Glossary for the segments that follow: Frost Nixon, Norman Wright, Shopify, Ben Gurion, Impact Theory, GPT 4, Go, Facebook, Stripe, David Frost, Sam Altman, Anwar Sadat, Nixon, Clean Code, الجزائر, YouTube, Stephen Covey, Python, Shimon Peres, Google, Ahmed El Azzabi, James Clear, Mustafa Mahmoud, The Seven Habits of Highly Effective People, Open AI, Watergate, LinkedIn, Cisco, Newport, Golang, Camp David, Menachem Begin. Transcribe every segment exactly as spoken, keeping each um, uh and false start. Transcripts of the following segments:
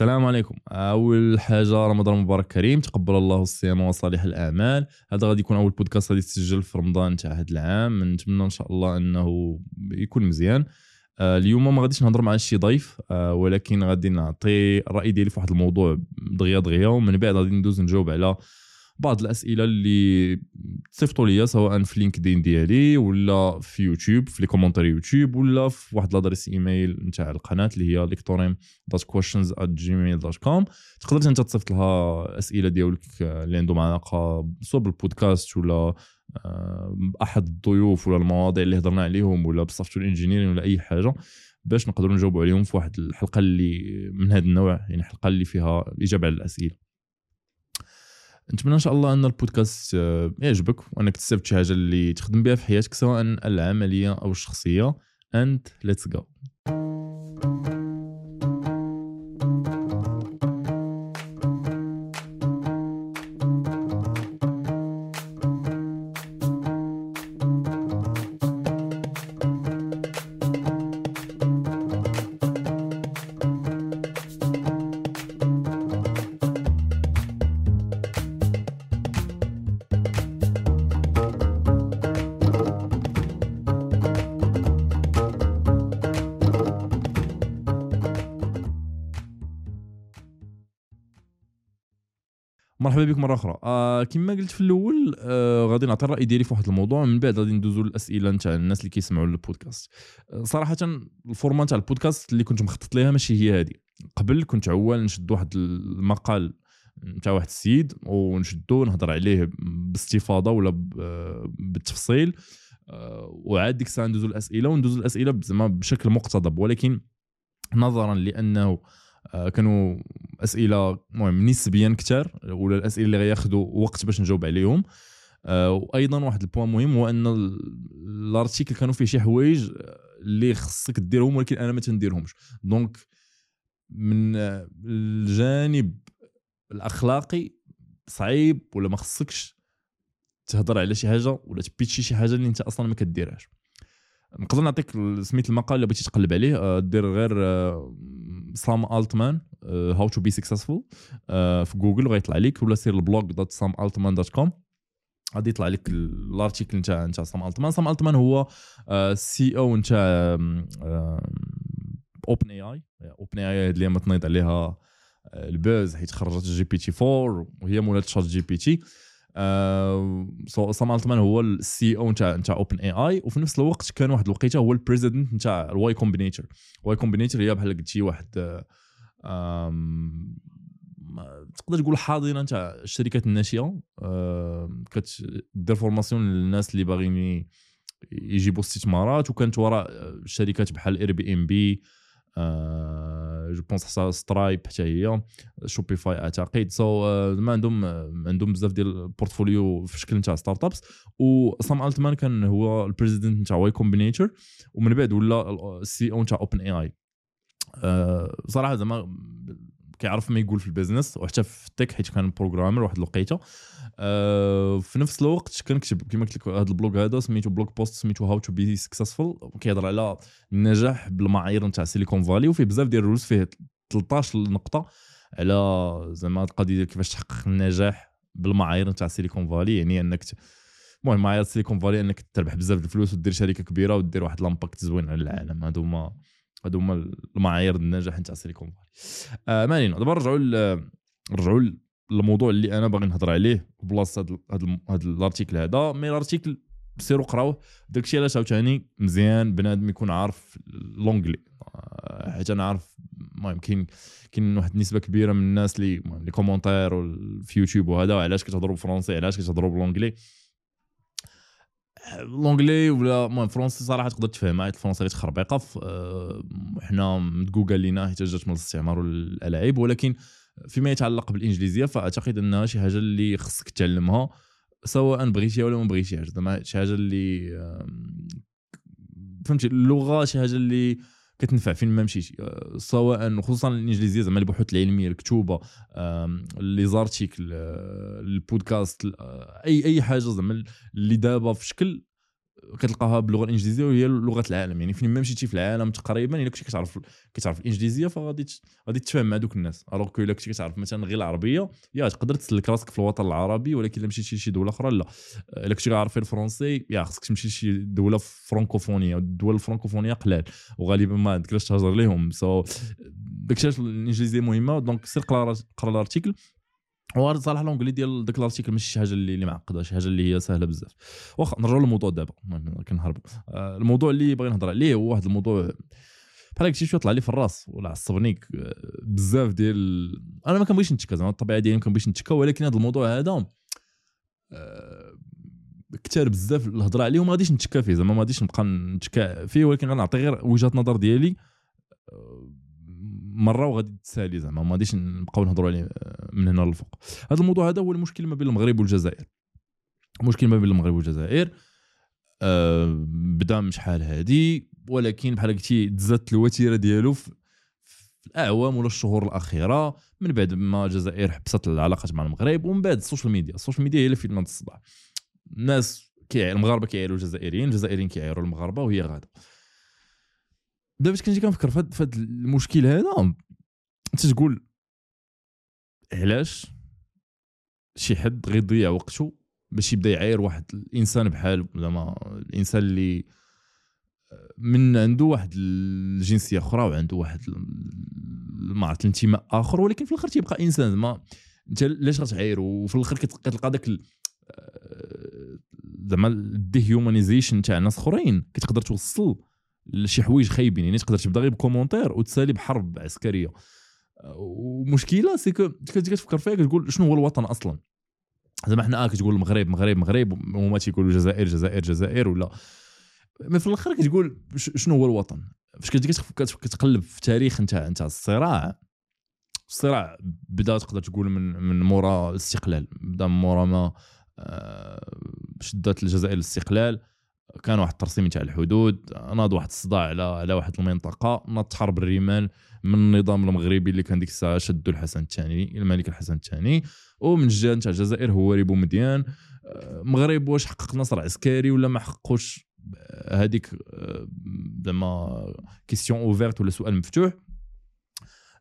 السلام عليكم. اول حاجه رمضان مبارك كريم، تقبل الله الصيام وصالح الاعمال. هذا غادي يكون اول بودكاست غادي يتسجل في رمضان تاع هذا العام، نتمنى ان شاء الله انه يكون مزيان. اليوم ما غاديش نهضر مع شي ضيف، ولكن غادي نعطي الراي ديالي في واحد الموضوع دغيا دغيا، ومن بعد غادي ندوز نجاوب على بعض الاسئله اللي تصيفطوا ليا سواء في لينكدين ديالي ولا في يوتيوب في لي كومونتير يوتيوب ولا في واحد لادريس ايميل نتاع القناه اللي هي ليكتوريم دوت كويشنز آت جيميل دوت كوم. تقدر انت تصيفط لها اسئله ديالك اللي عندهم علاقه صوب البودكاست ولا احد الضيوف ولا المواضيع اللي هضرنا عليهم ولا بالسوفتوير انجينيرينغ ولا اي حاجه، باش نقدروا نجاوبوا عليهم في واحد الحلقه اللي من هذا النوع، يعني حلقه اللي فيها الاجابه على الاسئله. نتمنى ان شاء الله ان البودكاست يعجبك وانك تستفد شي حاجه اللي تخدم بها في حياتك سواء العمليه او الشخصيه. اند ليتس جو. مرحبا بك مره اخرى. آه كما قلت في الاول، آه غادي نعطي الراي ديالي في واحد الموضوع، من بعد غادي ندوزو للاسئله نتاع الناس اللي كيسمعوا البودكاست. آه صراحه الفورمات تاع البودكاست اللي كنت مخطط ليها ماشي هي هذه. قبل كنت عوال نشد واحد المقال نتاع واحد السيد ونشدو نهضر عليه باستفاضه ولا بالتفصيل، آه وعاد ديك الساعه ندوزو الاسئله وندوزو الاسئله زعما بشكل مقتضب، ولكن نظرا لانه كانوا اسئله المهم نسبيا كثار ولا الاسئله اللي غياخذوا وقت باش نجاوب عليهم، وايضا واحد البوان مهم هو ان الارتيكل كانوا فيه شي حوايج اللي خصك ديرهم ولكن انا ما تنديرهمش. دونك من الجانب الاخلاقي صعيب ولا ما خصكش تهضر على شي حاجه ولا تبيتشي شي حاجه اللي انت اصلا ما كديرهاش. نقدر نعطيك سميت المقال اللي بغيتي تقلب عليه، دير غير سام ألتمان هاو تو بي سكسسفول في جوجل وغيطلع لك، ولا سير البلوج دوت سام ألتمان دوت كوم غادي يطلع لك الارتيكل نتاع نتاع سام ألتمان. سام ألتمان هو سي او نتاع اوبن اي اي اوبن اي اي اللي ما تنيط عليها الباز حيت خرجت جي بي تي فور وهي مولات شات جي بي تي. سو سام ألتمان هو السي او نتاع نتاع اوبن اي اي، وفي نفس الوقت كان واحد الوقيته هو البريزيدنت نتاع الواي كومبينيتور. واي كومبينيتور هي بحال قلتي واحد تقدر تقول حاضنه نتاع الشركات الناشئه، كتدير فورماسيون للناس اللي باغيين يجيبوا استثمارات، وكانت وراء شركات بحال اير بي ام بي جو بونس حتى سترايب حتى هي شوبيفاي اعتقد. سو ما عندهم عندهم بزاف ديال البورتفوليو في شكل نتاع ستارت ابس. وسام ألتمان كان هو البريزيدنت نتاع واي كومبينيتور ومن بعد ولا السي او نتاع اوبن اي اي. صراحه زعما كيعرف ما يقول في البيزنس وحتى في التك حيت كان بروغرامر واحد الوقيته. أه في نفس الوقت كنكتب كما قلت لك هذا البلوج، هذا سميتو بلوج بوست سميتو هاو تو بي سكسسفول، كيهضر على النجاح بالمعايير نتاع سيليكون فالي، وفيه بزاف ديال الرولز، فيه ثلاثة عشر نقطه على زعما القضيه ديال كيفاش تحقق النجاح بالمعايير نتاع سيليكون فالي. يعني انك المهم معايير سيليكون فالي انك تربح بزاف ديال الفلوس ودير شركه كبيره ودير واحد الامباكت زوين على العالم. هادو هما هادو هما المعايير النجاح نتاع سيليكون فالي. آه مالينا دابا نرجعوا نرجعوا الموضوع اللي انا باغي نهضر عليه بلاصه هذا هذا الارتيكل هذا. مي الارتيكل سيروا قراوه داكشي علاش عاوتاني مزيان بنادم يكون عارف لونجلي، حيت انا عارف المهم كاين كاين واحد النسبه كبيره من الناس اللي لي كومونتير في يوتيوب وهذا، وعلاش كتهضروا بالفرنسي علاش كتهضروا باللونجلي. لونجلي ولا المهم فرنسي صراحه تقدر تفهم، عاد الفرنسي غير تخربيقه حنا متجوجل لينا حيت جات من الاستعمار والالعاب، ولكن فيما يتعلق بالانجليزيه فاعتقد انها شي حاجه اللي خصك تعلمها سواء بغيتيها ولا ما بغيتيهاش. زعما شي حاجه اللي فهمتي اللغه شي حاجه اللي كتنفع فين ما مشيتي، سواء خصوصا الانجليزيه زعما البحوث العلميه الكتوبه لي زارتيكل البودكاست اي اي حاجه زعما اللي دابا في شكل كتلقاها باللغه الانجليزيه وهي لغه العالم. يعني فين ما مشيتي في العالم تقريبا الا كنتي كتعرف كتعرف الانجليزيه فغادي غادي تفهم مع دوك الناس، الوغ كو الا كنتي كتعرف مثلا غير العربيه يا تقدر تسلك راسك في الوطن العربي، ولكن الا مشيتي لشي دوله اخرى لا. الا كنتي كتعرف الفرنسي يا خصك تمشي لشي دوله فرانكوفونيه، والدول الفرانكوفونيه قلال وغالبا ما عندكش تهضر ليهم. سو داكشي الانجليزيه مهمه. دونك سير قرا قرا الارتيكل، هو صراحه لونجلي ديال داك الارتيكل ماشي شي حاجه اللي اللي معقده، شي حاجه اللي هي سهله بزاف. واخا نرجعوا للموضوع دابا كنهرب. الموضوع اللي باغي نهضر عليه هو واحد الموضوع بحال هكا شويه طلع لي في الراس ولا عصبنيك بزاف ديال، انا ما كنبغيش نتكا زعما الطبيعه ديالي ما كنبغيش نتكا، ولكن هذا الموضوع هذا كثر بزاف الهضره عليه وما غاديش نتكا فيه، زعما ما غاديش نبقى نتكا فيه، ولكن غنعطي غير وجهه نظر ديالي مره وغادي تسالي زعما ما غاديش نبقاو نهضروا عليه من هنا للفوق. هذا الموضوع هذا هو المشكل ما بين المغرب والجزائر. المشكل ما بين المغرب والجزائر أه بدا من شحال هادي، ولكن بحال قلتي دزات الوتيره ديالو في الاعوام ولا الشهور الاخيره، من بعد ما الجزائر حبست العلاقات مع المغرب، ومن بعد السوشيال ميديا. السوشيال ميديا هي اللي فينا الصداع، الناس كيعيروا المغاربه كيعيروا الجزائريين، الجزائريين كيعيروا المغاربه، وهي غادا. دابا باش كنجي كنفكر في هذا المشكل هذا، انت تقول علاش شي حد غيضيع وقته باش يبدا يعاير واحد الانسان بحاله، زعما الانسان اللي من عنده واحد الجنسيه اخرى وعنده واحد ما عرفت الانتماء اخر، ولكن في الاخر تيبقى انسان. زعما انت علاش غتعاير؟ وفي الاخر كتلقى داك زعما الديهيومانيزيشن تاع ناس اخرين كتقدر توصل لشي حوايج خايبين. يعني تقدر تبدا غير بكومونتير وتسالي بحرب عسكريه. ومشكله سي كو كتفكر فيها كتقول شنو هو الوطن اصلا؟ زعما حنا اه كتقول المغرب مغرب مغرب وما تيقولوا جزائر جزائر جزائر ولا، ما في الاخر كتقول شنو هو الوطن؟ فاش كتجي كتقلب في تاريخ نتاع نتاع الصراع، الصراع بدا تقدر تقول من من مورا الاستقلال، بدا مورا ما شدات الجزائر الاستقلال، كان واحد الترسيم تاع الحدود، ناض واحد الصداع على على واحد المنطقه، ناضت حرب الرمال من النظام المغربي اللي كان ديك الساعه شدوا الحسن الثاني الملك الحسن الثاني، ومن الجهه نتاع الجزائر هواري بومديان. المغرب واش حقق نصر عسكري ولا ما حققوش؟ هذيك زعما كيسيون اوفيرت ولا سؤال مفتوح.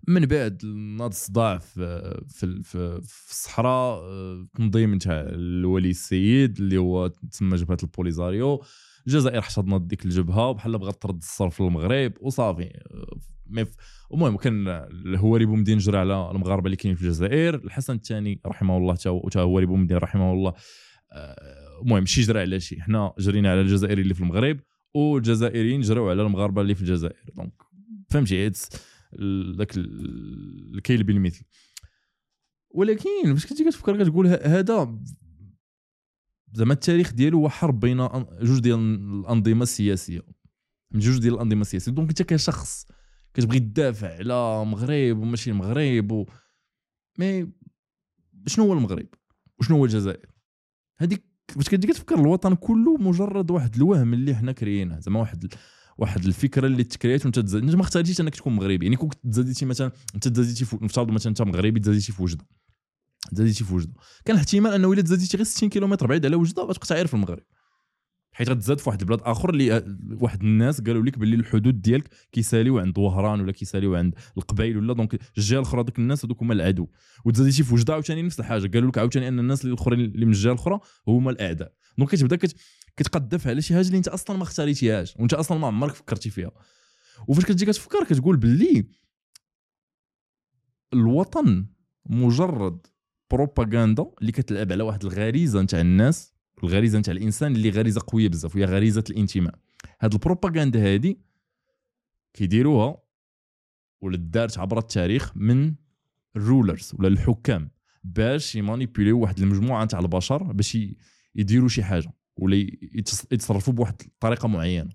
من بعد ناض الصداع في في في, في الصحراء، تنظيم نتاع الولي السيد اللي هو تسمى جبهه البوليزاريو، الجزائر حشدت ديك الجبهه بحال بغات ترد الصرف للمغرب وصافي. المهم كان الهواري بومدين جرى على المغاربه اللي كاينين في الجزائر، الحسن الثاني رحمه الله تا هواري بومدين رحمه الله، المهم شي جرى على شي، حنا جرينا على الجزائريين اللي في المغرب والجزائريين جراو على المغاربه اللي في الجزائر. دونك فهمتي داك الكيل بالمثل. ولكن باش كنتي كتفكر كتقول هذا زعما التاريخ ديالو هو حرب بين جوج ديال الانظمه السياسيه، جوج ديال الانظمه السياسيه. دونك انت كشخص كتبغي تدافع على مغرب وماشي المغرب و... مي شنو هو المغرب وشنو هو الجزائر؟ هذيك باش كتجي كتفكر الوطن كله مجرد واحد الوهم اللي حنا كرييناه، زعما واحد واحد الفكره اللي تكريات وانت تزاد. ما اختاريتيش انك تكون مغربي، يعني كون تزاديتي مثلا انت تزاديتي نفترض مثلا انت مغربي تزاديتي في وجده، تزاديتي في وجده كان احتمال انه الا تزاديتي غير ستين كيلومتر بعيد على وجده غتقتعر في المغرب، حيت غتزاد في واحد البلاد اخر اللي واحد الناس قالوا لك باللي الحدود ديالك كيساليو عند وهران ولا كيساليو عند القبائل ولا. دونك الجهه الاخرى دوك الناس هذوك هما العدو، وتزاديتي في وجده عاوتاني نفس الحاجه، قالوا لك عاوتاني ان الناس اللي الاخرين اللي من الجهه الاخرى هما الاعداء. دونك كتبدا كت كتقدف على شي حاجه اللي انت اصلا ما اختاريتيهاش وانت اصلا ما عمرك فكرتي فيها. وفاش كتجي كتفكر كتقول باللي الوطن مجرد بروباغندا اللي كتلعب على واحد الغريزه نتاع الناس، الغريزه نتاع الانسان اللي غريزه قويه بزاف وهي غريزه الانتماء. هاد البروباغندا هادي كيديروها ولا دارت عبر التاريخ من الرولرز ولا الحكام باش يمانيبيوليو واحد المجموعه نتاع البشر باش يديروا شي حاجه ولا يتصرفوا بواحد الطريقه معينه.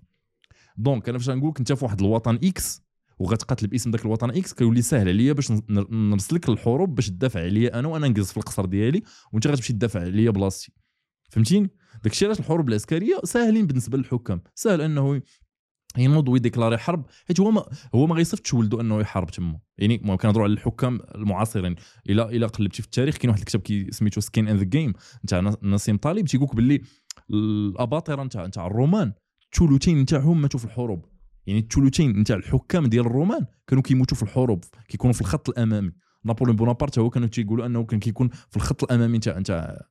دونك انا فاش نقول لك انت في واحد الوطن اكس وغتقاتل باسم داك الوطن اكس، كيولي سهل عليا باش نرسلك للحروب باش تدافع عليا انا وانا نجلس في القصر ديالي وانت غتمشي تدافع عليا بلاصتي. فهمتيني؟ داكشي علاش الحروب العسكريه ساهلين بالنسبه للحكام، سهل انه ينوض ويديكلاري حرب، حيت هو ما هو ما غيصفتش ولده انه يحارب تما. يعني ما كنهضروا على الحكام المعاصرين، الا الا قلبتي في التاريخ كاين واحد الكتاب كي سميتو سكين ان ذا جيم نتاع نسيم طالب، تيقولك باللي الاباطره نتاع نتاع الرومان الثلثين نتاعهم ماتوا في الحروب. يعني الثلثين نتاع الحكام ديال الرومان كانوا كيموتوا في الحروب، كيكونوا في الخط الامامي. نابليون بونابرت هو كانوا تيقولوا انه كان كيكون في الخط الامامي نتاع نتاع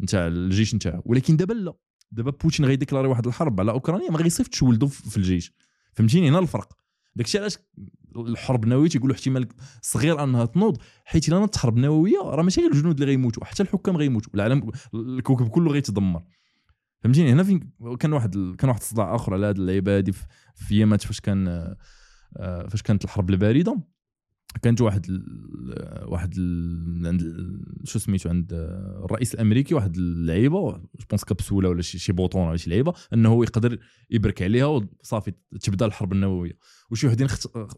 نتاع الجيش نتاعو. ولكن دابا لا، دابا بوتين غيديكلاري واحد الحرب على اوكرانيا، ما غيصيفطش ولده في الجيش. فهمتيني هنا الفرق. داكشي علاش الحرب النوويه تيقولوا احتمال صغير انها تنوض، حيت الا نضت حرب نوويه راه ماشي غير الجنود اللي غيموتوا، حتى الحكام غيموتوا، العالم الكوكب كله غيتدمر. فهمتيني هنا فين كان واحد كان واحد الصداع اخر على هذه اللعيبه هذه في يامات. فاش كان فاش كانت الحرب البارده كانت واحد ال... واحد ال... عند شو سميتو عند الرئيس الامريكي واحد اللعيبه جو بونس كابسوله ولا شي بوطون ولا شي لعيبه انه هو يقدر يبرك عليها وصافي تبدا الحرب النوويه. وشي وحدين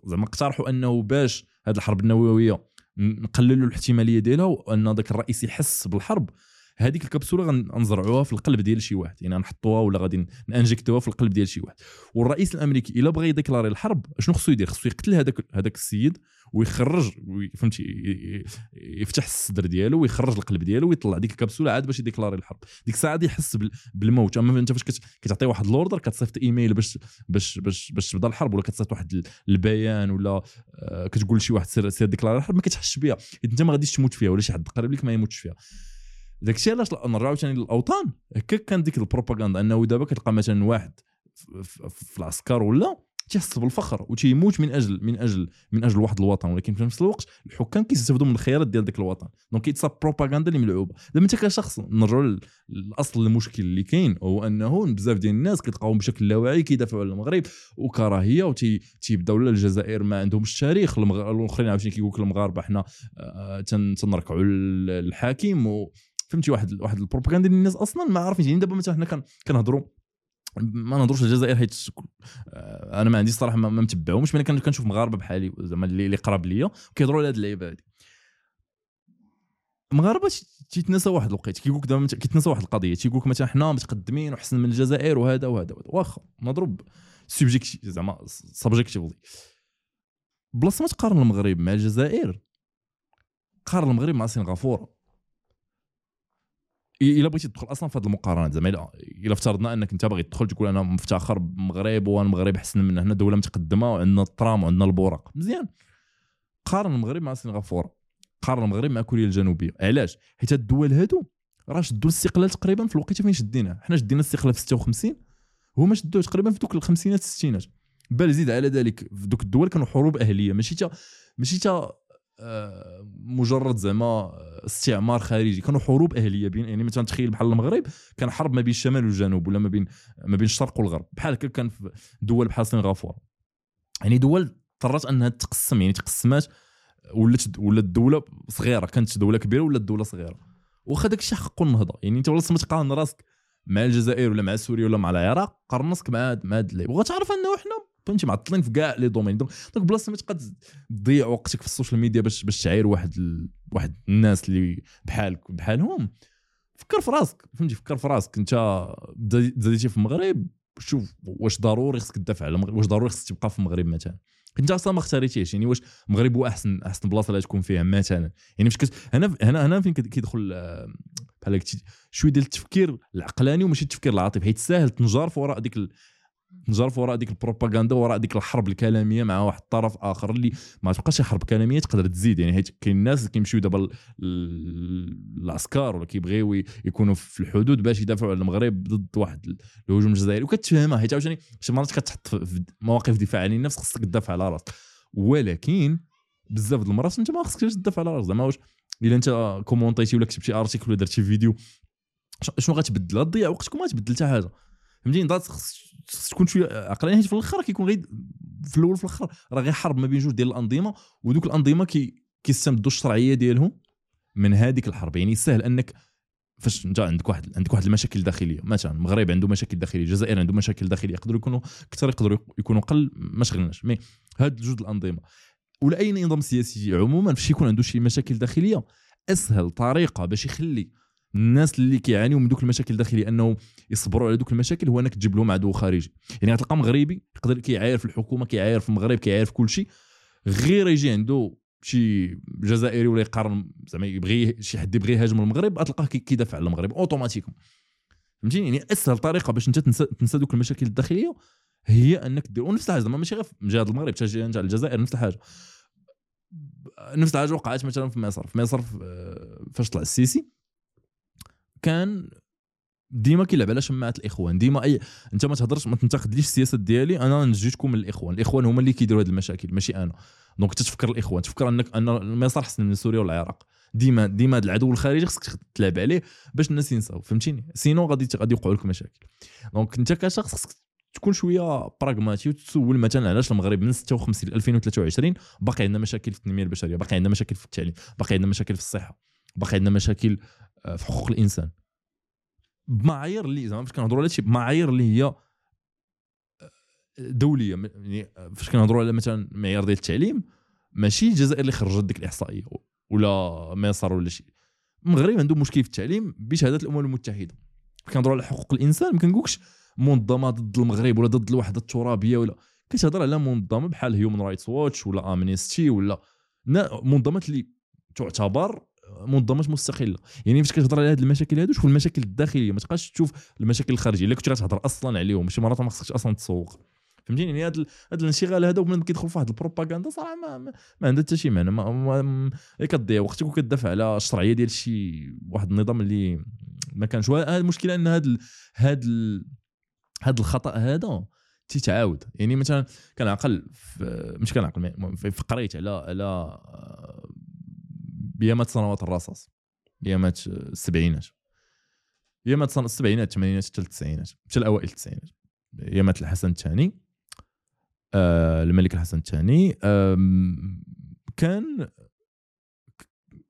زعما اقترحوا انه باش هذه الحرب النوويه نقللوا الاحتماليه ديالها وان داك الرئيس يحس بالحرب، هذيك الكبسوله غنزرعوها في القلب ديال شي واحد، يعني نحطوها ولا غادي نانجكتوها في القلب ديال شي واحد. والرئيس الامريكي الا بغى يديكلاري الحرب شنو خصو يدير؟ خصو يقتل هذاك هذاك السيد ويخرج، فهمتي، يفتح الصدر ديالو ويخرج القلب ديالو ويطلع ديك الكبسوله عاد باش يديكلاري الحرب. ديك الساعه غادي يحس بالموت. اما انت فاش كتعطي واحد الاوردر كتصيفط ايميل باش باش باش باش تبدا الحرب، ولا كتصيفط واحد البيان، ولا كتقول شي واحد سير سير ديكلاري الحرب، ما كتحسش بها، انت ما غاديش تموت فيها ولا شي حد قريب لك ما يموتش فيها. داكشي علاش نرجعوا ثاني للاوطان. هكا كان ديك البروباغندا انه دابا كتلقى مثلا واحد في العسكر ولا تيحس بالفخر وتيموت من اجل من اجل من اجل واحد الوطن، ولكن في نفس الوقت الحكام كيستافدوا من الخيارات ديال داك الوطن. دونك كيتصاب بروباغندا اللي ملعوبه. دابا انت كشخص نرجعوا للاصل المشكل اللي كاين، هو انه بزاف ديال الناس كتلقاهم بشكل لا واعي كيدافعوا على المغرب وكراهيه، وتيبداو لا الجزائر ما عندهمش التاريخ، الاخرين عاوتاني كيقول لك المغاربه حنا تنركعوا للحاكم و فهمتي واحد واحد البروباغندا اللي الناس اصلا ما عارفينش. يعني دابا مثلا حنا كنهضروا ما نهضروش الجزائر حيت انا ما عنديش صراحه ما متبعهمش، ملي كنشوف مغاربه بحالي زعما اللي قراب ليا كيهضروا على هاد اللعيبه هادي. المغاربه تيتنسى واحد الوقت، كيقول لك دابا كيتنسى واحد القضيه، تيقول لك مثلا حنا متقدمين وحسن من الجزائر وهذا وهذا وهذا. واخا نضرب سوبجيكتيف زعما سبجيكتيفلي، بلاصه ما تقارن المغرب مع الجزائر قارن المغرب مع سنغافوره. الا بغيتي تدخل اصلا في هذه المقارنات زعما الا افترضنا انك انت باغي تدخل تقول انا مفتخر بالمغرب والمغرب احسن من هنا، دوله متقدمه وعندنا الترام وعندنا البوراق مزيان، قارن المغرب مع سنغافوره، قارن المغرب مع كوريا الجنوبيه. علاش؟ حيت الدول هادو راه شدوا الاستقلال تقريبا في الوقيته فين شدينا حنا، شدينا الاستقلال في ستة وخمسين هما شدوه تقريبا في دوك الخمسينات الستينات. بل زيد على ذلك في دوك الدول كانوا حروب اهليه، ماشي تا ماشي تا مجرد زعما استعمار خارجي، كانوا حروب اهليه بين، يعني مثلا تخيل بحال المغرب كان حرب ما بين الشمال والجنوب ولا ما بين ما بين الشرق والغرب، بحال هكا كان في دول بحال سنغافوره. يعني دول اضطرت انها تقسم، يعني تقسمات، ولات ولات الدوله صغيره، كانت دوله كبيره ولات دوله صغيره. واخا داكشي حقو النهضه، يعني انت ولا ما تقارن راسك مع الجزائر ولا مع سوريا ولا مع العراق، قارن راسك مع مع هاد اللعيبه وغتعرف انه حنا كنتي معطلين في كاع لي دومين. دونك بلاصه ما تبقى تضيع وقتك في السوشيال ميديا باش باش تعاير واحد ال... واحد الناس اللي بحالك بحالهم. فكر في راسك، فهمتي، فكر في راسك انت زاديتي في المغرب، شوف واش ضروري خصك تدافع على المغرب، واش ضروري خصك تبقى في المغرب مثلا، انت اصلا ما اختاريتيش. يعني واش المغرب هو احسن احسن بلاصه اللي تكون فيها مثلا، يعني مش كت... هنا هنا هنا فين كيدخل بحال شويه ديال التفكير العقلاني وماشي التفكير العاطفي، حيت ساهل تنجرف وراء ديك ال... نجرف وراء ديك البروباغندا، وراء ديك الحرب الكلاميه مع واحد الطرف اخر اللي ما تبقاش حرب كلاميه تقدر تزيد. يعني حيت كاين الناس اللي كيمشيو دابا العسكر ولا كيبغيو يكونوا في الحدود باش يدافعوا على المغرب ضد واحد الهجوم الجزائري، وكتفهمها حيت عاوتاني شي مرات كتحط في مواقف دفاع عن النفس خصك تدافع على راسك، ولكن بزاف د المرات انت ما خصكش تدافع على راسك. زعما واش الا انت كومونتيتي ولا كتبتي ارتيكل ولا درتي فيديو شنو غتبدل؟ غتضيع وقتك وما تبدل حتى حاجه. فهمتي نضات خص تكون شويه عقلاني، حيت في الاخر كيكون غير في الاول وفي الاخر راه غير حرب ما بين جوج ديال الانظمه، ودوك الانظمه كي كيستمدوا الشرعيه ديالهم من هذيك الحرب. يعني سهل انك فاش انت عندك واحد عندك واحد المشاكل الداخليه، مثلا المغرب عنده مشاكل داخليه، الجزائر عنده مشاكل داخليه، يقدروا يكونوا اكثر يقدروا يكونوا قل ما شغلناش، مي هاد جوج الانظمه ولا اي نظام سياسي عموما فاش يكون عنده شي مشاكل داخليه، اسهل طريقه باش يخلي الناس اللي كيعانيوا من دوك المشاكل الداخليه انه يصبروا على دوك المشاكل هو انك تجيب لهم عدو خارجي. يعني غتلقى مغربي يقدر كيعاير في الحكومه، كيعاير في المغرب، كيعاير في كل شيء، غير يجي عنده شي جزائري ولا يقارن زعما يبغي شي حد يبغي يهاجم المغرب، غتلقاه كيدافع على المغرب اوتوماتيكم. فهمتيني؟ يعني اسهل طريقه باش انت تنسى تنسى دوك المشاكل الداخليه هي انك ديروا نفس الحاجه. ماشي غير من المغرب حتى على الجزائر نفس الحاجه نفس الحاجه وقعت مثلا في مصر في مصر فاش طلع السيسي كان ديما كيلعب على شماعات الاخوان ديما اي انت ما تهضرش ما تنتقدليش السياسه ديالي انا نجيتكم من الاخوان الاخوان هما اللي كيديروا هاد المشاكل ماشي انا دونك تتفكر الاخوان تفكر انك ان مصر حسن من سوريا والعراق ديما ديما هاد العدو الخارجي خصك تلعب عليه باش الناس ينساو فهمتيني سينو غادي غادي يوقعوا لك مشاكل دونك انت كشخص خصك تكون شويه براغماتي وتسول مثلا علاش المغرب من ستة وخمسين ل ألفين وثلاثة وعشرين باقي عندنا مشاكل في التنميه البشريه باقي عندنا مشاكل في التعليم باقي عندنا مشاكل في الصحه باقي عندنا مشاكل في حقوق الانسان بمعايير اللي زعما فاش كنهضروا على شي معايير اللي هي دوليه يعني فاش كنهضروا على مثلا معيار ديال التعليم ماشي الجزائر اللي خرجت ديك الاحصائيه ولا مصر ولا شي المغرب عنده مشكل في التعليم بشهاده الامم المتحده كنهضروا على حقوق الانسان ما كنقولكش منظمه ضد المغرب ولا ضد الوحده الترابيه ولا كتهضر على منظمه بحال هيومن رايتس واتش ولا امنيستي ولا منظمات اللي تعتبر منظمات مستقله يعني فاش كتهضر على هاد المشاكل هادو شوف المشاكل الداخليه ما تبقاش تشوف المشاكل الخارجيه اللي كنتي غتهضر اصلا عليهم ماشي مرات ما خصكش اصلا تسوق فهمتيني يعني هاد هاد الانشغال هذا ومن كيدخل في واحد البروباغندا صراحه ما ما عندها حتى شي معنى ما كتضيع وقتك وكتدافع على الشرعيه ديال شي واحد النظام اللي ما كانش هاد المشكله ان هاد هاد هاد الخطا هذا تيتعاود يعني مثلا كنعقل مش كنعقل في قريت على على بيامات سنوات الرصاص بيامات السبعينات بيامات سنوات السبعينات الثمانينات حتى التسعينات حتى الاوائل التسعينات بيامات الحسن الثاني آه الملك الحسن الثاني آه كان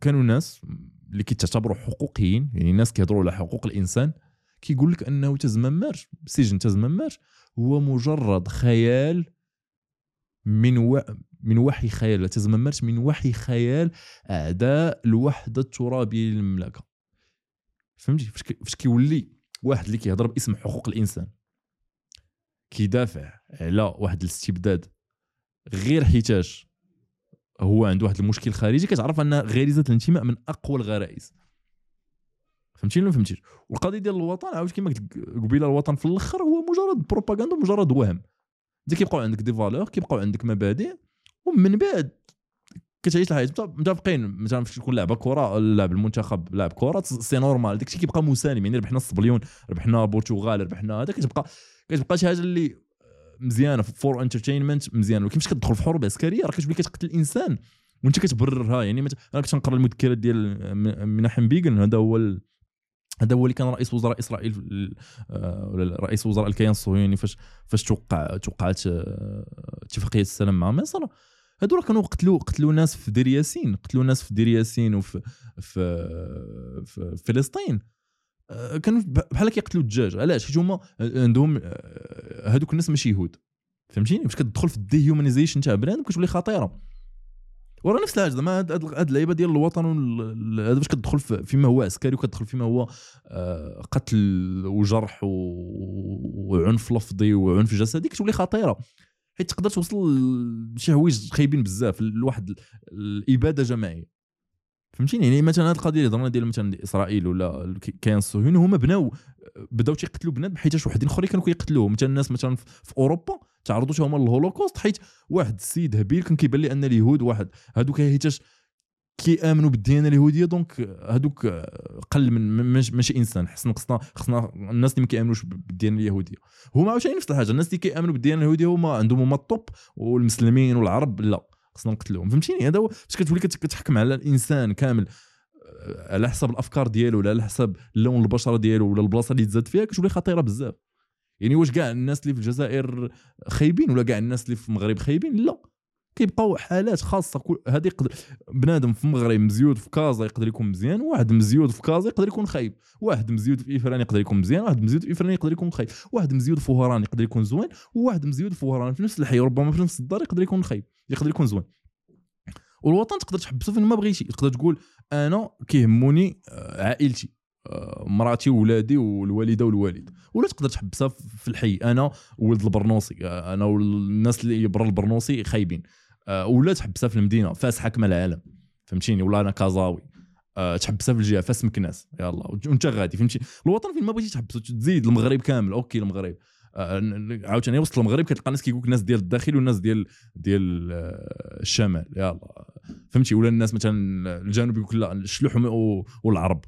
كانوا ناس اللي كيتعتبروا حقوقيين يعني الناس كيهضروا على حقوق الانسان كيقول لك انه تزممارش سجن تزممارش هو مجرد خيال من و... من وحي خيال لا تزممارش من وحي خيال اعداء الوحده الترابيه للمملكه فهمتي فاش كيولي واحد اللي كيهضر باسم حقوق الانسان كيدافع على واحد الاستبداد غير حيتاش هو عنده واحد المشكل خارجي كتعرف ان غريزه الانتماء من اقوى الغرائز فهمتي ولا فهمتي والقضيه ديال الوطن عاود كما قلت قبيله الوطن في الاخر هو مجرد بروباغندا مجرد وهم انت كيبقاو عندك دي فالور كيبقاو عندك مبادئ ومن بعد كتعيش الحياه متفقين مثلا فاش تكون لاعب كره لاعب المنتخب لاعب كره سي نورمال داكشي كيبقى مسالم يعني ربحنا الصبليون ربحنا البرتغال ربحنا هذا كتبقى كتبقى شي حاجه اللي مزيانه فور انترتينمنت مزيانه ولكن فاش كتدخل في حروب عسكريه راه كتولي كتقتل الانسان وانت كتبررها يعني مت... انا كنت نقرا المذكرات ديال مناحم بيغن هذا هو ال... هذا هو اللي كان رئيس وزراء اسرائيل ولا رئيس وزراء الكيان الصهيوني فاش فاش توقع توقعت اتفاقيه السلام مع مصر هادو راه كانوا قتلوا قتلوا ناس في دير ياسين قتلوا ناس في دير ياسين وفي في, في فلسطين كانوا بحال كيقتلوا الدجاج علاش حيت هما عندهم هادوك الناس ماشي يهود فهمتيني فاش كتدخل في الديهيومانيزيشن تاع بنادم كتولي خطيره ورا نفس الحاجه زعما هاد هاد اللعيبه ديال الوطن هذا باش كتدخل فيما هو عسكري وكتدخل فيما هو قتل وجرح وعنف لفظي وعنف جسدي كتولي خطيره حيت تقدر توصل لشي حوايج خايبين بزاف لواحد الاباده جماعيه فهمتيني يعني مثلا هاد القضيه اللي هضرنا ديال مثلا اسرائيل ولا الكيان الصهيوني هما بناو بداو تيقتلوا بنات حيتاش وحدين اخرين كانوا كيقتلوهم مثلا الناس مثلا في اوروبا تعرضوا حتى هما للهولوكوست حيت واحد السيد هبيل كان كيبان لي ان اليهود واحد هادوك حيتاش كيامنوا بالديانه اليهوديه دونك هادوك قل من ماشي انسان حسن قصنا خصنا الناس اللي ما كيامنوش بالديانه اليهوديه هما عاوتاني نفس الحاجه الناس اللي كيامنوا بالديانه اليهوديه هما عندهم هما الطوب والمسلمين والعرب لا خصنا نقتلوهم فهمتيني هذا هو فاش كتولي كتحكم على الانسان كامل على حسب الافكار ديالو ولا على حسب اللون البشره ديالو ولا البلاصه اللي تزاد فيها كتولي خطيره بزاف يعني واش كاع الناس اللي في الجزائر خايبين ولا كاع الناس اللي في المغرب خايبين لا كيبقاو حالات خاصه هذه يقدر بنادم في المغرب مزيود في كازا يقدر يكون مزيان واحد مزيود في كازا يقدر يكون خايب واحد مزيود في إفران يقدر يكون مزيان واحد مزيود في إفران يقدر يكون خايب واحد مزيود في وهران يقدر يكون زوين وواحد مزيود في وهران في نفس الحي ربما في نفس الدار يقدر يكون خايب يقدر يكون زوين والوطن تقدر تحبسه فين ما بغيتي تقدر تقول انا كيهموني عائلتي مراتي وولادي والوالده والوالد ولا تقدر تحبسها في الحي انا ولد البرنوصي انا والناس اللي برا البرنوصي خايبين ولا تحبسها في المدينه فاس حكم العالم فهمتيني ولا انا كازاوي أه تحبسها في الجهه فاس مكناس يلا وانت غادي فهمتي الوطن فين ما بغيتي تحبسو تزيد المغرب كامل اوكي المغرب أه عاوتاني وصلت المغرب كتلقى ناس كيقولك الناس ديال الداخل والناس ديال ديال الشمال يلا فهمتي ولا الناس مثلا الجنوب يقول لا الشلوح والعرب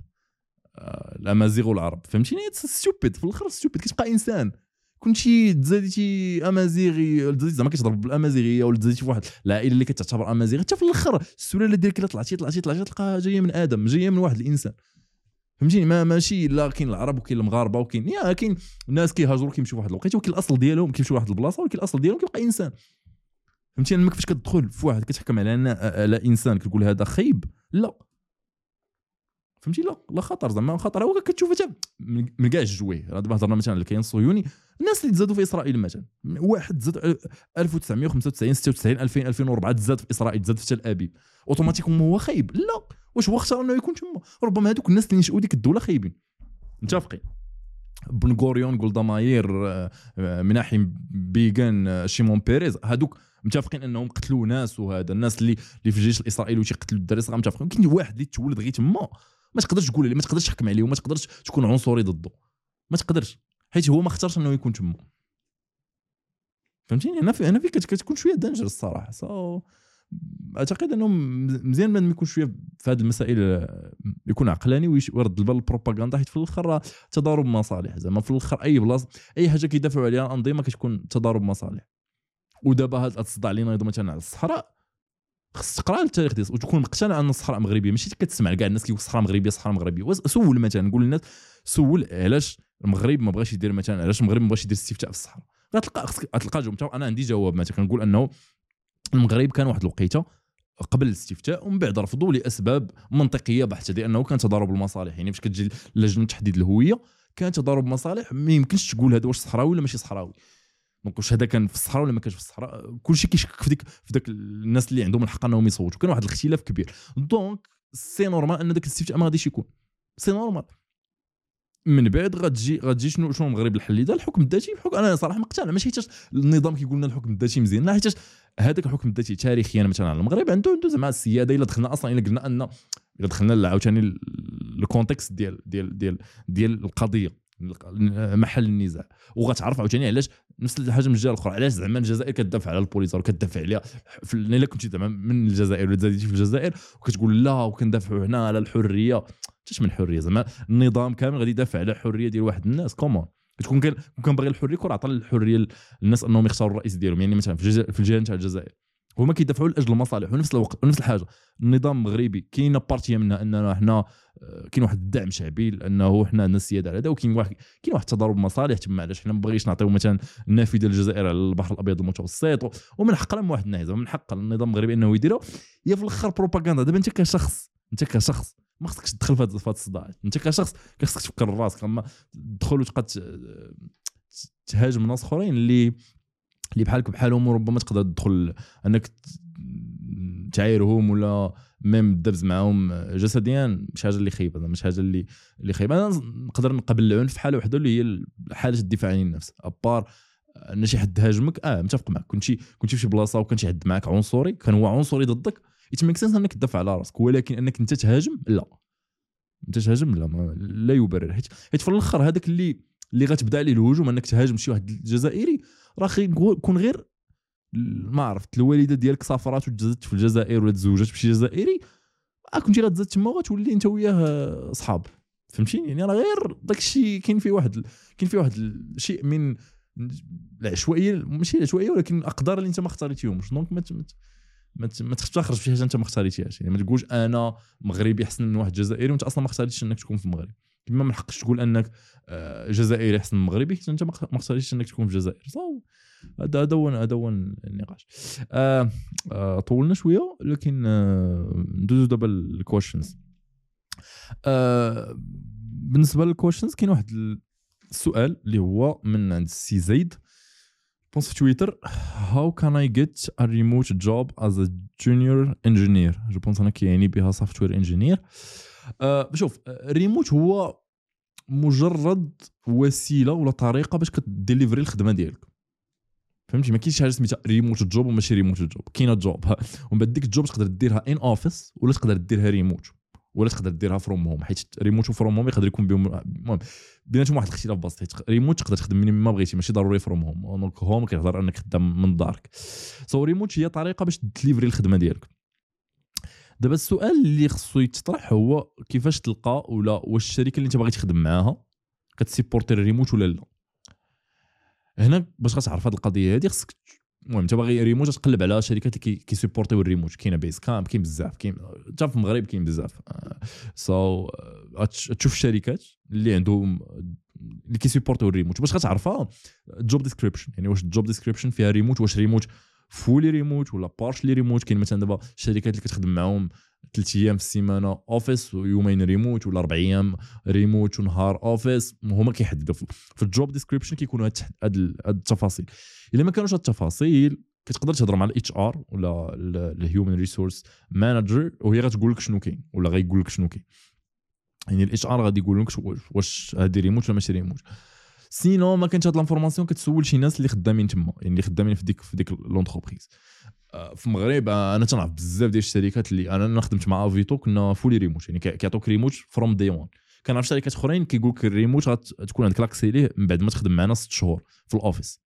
أه الامازيغ والعرب فهمتيني ستوبيد في الاخر ستوبيد كتبقى انسان كنتي تزاديتي امازيغي تزاديتي زعما كتضرب بالامازيغيه ولا تزاديتي فواحد العائله اللي كتعتبر امازيغي حتى في الاخر السلاله ديالك الا طلعتي طلعتي طلعتي تلقاها جايه من ادم جايه من واحد الانسان فهمتيني ما ماشي لا كاين العرب وكاين المغاربه وكاين يا كاين الناس كيهاجروا كيمشيو واحد الوقيته ولكن الاصل ديالهم كيمشيو لواحد البلاصه ولكن الاصل ديالهم كيبقى انسان فهمتيني ما كيفاش كتدخل في واحد كتحكم على على انسان كتقول هذا خايب لا فهمتي لا لا خطر زعما خطر هو كتشوف حتى من كاع الجوي راه دابا هضرنا مثلا الكيان الصهيوني الناس اللي تزادوا في اسرائيل مثلا واحد زاد ألف وتسعمية وخمسة وتسعين ستة وتسعين ألفين ألفين وأربعة تزاد في اسرائيل تزاد في تل ابيب اوتوماتيكوم هو خايب لا واش هو اختار انه يكون تما ربما هذوك الناس اللي نشأوا ديك الدوله خايبين متفقين بن غوريون غولدا ماير مناحم بيغان شيمون بيريز هذوك متفقين انهم قتلوا ناس وهذا الناس اللي اللي في الجيش الاسرائيلي وتيقتلوا الدراري متفقين كاين واحد اللي تولد غير تما ما تقدرش تقول ليه ما تقدرش تحكم عليه وما تقدرش تكون عنصري ضده ما تقدرش حيت هو ما اختارش انه يكون تما فهمتيني انا في انا في كتكون شويه دانجر الصراحه سو اعتقد انه مزيان ما يكون شويه في هذه المسائل يكون عقلاني ويرد البال البروباغندا حيت في الاخر تضارب مصالح زعما في الاخر اي بلاصه اي حاجه كيدافعوا عليها الانظمه كتكون تضارب مصالح ودابا هاد تصدع لينا نظام مثلا على الصحراء خص تقرا التاريخ ديالو وتكون مقتنع ان الصحراء مغربيه ماشي كتسمع كاع الناس كيقول الصحراء مغربيه الصحراء مغربيه سول مثلا نقول للناس سول علاش المغرب ما بغاش يدير مثلا علاش المغرب ما بغاش يدير استفتاء في الصحراء غتلقى غتلقى جواب انا عندي جواب مثلا كنقول انه المغرب كان واحد الوقيته قبل الاستفتاء ومن بعد رفضوا لاسباب منطقيه بحته ديال انه كان تضارب المصالح يعني باش كتجي لجنه تحديد الهويه كان تضارب مصالح ما يمكنش تقول هذا واش صحراوي ولا ماشي صحراوي دونك واش هذا كان في الصحراء ولا ما كانش في الصحراء كلشي كيشك في ديك في داك الناس اللي عندهم الحق انهم يصوتوا كان واحد الاختلاف كبير دونك سي نورمال ان داك الاستفتاء ما غاديش يكون سي نورمال من بعد غتجي غتجي شنو شنو المغرب الحل ديال الحكم الذاتي بحكم انا صراحه مقتنع ماشي حيت النظام كيقول لنا الحكم الذاتي مزيان لا حيت هذاك الحكم الذاتي تاريخيا يعني مثلا المغرب عنده عنده زعما السياده الا دخلنا اصلا الا قلنا ان الا دخلنا عاوتاني الكونتكست ديال ديال ديال ديال القضيه محل النزاع وغتعرف عاوتاني علاش نفس الحاجه من الجهه الاخرى علاش زعما الجزائر كتدافع على البوليزار وكتدافع عليها الا كنتي زعما من الجزائر ولا زاديتي في الجزائر وكتقول لا وكندافعوا هنا على الحريه حتىش من الحريه زعما النظام كامل غادي يدافع على الحريه ديال واحد الناس كومون كتكون كنبغي الحريه كون عطى الحريه للناس انهم يختاروا الرئيس ديالهم يعني مثلا في الجهه نتاع الجزائر هما كيدافعوا لاجل المصالح ونفس الوقت ونفس الحاجه النظام المغربي كاينه بارتيه منها اننا حنا كاين واحد الدعم شعبي لانه حنا عندنا السياده على هذا وكاين واحد كاين واحد تضارب مصالح تما علاش حنا ما بغيناش نعطيو مثلا النافذه للجزائر على البحر الابيض المتوسط ومن حقنا من واحد الناحيه من حق النظام المغربي انه يديرها هي في الاخر بروباغندا دابا انت كشخص انت كشخص ما خصكش تدخل في هذا الصداع انت كشخص خصك تفكر راسك اما تدخل وتبقى تهاجم ناس اخرين اللي اللي بحالك بحالهم وربما تقدر تدخل انك تعايرهم ولا ميم تدبز معهم جسديا مش حاجه اللي خايبه مش حاجه اللي اللي خايبه انا نقدر نقبل العنف في حاله وحده اللي هي حاله الدفاع عن النفس ابار ان شي حد هاجمك اه متفق معك كنتي كنتي في شي بلاصه وكان شي حد معك عنصري كان هو عنصري ضدك يتمكسنس انك تدافع على راسك ولكن انك انت تهاجم لا انت تهاجم لا لا يبرر حيت في الاخر هذاك اللي اللي غتبدا عليه الهجوم انك تهاجم شي واحد الجزائري راه كون غير ما عرفت الوالده ديالك سافرات وتزوجت في الجزائر ولا تزوجت بشي جزائري راه كنتي غتزاد تما وغتولي انت وياه صحاب فهمتيني يعني راه غير داكشي كاين فيه واحد كاين فيه واحد شيء من العشوائيه ماشي العشوائيه ولكن الاقدار اللي انت ما اختاريتيهمش دونك ما ما ما تختارش في حاجه انت ما اختاريتيهاش يعني ما تقولش انا مغربي احسن من واحد جزائري وانت اصلا ما اختاريتش انك تكون في المغرب كما ما حقش تقول انك جزائري احسن من مغربي حيت انت ما اختاريتش انك تكون في الجزائر صاوب هذا ادون ادون النقاش أه أه طولنا شويه لكن أه ندوزو دابا الكويشنز أه بالنسبه للكويشنز كاين واحد السؤال اللي هو من عند سي زيد بونس في تويتر هاو كان اي جيت ا ريموت جوب از ا جونيور انجينير جو بونس انا كيعني بها سوفتوير انجينير أه شوف الريموت هو مجرد وسيله ولا طريقه باش كتديليفري الخدمه ديالك فهمتي ما كاينش حاجه سميتها ريموت جوب وماشي ريموت جوب كاينه جوب ومن بعد ديك الجوب تقدر ديرها ان اوفيس ولا تقدر ديرها ريموت ولا تقدر ديرها فروم هوم، حيت ريموت وفروم هوم يقدر يكون بهم المهم بيناتهم واحد الاختلاف بسيط. حيت ريموت تقدر تخدم منين ما بغيتي، ماشي ضروري فروم هوم. دونك هوم كيهضر انك خدام من دارك. سو ريموت هي طريقه باش ديليفري الخدمه ديالك. دابا السؤال اللي خصو يتطرح هو كيفاش تلقى، ولا واش الشركه اللي انت باغي تخدم معاها كتسيبورتي الريموت ولا لا. هنا باش غتعرف هذه القضيه هذه خصك المهم انت باغي ريموت تقلب على شركات اللي كيسيبورتيو الريموت. كاينه بيز كام، كاين بزاف، كاين حتى في المغرب كاين بزاف. سو تشوف الشركات اللي عندهم اللي كيسيبورتيو الريموت باش غتعرفها. الجوب ديسكريبشن، يعني واش الجوب ديسكريبشن فيها ريموت، واش ريموت فولي ريموت ولا بارشلي ريموت. كاين مثلا دابا الشركات اللي كتخدم معاهم ثلاثة ايام في السيمانه اوفيس ويومين ريموت، ولا أربعة ايام ريموت ونهار اوفيس. هما كيحددوا في الجوب ديسكريبشن كيكونوا هاد التفاصيل. الا ما كانوش هاد التفاصيل كتقدر تهضر مع الاتش ار ولا الهيومن ريسورس مانجر وهي غتقول لك شنو كاين ولا غيقول لك شنو كاين. يعني الاتش ار غادي يقول لك واش هادي ريموت ولا ماشي ريموت. سينو ما كانتش هاد لانفورماسيون كتسول شي ناس اللي خدامين تما، يعني اللي خدامين في ديك في ديك لونتربريز. في المغرب انا تنعرف بزاف ديال الشركات اللي انا خدمت مع افيتو كنا فولي ريموت، يعني كيعطوك ريموت فروم دي وان. كنعرف شركات اخرين كيقول لك الريموت غتكون عندك لاكسي ليه من بعد ما تخدم معنا ست شهور في الاوفيس،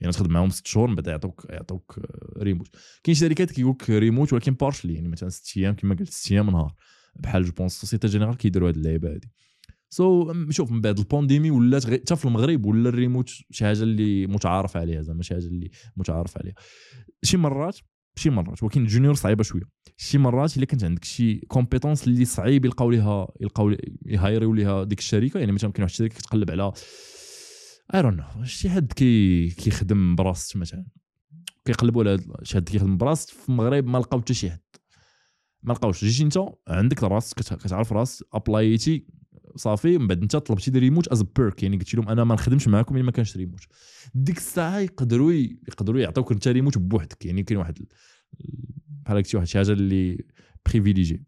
يعني تخدم معاهم ست شهور من بعد يعطوك يعطوك ريموت. كاين شركات كيقول لك ريموت ولكن بارشلي، يعني مثلا ست ايام كما قلت ست ايام نهار بحال جوبونس سوسيتي جينيرال كيديروا هاد اللعيبه هادي. سو so, شوف من بعد البانديمي ولا حتى في المغرب ولا الريموت شي حاجه اللي متعارف عليها، زعما شي حاجه اللي متعارف عليها. شي مرات شي مرات ولكن الجونيور صعيبه شويه. شي مرات الا كانت عندك شي كومبيتونس اللي صعيب يلقاو ليها يلقاو يهايريو ليها ديك الشركه، يعني مثلا كاين واحد الشركه كتقلب على اي دون نو شي حد كي كيخدم براسو، مثلا كيقلبوا على شي حد كيخدم براسو. في المغرب ما لقاو حتى شي حد، ما لقاوش. جيتي انت عندك راس كتعرف راس ابلايتي صافي، من بعد انت طلبتي دي ريموت از بيرك، يعني قلت لهم انا ما نخدمش معاكم الا ما كانش ريموت. ديك الساعه يقدروا يقدروا يعطيوك انت ريموت بوحدك، يعني كاين واحد بحال هكا شي حاجه اللي بريفيليجي،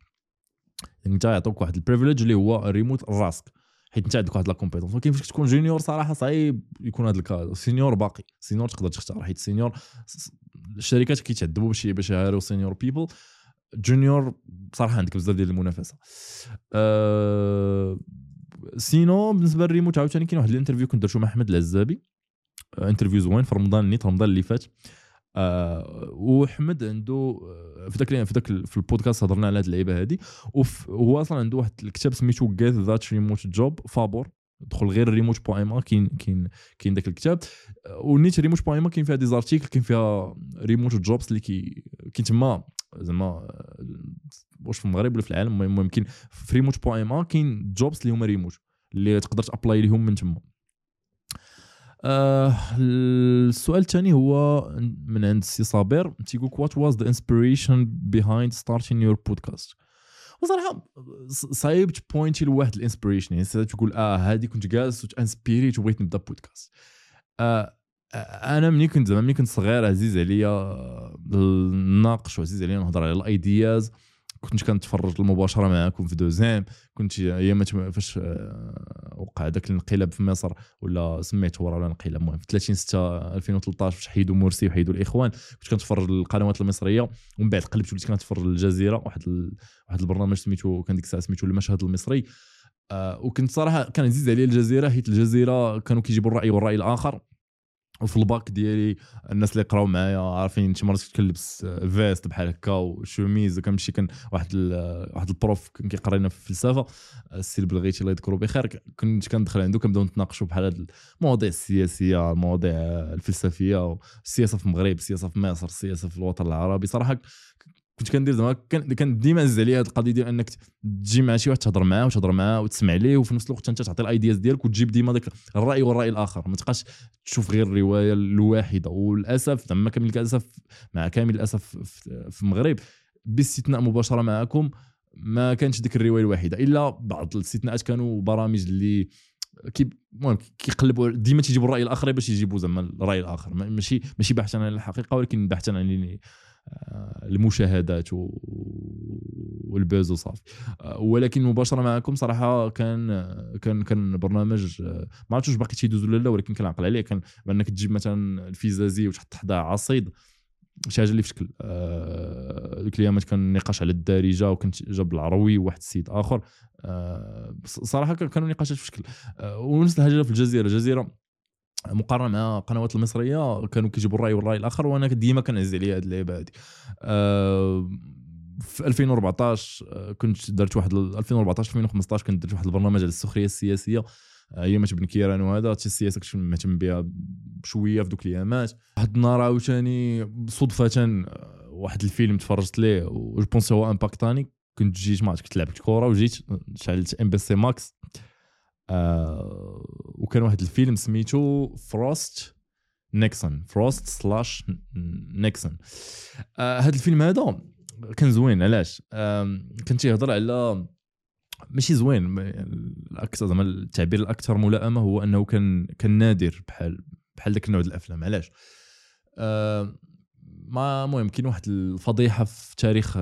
يعني انت يعطوك واحد البريفيليج اللي هو الريموت راسك حيت انت عندك واحد لا كومبيتونس. ولكن فاش تكون جونيور صراحه صعيب يكون هذا الكاد. سينيور باقي سينيور تقدر تختار، حيت سينيور الشركات كيتعذبوا باش باش يهاروا سينيور بيبل. جونيور بصراحه عندك بزاف ديال المنافسه. أه... سينو بالنسبه للريموت عاوتاني كاين واحد الانترفيو كنت درتو مع احمد العزابي، انترفيو زوين في رمضان نيت رمضان اللي فات. أه... وحمد عنده في داك في داك في البودكاست هضرنا على هاد اللعيبه هادي، وهو اصلا عنده واحد الكتاب سميتو جيت ذات ريموت جوب فابور. دخل غير ريموت بوان ما كاين كاين كاين داك الكتاب. ونيت ريموت بوان ما كاين فيها دي زارتيكل، كاين فيها ريموت جوبز اللي كي كاين تما زعما واش في المغرب ولا في العالم. المهم كاين في ريموت بوان ما كاين جوبز اللي هما ريموت اللي تقدر تابلاي ليهم من تما. آه السؤال الثاني هو من عند سي صابر تيقول وات واز ذا انسبيريشن بيهايند ستارتين يور بودكاست. وصراحه صعيب بوينتي لواحد الانسبيريشن، يعني تقول اه هذه كنت جالس انسبيريت وبغيت نبدا بودكاست. آه انا ملي كنت زعما ملي كنت صغير عزيز عليا الناقش وعزيز عليا نهضر على الايدياز. كنت كنتفرج المباشره معاكم في دوزام، كنت ايامات فاش وقع داك الانقلاب في مصر ولا سميته ولا الانقلاب المهم في ثلاثين ستة ألفين وثلاطاش باش حيدوا مرسي وحيدوا الاخوان. كنت كنتفرج القنوات المصريه ومن بعد قلبت وليت كنتفرج الجزيره، واحد ال... واحد البرنامج سميتو كان ديك الساعه سميتو المشهد المصري. آه وكنت صراحه كان عزيز عليا الجزيره حيت الجزيره كانوا كيجيبوا الراي والراي الاخر. وفي الباك ديالي الناس اللي قراو معايا عارفين شي مرات كنلبس فيست بحال هكا وشوميز وكنمشي كن واحد واحد البروف كان كيقرينا في الفلسفه السي البلغيتي الله يذكرو بخير. كنت كندخل عنده كنبداو نتناقشوا بحال هاد المواضيع السياسيه، المواضيع الفلسفيه، السياسه في المغرب، السياسه في مصر، السياسه في الوطن العربي. صراحه كنت كندير زعما كان ديما عز عليا هاد القضيه ديال انك تجي مع شي واحد تهضر معاه وتهضر معاه وتسمع ليه، وفي نفس الوقت انت تعطي الايدياز ديالك وتجيب ديما داك الراي والراي الاخر. ما تبقاش تشوف غير الروايه الواحده. وللاسف زعما كامل للاسف مع كامل للاسف في المغرب باستثناء مباشره معكم ما كانتش ديك الروايه الواحده، الا بعض الاستثناءات كانوا برامج اللي كي المهم كيقلبوا ديما تيجيبوا الراي الاخر باش يجيبوا زعما الراي الاخر. ماشي ماشي بحثا عن الحقيقه ولكن بحثا عن المشاهدات والبوز وصافي. ولكن مباشره معكم صراحه كان كان كان برنامج ما عرفتش باقي تيدوز ولا لا، ولكن كنعقل عليه كان بانك تجيب مثلا الفيزازي وتحط حدا عصيد شي حاجه اللي في شكل آه الكليامات كان نقاش على الدارجه وكنت جاب العروي وواحد السيد اخر آه صراحه كانوا نقاشات في شكل آه ونفس الحاجه في الجزيره الجزيره مقارنه مع القنوات المصريه كانوا كيجيبوا الراي والراي الاخر وانا ديما كنعز عليا هاد اللعبه هادي آه في ألفين وأربعطاش كنت درت واحد ألفين وأربعطاش ألفين وخمسطاش كنت درت واحد البرنامج على السخريه السياسيه ايام تبن كيران وهذا حتى السياسه كنت مهتم بها شويه في دوك الايامات واحد النهار عاوتاني صدفه واحد الفيلم تفرجت ليه و جوبونس هو امباكتاني كنت جيت ماتش كنت لعبت كره وجيت شعلت ام بي سي ماكس آه وكان واحد الفيلم سميتو فروست نيكسون فروست سلاش نيكسون آه هذا الفيلم هذا كان زوين علاش آه كنت يهضر على ماشي زوين الاكثر زعما التعبير الاكثر ملائمه هو انه كان كان نادر بحال بحال داك النوع ديال الافلام علاش آه ما المهم كاين واحد الفضيحه في تاريخ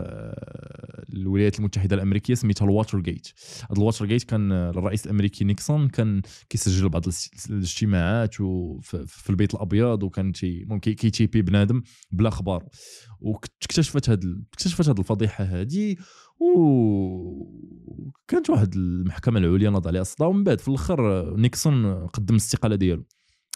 الولايات المتحده الامريكيه سميتها الواترغيت هذا الواترغيت كان الرئيس الامريكي نيكسون كان كيسجل بعض الاجتماعات وفي البيت الابيض وكان ممكن كيتيبي بنادم بلا خبار واكتشفت هذه اكتشفت هذه الفضيحه هذه وكانت واحد المحكمه العليا ناض عليها الصدى ومن بعد في الاخر نيكسون قدم الاستقاله ديالو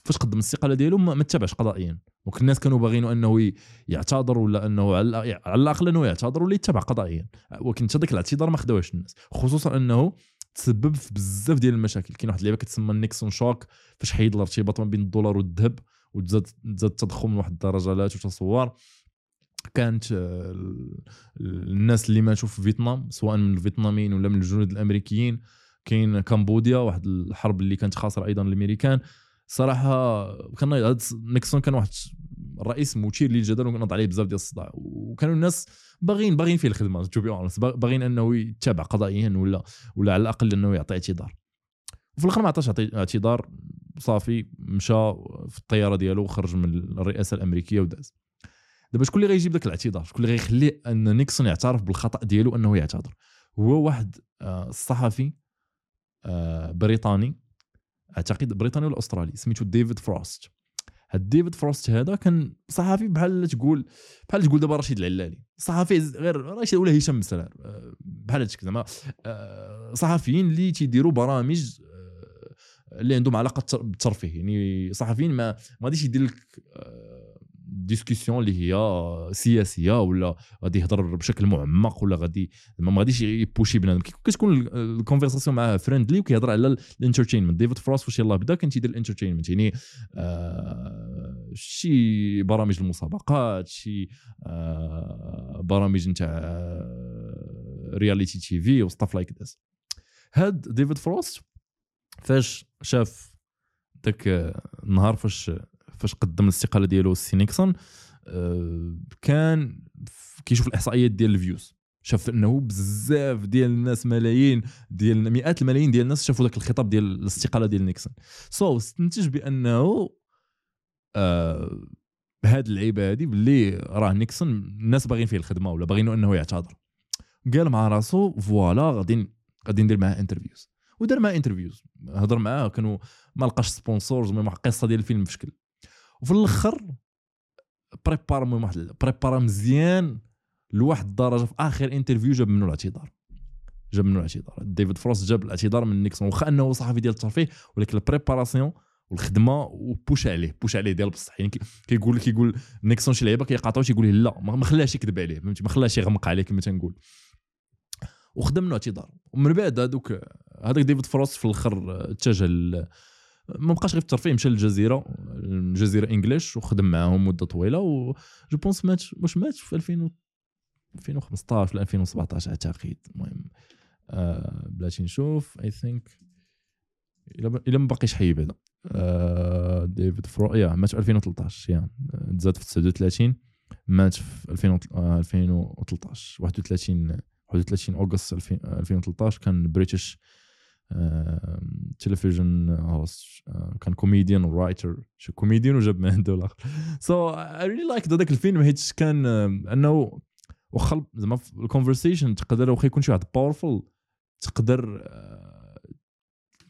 فاش قدم الاستقاله ديالو ما تبعش قضائيا وكل الناس كانوا باغينوا انه يعتذر ولا انه على الاقل انه يعتذر ولا يتبع قضائيا ولكن حتى داك الاعتذار ما خداوهش الناس خصوصا انه تسبب في بزاف ديال المشاكل كاين واحد اللعبه كتسمى نيكسون شوك فاش حيد الارتباط ما بين الدولار والذهب وتزاد تزاد التضخم لواحد الدرجه لا تتصور كانت الناس اللي ماتوا في فيتنام سواء من الفيتناميين ولا من الجنود الامريكيين كاين كامبوديا واحد الحرب اللي كانت خاسره ايضا الامريكان صراحه كان نيكسون كان واحد الرئيس مثير للجدل ونضع عليه بزاف ديال الصداع وكانوا الناس باغين باغين فيه الخدمه باغين انه يتبع قضائيا ولا ولا على الاقل انه يعطي اعتذار وفي الاخر ما عطاش اعتذار صافي مشى في الطياره ديالو وخرج من الرئاسه الامريكيه وداز دابا شكون اللي غيجيب داك الاعتذار شكون اللي غيخلي ان نيكسون يعترف بالخطا ديالو انه يعتذر هو واحد الصحفي بريطاني اعتقد بريطاني ولا أسترالي سميته ديفيد فروست هاد ديفيد فروست هذا كان صحفي بحال تقول بحال تقول دابا رشيد العلالي صحفي غير رشيد ولا هشام السلار بحال هادشي زعما صحفيين اللي تيديروا برامج اللي عندهم علاقه بالترفيه يعني صحفيين ما غاديش يدير لك ديسكسيون اللي هي سياسيه ولا غادي يهضر بشكل معمق ولا غادي ما غاديش يبوشي بنادم كتكون الكونفرساسيون معاه فريندلي وكيهضر على الانترتينمنت ديفيد فروست واش يلاه بدا كان تيدير الانترتينمنت يعني آه شي برامج المسابقات شي آه برامج نتاع رياليتي تي في وستاف لايك ذس هاد ديفيد فروست فاش شاف داك النهار فاش فاش قدم الاستقاله ديالو سي نيكسون أه كان كيشوف الاحصائيات ديال الفيوز شاف انه بزاف ديال الناس ملايين ديال مئات الملايين ديال الناس شافوا داك الخطاب ديال الاستقاله ديال نيكسون سو so, استنتج بانه أه بهاد العيبه هذه باللي راه نيكسون الناس باغين فيه الخدمه ولا باغينوا انه يعتذر قال مع راسو فوالا غادي غادي ندير معاه انترفيوز ودار معاه انترفيوز هضر معاه كانوا ما لقاش سبونسورز المهم القصه ديال الفيلم في شكل وفي الاخر بريبار مو واحد بريبار مزيان لواحد الدرجه في اخر انترفيو جاب منه الاعتذار جاب منه الاعتذار ديفيد فروست جاب الاعتذار من نيكسون واخا انه صحفي ديال الترفيه ولكن البريباراسيون والخدمه وبوش عليه بوش عليه ديال بصح يعني كيقول كي كيقول نيكسون شي لعيبه كيقاطعو تيقول له لا ما خلاش يكذب عليه فهمتي ما خلاش يغمق عليه كما تنقول وخدم منه اعتذار ومن بعد هذوك هذاك ديفيد فروست في الاخر اتجه ما بقاش غير في الترفيه مشى للجزيره الجزيره انجليش وخدم معاهم مده طويله و جو بونس مات واش مات في ألفين وخمسطاش ولا ألفين وسبعطاش اعتقد المهم آه بلاتي نشوف اي ثينك الا الا ما باقيش حي بعدا آه ديفيد فرويا مات في ألفين وثلاطاش يعني تزاد في تسعة وثلاثين مات في ألفين وثلاطاش واحد وثلاثين اوغست ألفين وثلاطاش كان بريتش تلفزيون هوست كان كوميديان ورايتر شو كوميديان وجاب معاه الدور الاخر سو اي ريلي لايك داك الفيلم حيت كان انه وخلط زعما الكونفرسيشن تقدر واخا يكون شي واحد باورفل تقدر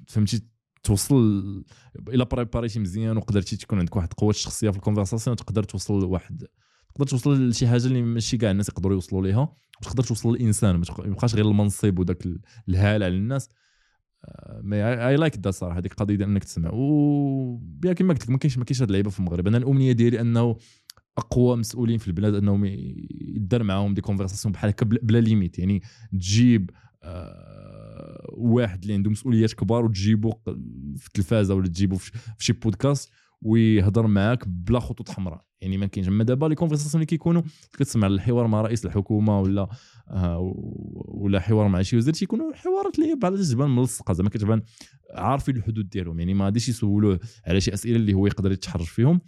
فهمتي توصل الى بريباريتي مزيان وقدرتي تكون عندك واحد قوه شخصيه في الكونفرساسيون تقدر توصل لواحد تقدر توصل لشي حاجه اللي ماشي كاع الناس يقدروا يوصلوا ليها، وتقدر توصل للانسان، ما يبقاش غير المنصب وداك الهاله على الناس. ما اي لايك دا صراحه هذيك القضيه انك تسمع وبيا كما قلت لك ما كاينش ما كاينش هاد اللعيبه في المغرب. انا الامنيه ديالي انه اقوى مسؤولين في البلاد انهم يدار معاهم دي كونفرساسيون بحال هكا بلا ليميت، يعني تجيب آه واحد اللي عنده مسؤوليات كبار وتجيبو في التلفازه ولا تجيبو في شي بودكاست ويهضر معاك بلا خطوط حمراء. يعني ما كاينش اما دابا لي كونفرساسيون اللي كيكونوا كتسمع الحوار مع رئيس الحكومه ولا آه ولا حوار مع شي وزير، تيكونوا حوارات اللي بحال الجبان ملصقه، زعما كتبان عارفين الحدود ديالهم، يعني ما غاديش يسولوه على شي اسئله اللي هو يقدر يتحرج فيهم،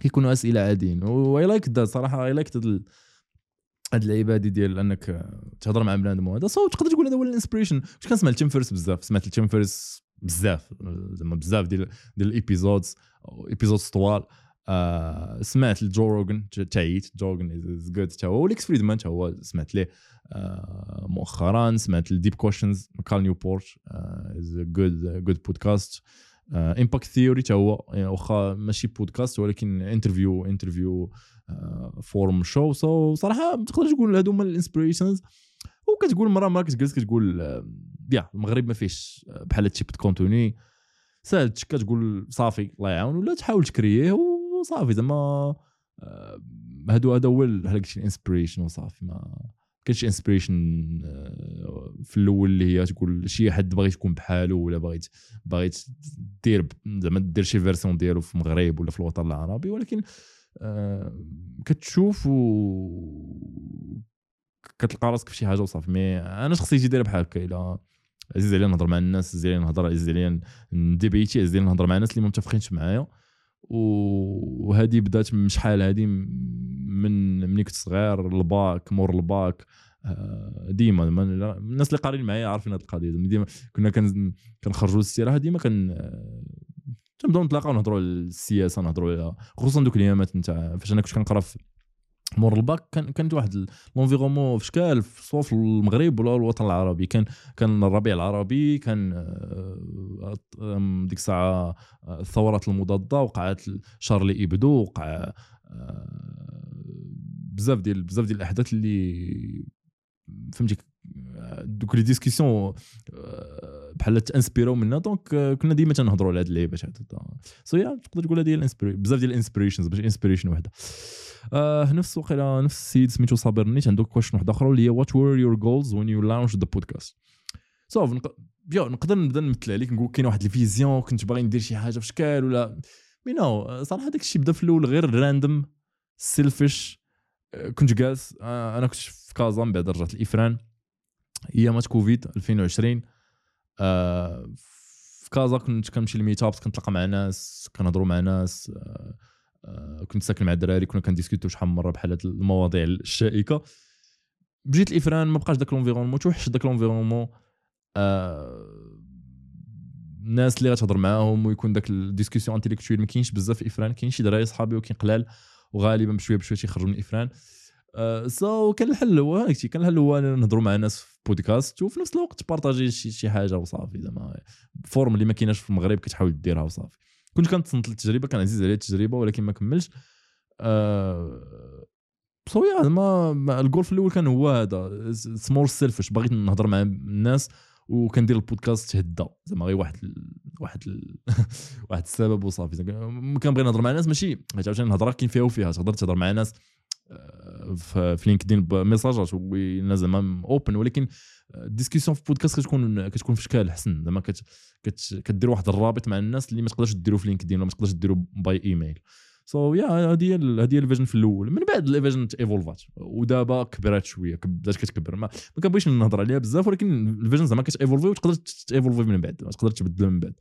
كيكونوا اسئله عاديين. واي لايك ذا صراحه، اي لايك ذا هاد اللعيبه هادي ديال انك تهضر مع بنادم وهذا صوت تقدر تقول هذا هو الانسبيريشن. كنت كنسمع لتيم فيرس بزاف، سمعت لتيم فيرس بزاف زعما بزاف ديال ديال الابيزودز ايبيزودز طوال. آه سمعت لجو روغن تاعيت، جو روغن از جود تا هو، ليكس فريدمان تا هو سمعت ليه آه مؤخرا. سمعت الديب كويشنز مقال نيوبورت از جود جود بودكاست. امباكت ثيوري تا هو واخا ماشي بودكاست ولكن انترفيو انترفيو فورم شو. سو صراحه تقدر تقول هادو هما الانسبيريشنز. وكتقول مره ما كتجلس كتقول يا المغرب ما فيهش بحال هادشي بد كونتوني ساهل كتقول صافي الله يعاون، ولا تحاول تكرييه وصافي زعما هادو هذا هو هادشي الانسبيريشن وصافي. ما كاينش انسبيريشن في الاول اللي هي تقول شي حد باغي تكون بحاله ولا باغيت باغيت دير زعما دير شي فيرسون ديالو في المغرب ولا في الوطن العربي، ولكن آه كتشوف و كتلقى راسك في شي حاجه وصافي. مي انا شخصيتي دايره بحال هكا، الا عزيز عليا نهضر مع الناس، عزيز عليا نهضر، عزيز عليا نديبيتي، عزيز عليا نهضر مع الناس اللي ما متفقينش معايا. وهذه بدات من شحال هذه، من ملي كنت صغير الباك مور الباك ديما الناس اللي قارين معايا عارفين هذه القضيه. ديما كنا كنخرجوا للاستراحه، ديما كن تنبداو نتلاقاو نهضروا على السياسه، نهضروا على خصوصا دوك اليامات نتاع فاش انا كنت كنقرا مور الباك، كان كانت واحد لونفيرومون في شكال سواء في المغرب ولا الوطن العربي. كان كان الربيع العربي، كان ديك الساعه الثورات المضاده وقعت، شارلي إبدو وقع، بزاف ديال بزاف ديال الاحداث اللي فهمتي دوك لي ديسكسيون بحال تانسبيرو منها. دونك كنا ديما تنهضروا على هاد اللعيبات هادو. سو يا تقدر تقول هادي الانسبيري بزاف ديال الانسبيريشنز، باش انسبيريشن وحده. آه نفس وقيله نفس السيد سميتو صابر نيت عنده كويشن واحده اخرى اللي هي وات وير يور جولز وين يو لانش ذا بودكاست. سو نقدر نبدا نمثل عليك نقول كاين واحد الفيزيون كنت باغي ندير شي حاجه في شكل ولا مي نو. صراحه داك الشيء بدا في الاول غير راندوم سيلفيش. كنت جالس آه انا كنت في كازا من بعد رجعت لافران ايامات كوفيد ألفين وعشرين. آه في كازا كنت كنمشي للميتابس، كنتلاقى مع ناس، كنهضروا مع ناس. آه آه كنت ساكن مع الدراري، كنا كنديسكوتو شحال من مره بحال هاد المواضيع الشائكه. جيت لافران ما بقاش داك لونفيرونمون، توحش داك لونفيرونمون. آه الناس اللي غتهضر معاهم ويكون داك الديسكوسيون انتيليكتويل ما كاينش بزاف في افران. كاين شي دراري صحابي وكاين قلال، وغالبا بشويه بشويه تيخرجوا من افران. أه سو كان الحل هو هادشي، كان الحل هو نهضروا مع ناس في بودكاست وفي نفس الوقت بارطاجي شي شي حاجه وصافي زعما فورم اللي ما كايناش في المغرب كتحاول ديرها وصافي. كنت كنتصنت للتجربه، كان عزيز عليا التجربه ولكن ما كملش. أه بصويا زعما الجول في الاول كان هو هذا سمول سيلفش، بغيت نهضر مع الناس وكندير البودكاست هدا زعما غير واحد ال... واحد ال... واحد السبب وصافي. كنبغي نهضر مع ناس ماشي عشان نهضر، كاين فيها وفيها. تقدر تهضر مع ناس في لينكدين بميساجات والناس زعما اوبن، ولكن الديسكسيون في بودكاست كتكون كتكون في شكل حسن زعما كت... كت... كدير واحد الرابط مع الناس اللي ما تقدرش ديرو في لينكدين ولا ما تقدرش ديرو باي ايميل. سو so, يا yeah, هذه هذه الفيجن في الاول. من بعد الفيجن ايفولفات ودابا كبرات شويه، بدات كتكبر. ما كنبغيش نهضر عليها بزاف، ولكن الفيجن زعما كتايفولفي وتقدر تايفولفي من بعد، تقدر تبدل من بعد.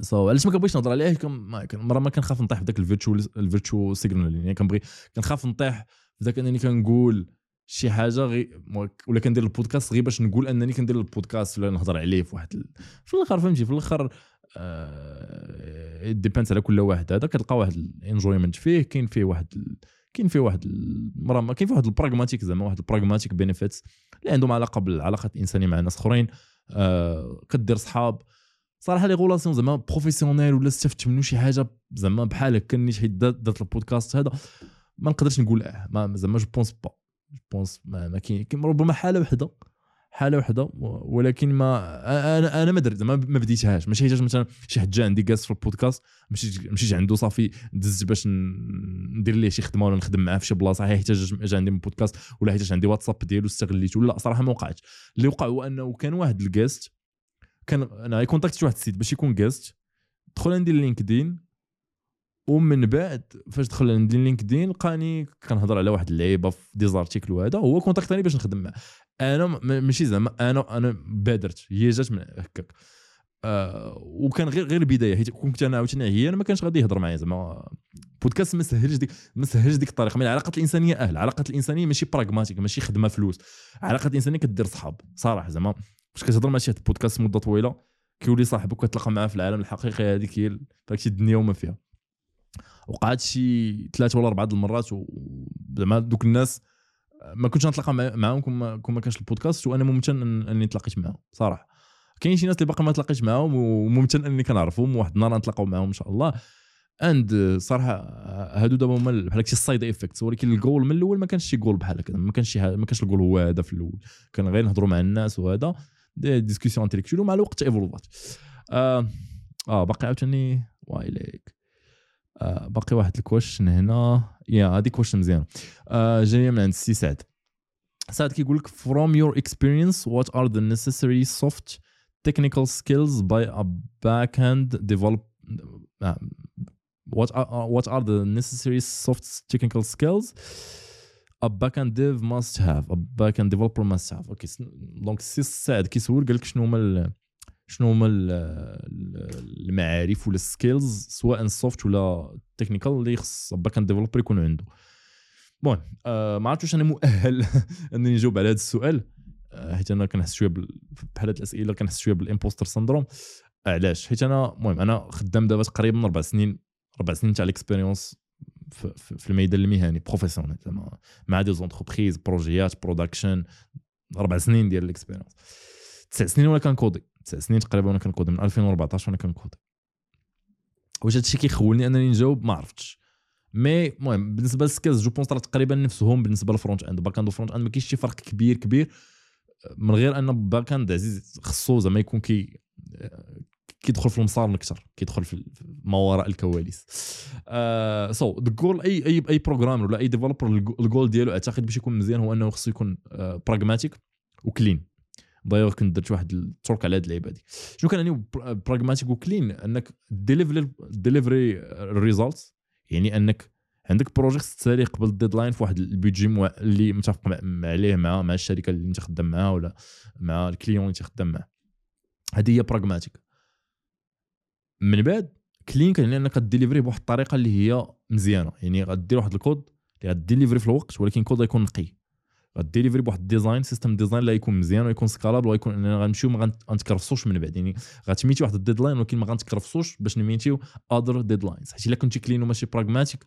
سو so, علاش ما كنبغيش نهضر عليها؟ مره ما كنخاف نطيح في ذاك الفيرتشوال الفيرتشوال سيجنال. يعني كنبغي كنخاف نطيح في ذاك انني كنقول شي حاجه غير ولا كندير البودكاست غير باش نقول انني كندير البودكاست ولا نهضر عليه في واحد ال... في الاخر فهمتي. في الاخر ديبانس على كل واحد. هذا كتلقى واحد الانجويمنت فيه، كاين فيه واحد كاين فيه واحد المرام، كاين فيه واحد البراغماتيك زعما واحد البراغماتيك بينيفيتس اللي عندهم علاقه بالعلاقات الانسانيه مع ناس اخرين. آه كدير صحاب صراحه لي غولاسيون زعما بروفيسيونيل، ولا استفدت منو شي حاجه زعما بحال هكا نيت حيت دات البودكاست هذا. ما نقدرش نقول اه ما زعما جو بونس با جو بونس ما, ما كاين ربما حاله وحده حاله وحده ولكن ما انا انا ما درت زعما ما بديتهاش. ماشي حيت مثلا شي حد جا عندي جالس في البودكاست مشيت مشيت عنده صافي دزت باش ندير ليه شي خدمه ولا نخدم معاه في شي بلاصه حيت جا عندي من بودكاست ولا حيت عندي واتساب ديالو استغليته. لا صراحه ما وقعتش. اللي وقع هو انه كان واحد الجاست كان انا كونتاكت واحد السيد باش يكون جاست دخل عندي لينكدين ومن بعد فاش دخل عندي لينكدين لقاني كنهضر على واحد اللعيبه في ديزارتيكل وهذا هو كونتاكتاني باش نخدم معاه. انا ماشي زعما انا انا بادرت هي جات من هكاك آه وكان غير غير البدايه حيت كنت انا عاوتاني هي انا ما كانش غادي يهضر معايا زعما بودكاست ما سهلش ديك ما سهلش ديك الطريقه. من العلاقه الانسانيه اهل علاقه الانسانيه ماشي براغماتيك ماشي خدمه فلوس. علاقه الانسانيه كدير صحاب صراحه زعما فاش كتهضر مع شي واحد بودكاست مده طويله كيولي صاحبك وكتلاقى معاه في العالم الحقيقي. هذيك هي داكشي الدنيا وما فيها. وقعت شي ثلاثه ولا اربعه المرات زعما دوك الناس ما كنتش نتلاقى معاهم كون ما كانش البودكاست وانا ممتن اني تلاقيت معاهم صراحه. كاين شي ناس اللي باقي ما تلاقيتش معاهم وممتن اني كنعرفهم واحد النهار نتلاقاو معاهم ان شاء الله. اند صراحه هادو دابا هما بحال هكا السايد ايفيكتس ولكن الجول من الاول ما كانش شي جول بحال هكا ما كانش ما كانش الجول هو هذا في الاول. كان غير نهضروا مع الناس وهذا دي ديسكوسيون انتيليكتوال ومع الوقت ايفولفات اه, آه باقي عاوتاني وايليك آه باقي واحد الكويشن هنا يا هذه كويشن مزيان آه جايه من عند السي سعد. سعد كيقول لك from your experience what are the necessary soft technical skills by a backend develop آه. what are what are the necessary soft technical skills a backend dev must have a backend developer must have. اوكي دونك السي سعد كيسول قال لك شنو هما شنو هما المعارف ولا السكيلز سواء سوفت ولا تكنيكال اللي خص باك اند ديفلوبر يكون عنده. بون أه ما عرفتش انا مؤهل انني نجاوب على هذا السؤال أه حيت انا كنحس شويه بحال هاد الاسئله كنحس شويه بالامبوستر سندروم. علاش؟ حيت انا المهم انا خدام دابا تقريبا اربع سنين اربع سنين تاع الاكسبيريونس في, في الميدان المهني بروفيسيونيل زعما مع دي زونتربريز بروجيات برودكشن اربع سنين ديال الاكسبيريونس. تسع سنين وانا كنكودي تسع سنين تقريبا وانا كنكود من ألفين وأربعطاش وانا كنكود. واش هادشي كيخولني انني نجاوب؟ ما عرفتش. مي المهم بالنسبه للسكيلز جو بونس تقريبا نفسهم بالنسبه للفرونت اند باك اند وفرونت اند ما كاينش شي فرق كبير كبير من غير ان باك اند عزيز خصو زعما يكون كي كيدخل في المسار اكثر كيدخل في ما وراء الكواليس. آه سو ذا جول اي اي اي بروغرامر ولا اي ديفلوبر الجول ديالو اعتقد باش يكون مزيان هو انه خصو يكون آه براغماتيك وكلين. دايوغ كنت درت واحد الترك على هاد اللعيبه هادي. شنو كان يعني براغماتيك وكلين؟ انك ديليفري ديليفري ريزلتس يعني انك عندك بروجيكت تسالي قبل الديدلاين في واحد البيدجي اللي متفق عليه مع مع الشركه اللي انت خدام معها ولا مع الكليون اللي انت خدام معاه. هذه هي براغماتيك. من بعد كلين كان يعني انك ديليفري بواحد الطريقه اللي هي مزيانه يعني غدير واحد الكود اللي غديليفري في الوقت ولكن كود غيكون نقي. غديليفري بواحد الديزاين سيستم ديزاين لا يكون مزيان ويكون سكالابل ويكون اننا غنمشيو ما غنتكرفصوش من بعد يعني غتميتي واحد الديدلاين ولكن ما غنتكرفصوش باش نميتيو اذر ديدلاينز. حيت الا كنتي كلين وماشي براغماتيك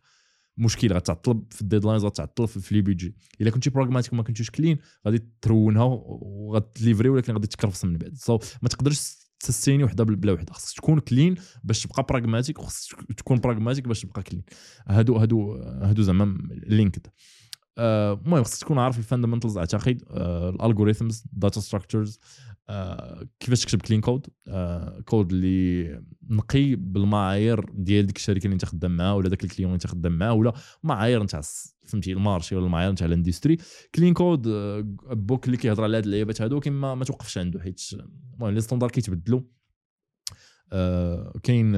مشكل غتعطل في الديدلاينز غتعطل في لي بيدجي. الا كنتي براغماتيك وما كنتيش كلين غادي ترونها وغديليفري ولكن غادي تكرفص من بعد. سو so, ما تقدرش تسيني وحده بلا وحده. خصك تكون كلين باش تبقى براغماتيك وخصك تكون براغماتيك باش تبقى كلين. هادو هادو هادو زعما لينكد. المهم خصك تكون عارف الفاندامنتالز اعتقد الالغوريثمز داتا ستراكشرز كيفاش تكتب كلين كود كود اللي نقي بالمعايير ديال ديك الشركه اللي انت خدام معاها ولا داك الكليون اللي انت خدام معاه ولا معايير نتاع فهمتي المارشي ولا المعايير نتاع الاندستري. كلين كود بوك اللي كيهضر على هاد اللعيبات هادو كيما ما توقفش عنده حيت المهم لي ستاندار كيتبدلوا. آه، كاين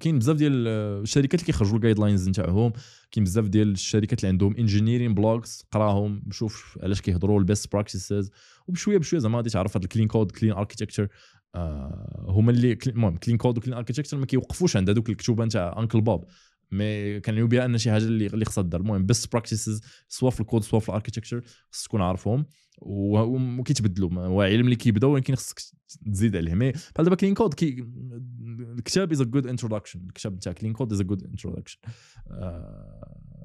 كاين بزاف ديال الشركات اللي كيخرجوا الجايد لاينز نتاعهم. كاين بزاف ديال الشركات اللي عندهم انجينيرين بلوجز قراهم شوف علاش كيهضروا البيست براكتيسز وبشويه بشويه زعما غادي تعرف هاد الكلين كود كلين اركيتكتشر آه، هما اللي المهم كلين كود وكلين اركيتكتشر ما كيوقفوش عند هذوك الكتوبه نتاع انكل باب مي كانوا بها ان شي حاجه اللي اللي خصها دار. المهم بيست براكتيسز سوا في الكود سوا في الاركيتكتشر خص تكون عارفهم وكيتبدلوا وعلم اللي كيبداو ولكن خصك تزيد عليه. مي بحال دابا كلين كود كي الكتاب از ا جود انتروداكشن الكتاب تاع كلين كود از ا جود انتروداكشن.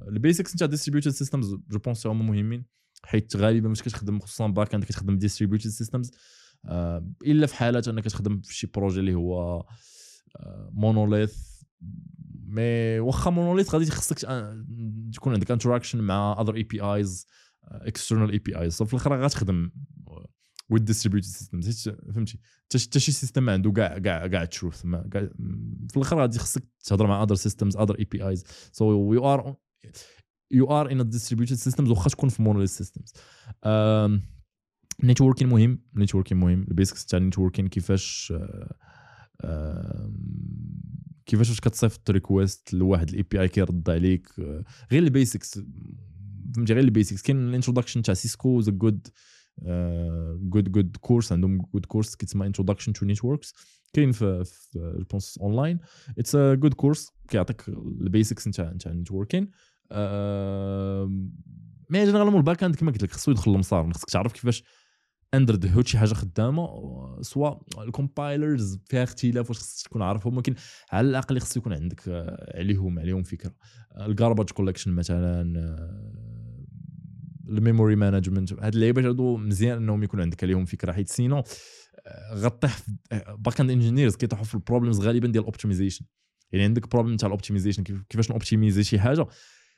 البيسكس نتاع ديستريبيوتد سيستمز جو بونس هما مهمين حيت غالبا ملي كتخدم خصوصا باك اند كتخدم ديستريبيوتد سيستمز الا في حالات انك كتخدم في شي بروجي اللي هو مونوليث مي واخا مونوليت غادي خصك تكون عندك انتراكشن مع اذر اي بي ايز اكسترنال اي بي ايز، وفي الاخر غتخدم ويت ديستريبيوتد سيستمز. فهمتي حتى شي سيستم عنده كاع كاع كاع التروث، في الاخر غادي خصك تهضر مع اذر سيستمز اذر اي بي ايز. سو يو ار يو ار ان ديستريبيوتد سيستمز واخا تكون في مونوليت سيستمز. نيتوركين مهم، نيتوركين مهم، البيسكس تاع نيتوركين كيفاش كيفاش واش كتصيفط ريكويست لواحد الاي بي اي كيرد عليك، غير البيسكس فهمتي، غير البيسكس. كاين الانتروداكشن تاع سيسكو ذا جود جود جود كورس، عندهم جود كورس كيتسمى انتروداكشن تو نيتوركس، كاين في البونس اونلاين، اتس ا جود كورس كيعطيك البيسكس نتاع نتاع نيتوركين. مي جينيرالمون الباك اند كما قلت لك خصو يدخل المسار، خصك تعرف كيفاش اندر دهو شي حاجه خدامه، سواء الكومبايلرز فيها اختلاف واش خصك تكون عارفهم، ولكن على الاقل خص يكون عندك عليهم عليهم فكره. الجارباج كولكشن مثلا، الميموري مانجمنت، هاد اللعيبات هادو مزيان انهم يكون عندك عليهم فكره، حيت سينو غطيح باك اند انجينيرز كيطيحوا في البروبلمز غالبا ديال الاوبتمايزيشن. يعني عندك بروبلم تاع الاوبتمايزيشن، كيفاش نوبتمايزي شي حاجه،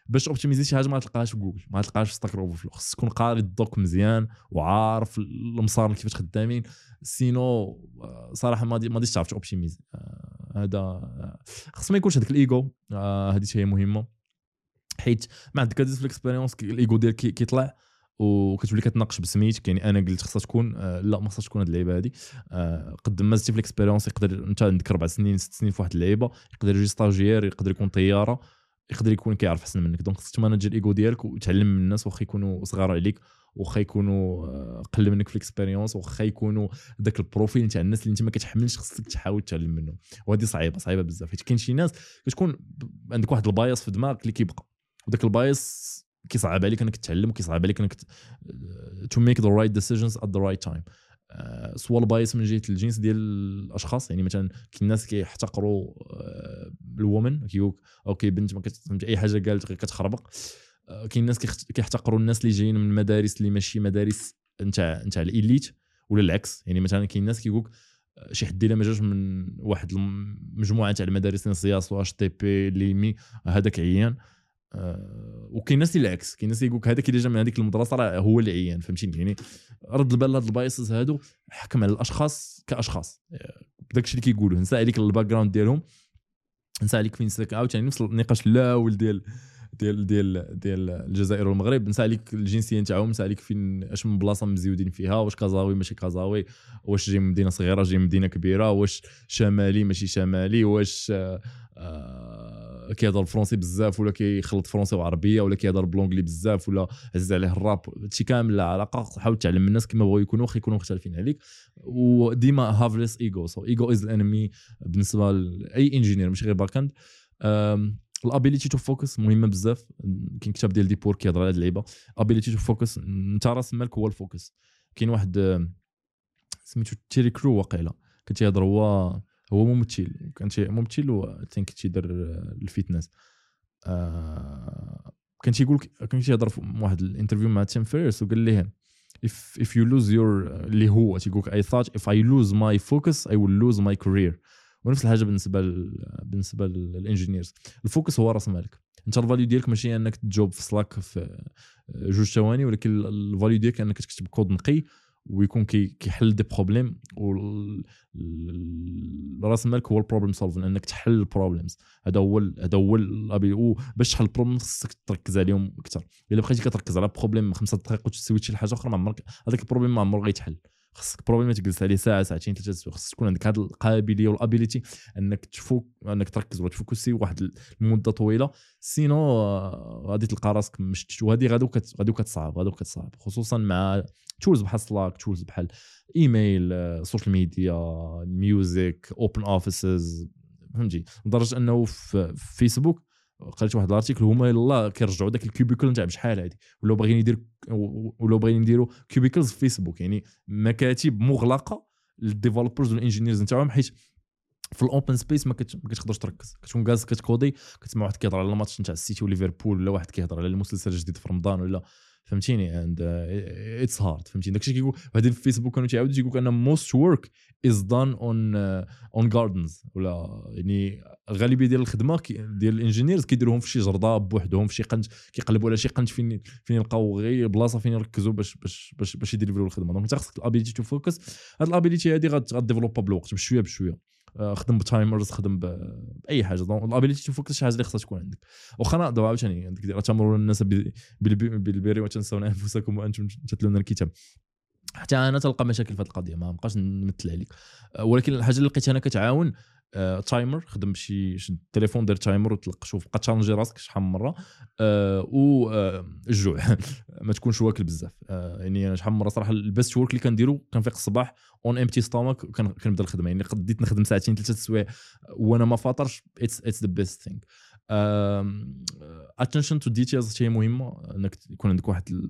باش اوبتيمايزي شي حاجه ما تلقاهاش في جوجل، ما تلقاهاش في ستاك اوفرفلو. خص تكون قاري الدوك مزيان وعارف المسار كيفاش خدامين، سينو صراحه ما غاديش تعرف اوبتيمايزي. هذا خص ما يكونش هذاك الايجو، هذه هي مهمه، حيت مع هذيك هذيك الاكسبيريونس الايجو ديالك كيطلع وكتولي كتناقش بسميتك. يعني انا قلت خصها تكون لا، ما خصهاش تكون هذه اللعيبه هذه. قد ما زدتي في الاكسبيريونس يقدر انت عندك اربع سنين ست سنين في واحد اللعيبه، يقدر يجي ستاجير، يقدر يكون طياره، يقدر يكون كيعرف احسن منك. دونك خصك تمانج الايجو ديالك وتعلم من الناس، واخا يكونوا صغار عليك، واخا يكونوا قل منك في الاكسبيريونس، واخا يكونوا داك البروفيل تاع الناس اللي انت ما كتحملش، خصك تحاول تعلم منهم. وهذه صعيبه صعيبه بزاف، حيت كاين شي ناس كتكون عندك واحد البايص في دماغك اللي كيبقى، وداك البايص كيصعب عليك انك تتعلم، وكيصعب عليك انك تو ميك ذا رايت ديسيجنز ات ذا رايت تايم. سوا البايص من جهه الجنس ديال الاشخاص، يعني مثلا كاين ناس كيحتقروا الومن، كيقول اوكي بنت ما كتفهمش اي حاجه قالت غير كتخربق. كاين ناس كيحتقروا الناس اللي جايين من مدارس اللي ماشي مدارس نتاع نتاع الاليت، ولا العكس. يعني مثلا كاين ناس كيقول شي حد الا ما جاش من واحد المجموعه تاع المدارس السياس واش تي بي اللي مي هذاك عيان. أه وكاين ناس العكس، كاين ناس يقولك هذاك اللي جا من هذيك المدرسه راه هو اللي عيان. فهمتيني؟ يعني رد البال لهاد البايسز هادو، حكم على الاشخاص كاشخاص. داكشي اللي كيقولوه نسى عليك الباك جراوند ديالهم، نسى عليك فين ساك اوت. يعني نفس النقاش الاول ديال ديال ديال ديال الجزائر والمغرب، نسى عليك الجنسيه نتاعهم، نسى عليك فين اش من بلاصه مزيودين فيها، واش كازاوي ماشي كازاوي، واش جاي من مدينه صغيره جاي من مدينه كبيره، واش شمالي ماشي شمالي، واش آه آه كيهضر الفرنسي بزاف ولا كيخلط فرنسي وعربيه، ولا كيهضر بلونجلي بزاف ولا هز عليه الراب. هادشي كامل لا علاقه. حاول تعلم الناس كما بغاو يكونوا، واخا يكونوا مختلفين عليك. وديما هافليس ايجو، سو ايجو از الانمي بالنسبه لاي انجينير، ماشي غير باك اند. الابيليتي تو فوكس مهمه بزاف. كاين كتاب ديال ديبور كيهضر على هاد اللعيبه، ابيليتي تو فوكس. انت راس مالك هو الفوكس. كاين واحد سميتو تيري كرو واقيلا، كان تيهضر هو هو ممثل، كان شي ممثل و ثينك تيدير الفيتنس. آه كان تيقول كان تيهضر في واحد الانترفيو مع تيم فيرس، وقال ليه if if you lose your اللي هو تيقول I thought if I lose my focus I will lose my career. ونفس الحاجه بالنسبه ل... بالنسبه للانجينيرز، الفوكس هو راس مالك. انت الفاليو ديالك ماشي انك تجوب في سلاك في جوج ثواني، ولكن الفاليو ديالك انك تكتب كود نقي ويكون كيحل دي بروبليم. وراس مالك هو البروبلم سولفين، انك تحل البروبلمز. هذا هو هذا هو الابي. باش تحل البروبلمز خصك تركز عليهم اكثر. الا بقيتي كتركز على بروبليم خمسة دقائق وتسويت شي حاجه اخرى، ما عمرك هذاك البروبليم ما عمره غيتحل. خصك بروبليم تجلس عليه ساعه ساعتين ثلاثه. خص تكون عندك هذه القابليه والابيليتي انك تفوك، انك تركز وتفوكسي واحد المده طويله. سينو غادي تلقى راسك مشتت، وهذه غادي غادي كتصعب غادي كتصعب خصوصا مع تولز بحال سلاك، تولز بحال ايميل، سوشيال ميديا، ميوزك، اوبن اوفيسز. فهمتي؟ لدرجه انه في فيسبوك قريت واحد الارتيكل، هما يلاه كيرجعوا داك الكوبيكل نتاع بشحال هادي، ولاو باغيين يدير ولاو باغيين يديروا كوبيكلز في فيسبوك، يعني مكاتب مغلقه للديفلوبرز والانجينيرز نتاعهم، حيت في الاوبن سبيس ما كتقدرش تركز. كتكون جالس كتكودي، كتسمع واحد كيهضر على الماتش نتاع السيتي وليفربول، ولا واحد كيهضر على المسلسل الجديد في رمضان، ولا فهمتيني اند اتس هارد فهمتيني داكشي كيقول هادي في فيسبوك كانوا تيعاودوا تيقول ان موست ورك از دان اون اون جاردنز ولا يعني غالبيه ديال الخدمه ديال الانجينيرز كيديروهم في شي جرده بوحدهم في شي قنج كيقلبوا على شي قنج فين فين يلقاو غير بلاصه فين يركزوا باش باش باش, باش يديريفريو الخدمه دونك انت خصك الابيليتي تو فوكس هاد الابيليتي هادي غاديفلوبا بالوقت بشويه بشويه خدم بتايمرز خدم باي حاجه دونك الابيليتي تو فوكس شي حاجه اللي خصها تكون عندك واخا انا دابا عاوتاني عندك راه تامروا الناس بالبيري وتنساو انفسكم وانتم تتلونا الكتاب حتى انا تلقى مشاكل في هذه القضيه ما بقاش نمثل عليك ولكن الحاجه اللي لقيت انا كتعاون أه، تايمر خدم شي التليفون دير تايمر وتلق شوف بقى تشارجي راسك شحال من مره أه، و الجوع ما تكونش واكل بزاف أه، يعني انا شحال من مره صراحه البيست وورك اللي كنديرو كنفيق الصباح اون امتي ستومك كنبدا الخدمه يعني قديت نخدم ساعتين ثلاثه السوايع وانا ما فاطرش اتس ذا بيست ثينك اتنشن تو ديتيلز شي مهمه انك يكون عندك واحد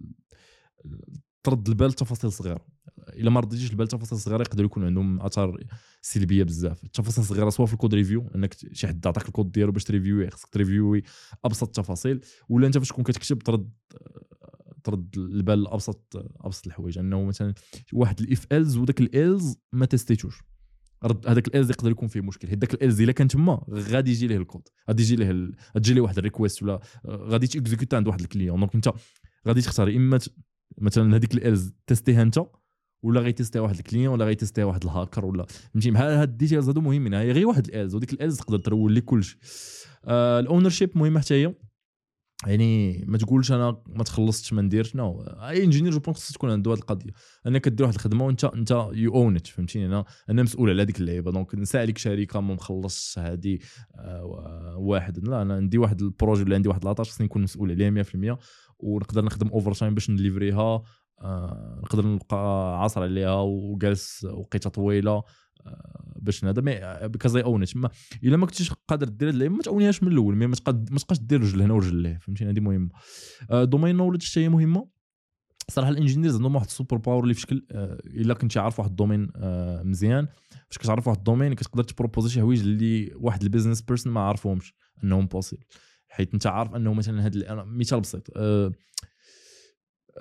ترد البال تفاصيل صغيره الا ما رديتيش البال تفاصيل صغيره يقدروا يكون عندهم اثار سلبيه بزاف التفاصيل الصغيره سواء في الكود ريفيو انك شي حد عطاك الكود ديالو باش تريفيويه خصك تريفيوي ابسط التفاصيل ولا انت فاش تكون كتكتب ترد ترد البال ابسط ابسط الحوايج انه مثلا واحد الاف الز وداك الالز ما تستيتوش هذاك الالز يقدر يكون فيه مشكل هذاك الالز الا كان تما غادي يجي ليه الكود غادي يجي ليه ال... غادي ليه واحد الريكويست ولا غادي تيكزيكوت عند واحد الكليون دونك انت غادي تختار اما مثلا هذيك الالز تستيها انت ولا غيتستيها واحد الكليون ولا غيتستيها واحد الهاكر ولا فهمتي بحال هاد الديتيلز هادو مهمين هي غير واحد الالز وديك الالز تقدر ترول لك كلشي آه الاونرشيب مهمه حتى هي يعني ما تقولش انا ما تخلصتش ما نديرش نو اي انجينير جو بونس تكون عنده هاد القضيه انك كدير واحد الخدمه وانت انت يو اون ات فهمتيني انا انا مسؤول على هذيك اللعيبه دونك نسى عليك شركه ما مخلصش هذه آه واحد لا انا عندي واحد البروجي ولا عندي واحد لاطاش خصني نكون مسؤول عليه مية بالمية ونقدر نخدم اوفر تايم باش نليفريها آه، نقدر نبقى عاصر عليها وجالس وقيته طويله آه، باش هذا ما كازاي اونيت ما الا ما كنتيش قادر دير هاد ما تعاونيهاش من الاول ما تبقاش دير رجل هنا ورجل له فهمتيني هذه مهمه آه، دومين نوليدج حتى هي مهمه صراحه الانجينيرز عندهم واحد السوبر باور اللي في شكل آه، الا كنتي عارف واحد الدومين آه، مزيان فاش كتعرف واحد الدومين كتقدر تبروبوزي شي حوايج اللي واحد البيزنس بيرسون ما عارفهمش انهم بوسيبل حيت انت عارف انه مثلا هذا مثال بسيط أه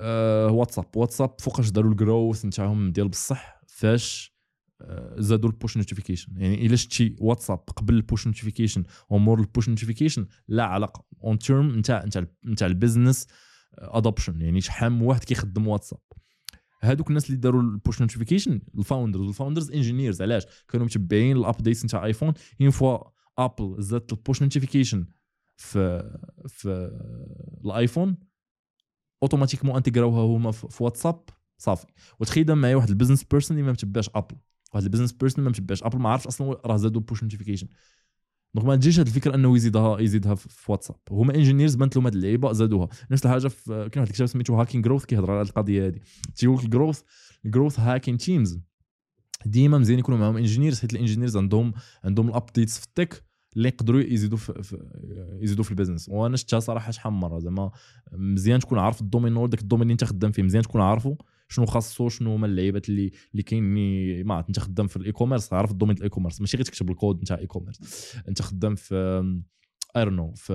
أه واتساب واتساب فوقاش داروا الجروث نتاعهم ديال بصح فاش أه زادوا البوش نوتيفيكيشن يعني الا شتي واتساب قبل البوش نوتيفيكيشن ومور البوش نوتيفيكيشن لا علاقه اون تيرم نتاع نتاع نتاع البيزنس ادوبشن يعني شحال من واحد كيخدم واتساب هادوك الناس اللي داروا البوش نوتيفيكيشن الفاوندرز والفاوندرز انجينيرز علاش كانوا متبعين الابديتس نتاع ايفون اون فوا ابل زادت البوش نوتيفيكيشن في في الايفون اوتوماتيكمون انتغراوها هما في واتساب صافي وتخيل معايا واحد البيزنس بيرسون اللي ما متبعش ابل واحد البيزنس بيرسون ما متبعش ابل ما عرفش اصلا راه زادوا بوش نوتيفيكيشن دونك ما تجيش هذه الفكره انه يزيدها يزيدها في واتساب هما انجينيرز بانت لهم هذه اللعيبه زادوها نفس الحاجه في كاين واحد الكتاب سميتو هاكين جروث كيهضر على القضيه هذه تيقول الجروث الجروث هاكين تيمز ديما مزيان يكونوا معاهم انجينيرز حيت الانجينيرز عندهم عندهم الابديتس في التك اللي يقدروا يزيدوا في, في يزيدوا في البيزنس وانا شتا صراحه شحال مره زعما مزيان تكون عارف الدومين نور داك الدومين اللي انت خدام فيه مزيان تكون عارفه شنو خاصو شنو هما اللعيبات اللي اللي كاين ما عرفت انت خدام في الاي كوميرس عارف الدومين ديال الاي كوميرس ماشي غير تكتب الكود نتاع الاي كوميرس انت خدام في ايرنو في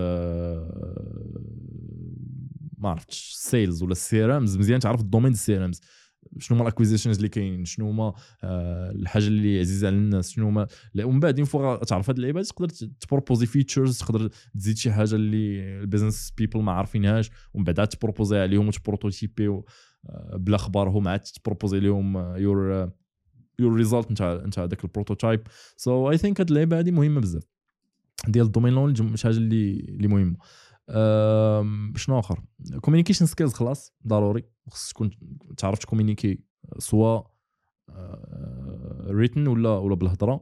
ما عرفتش سيلز ولا السيرامز مزيان تعرف الدومين ديال السيرامز شنو هما الاكويزيشنز اللي كاينين شنو هما آه الحاجه اللي عزيزه على الناس شنو هما ومن بعد ان فوا تعرف هاد اللعيبات تقدر تبروبوزي فيتشرز تقدر تزيد شي حاجه اللي البيزنس بيبل ما عارفينهاش ومن بعد تبروبوزي عليهم وتبروتوتيبي بلا خبرهم عاد تبروبوزي لهم يور يور ريزلت نتاع نتاع داك البروتوتايب سو اي ثينك هاد اللعيبه هادي مهمه بزاف ديال الدومين نولج مش حاجه اللي اللي مهمه أم شنو اخر كوميونيكيشن سكيلز خلاص ضروري خص تكون تعرف تكومينيكي سواء ريتن ولا ولا بالهضره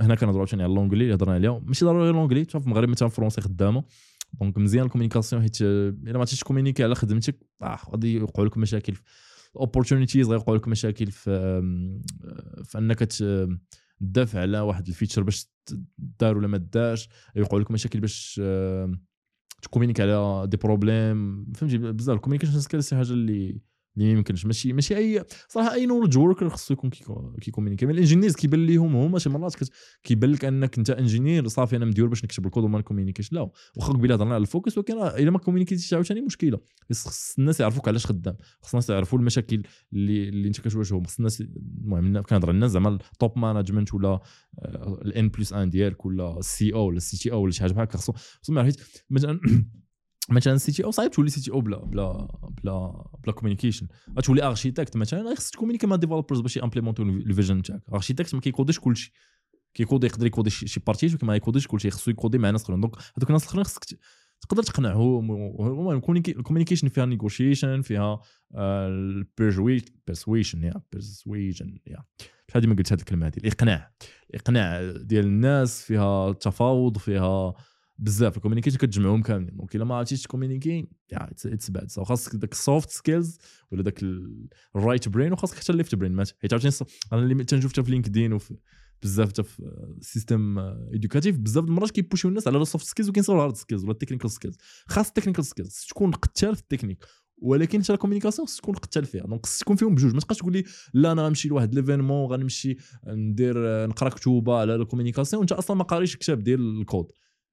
هنا كنهضروا عشان على لونغلي اللي هضرنا عليها ماشي ضروري لونغلي تعرف في المغرب مثلا فرونسي خدامه دونك مزيان الكوميونيكاسيون حيت الا ما عرفتيش تكومينيكي على خدمتك راه غادي يوقعوا لك مشاكل اوبورتونيتيز غيوقعوا لك مشاكل في في انك تدافع على واحد الفيتشر باش دار ولا ما دارش يوقعوا لك مشاكل باش تكومينيك على دي بروبليم فهمتي بزاف الكوميونيكيشن سكيلز حاجه اللي اللي ما يمكنش ماشي ماشي اي صراحه اي نولج وركر خصو يكون كيكومونيكي. الانجينيرز كيبان لهم هما شي مرات كيبان لك انك انت انجينير صافي انا مديور باش نكتب الكود وما نكومونيكيش. لا واخا قبيله هضرنا على الفوكس، ولكن الا ما كومونيكيتيش عاوتاني مشكله. خص الناس يعرفوك علاش خدام، خص الناس يعرفوا المشاكل اللي اللي انت كتواجههم، خص الناس المهم كنهضر على الناس زعما التوب مانجمنت ولا الان بلس ان ديالك ولا السي او ولا السي تي او ولا شي حاجه بحال هكا. خصو حيت مثلا مثلا السي تي او صعيب تولي سي تي او بلا بلا بلا بلا كوميونيكيشن. غتولي اركيتكت مثلا خصك تكومينيكي مع ديفلوبرز باش يامبليمونتو الفيجن تاعك. اركيتكت ما كيكوديش كلشي، كيكودي يقدر يكودي شي بارتيش ولكن ما يكوديش كلشي، خصو يكودي مع ناس اخرين. دونك هذوك الناس الاخرين خصك تقدر تقنعهم. المهم الكوميونيكيشن فيها نيغوشيشن، فيها البيرسويشن يا بيرسويشن يا شحال ديما قلت هذه الكلمه هذه، الاقناع الاقناع ديال الناس، فيها التفاوض، فيها بزاف. الكوميونيكيشن كتجمعهم كاملين، دونك الا ما عرفتيش تكومينيكي يا اتس باد. سو خاصك داك السوفت سكيلز ولا داك الرايت برين، وخاصك حتى الليفت برين مات. حيت عرفتي انا اللي تنشوف حتى في لينكدين وفي بزاف حتى في السيستم ايدوكاتيف بزاف د المرات كيبوشيو الناس على السوفت سكيلز وكينساو الهارد سكيلز ولا التكنيكال سكيلز. خاص التكنيكال سكيلز تكون قتال في التكنيك، ولكن حتى الكوميونيكاسيون خص تكون قتال فيها. دونك خص تكون فيهم بجوج. ما تبقاش تقول لي لا انا غنمشي لواحد ليفينمون غنمشي ندير نقرا كتوبه على الكوميونيكاسيون وانت اصلا ما قاريش الكتاب ديال الكود.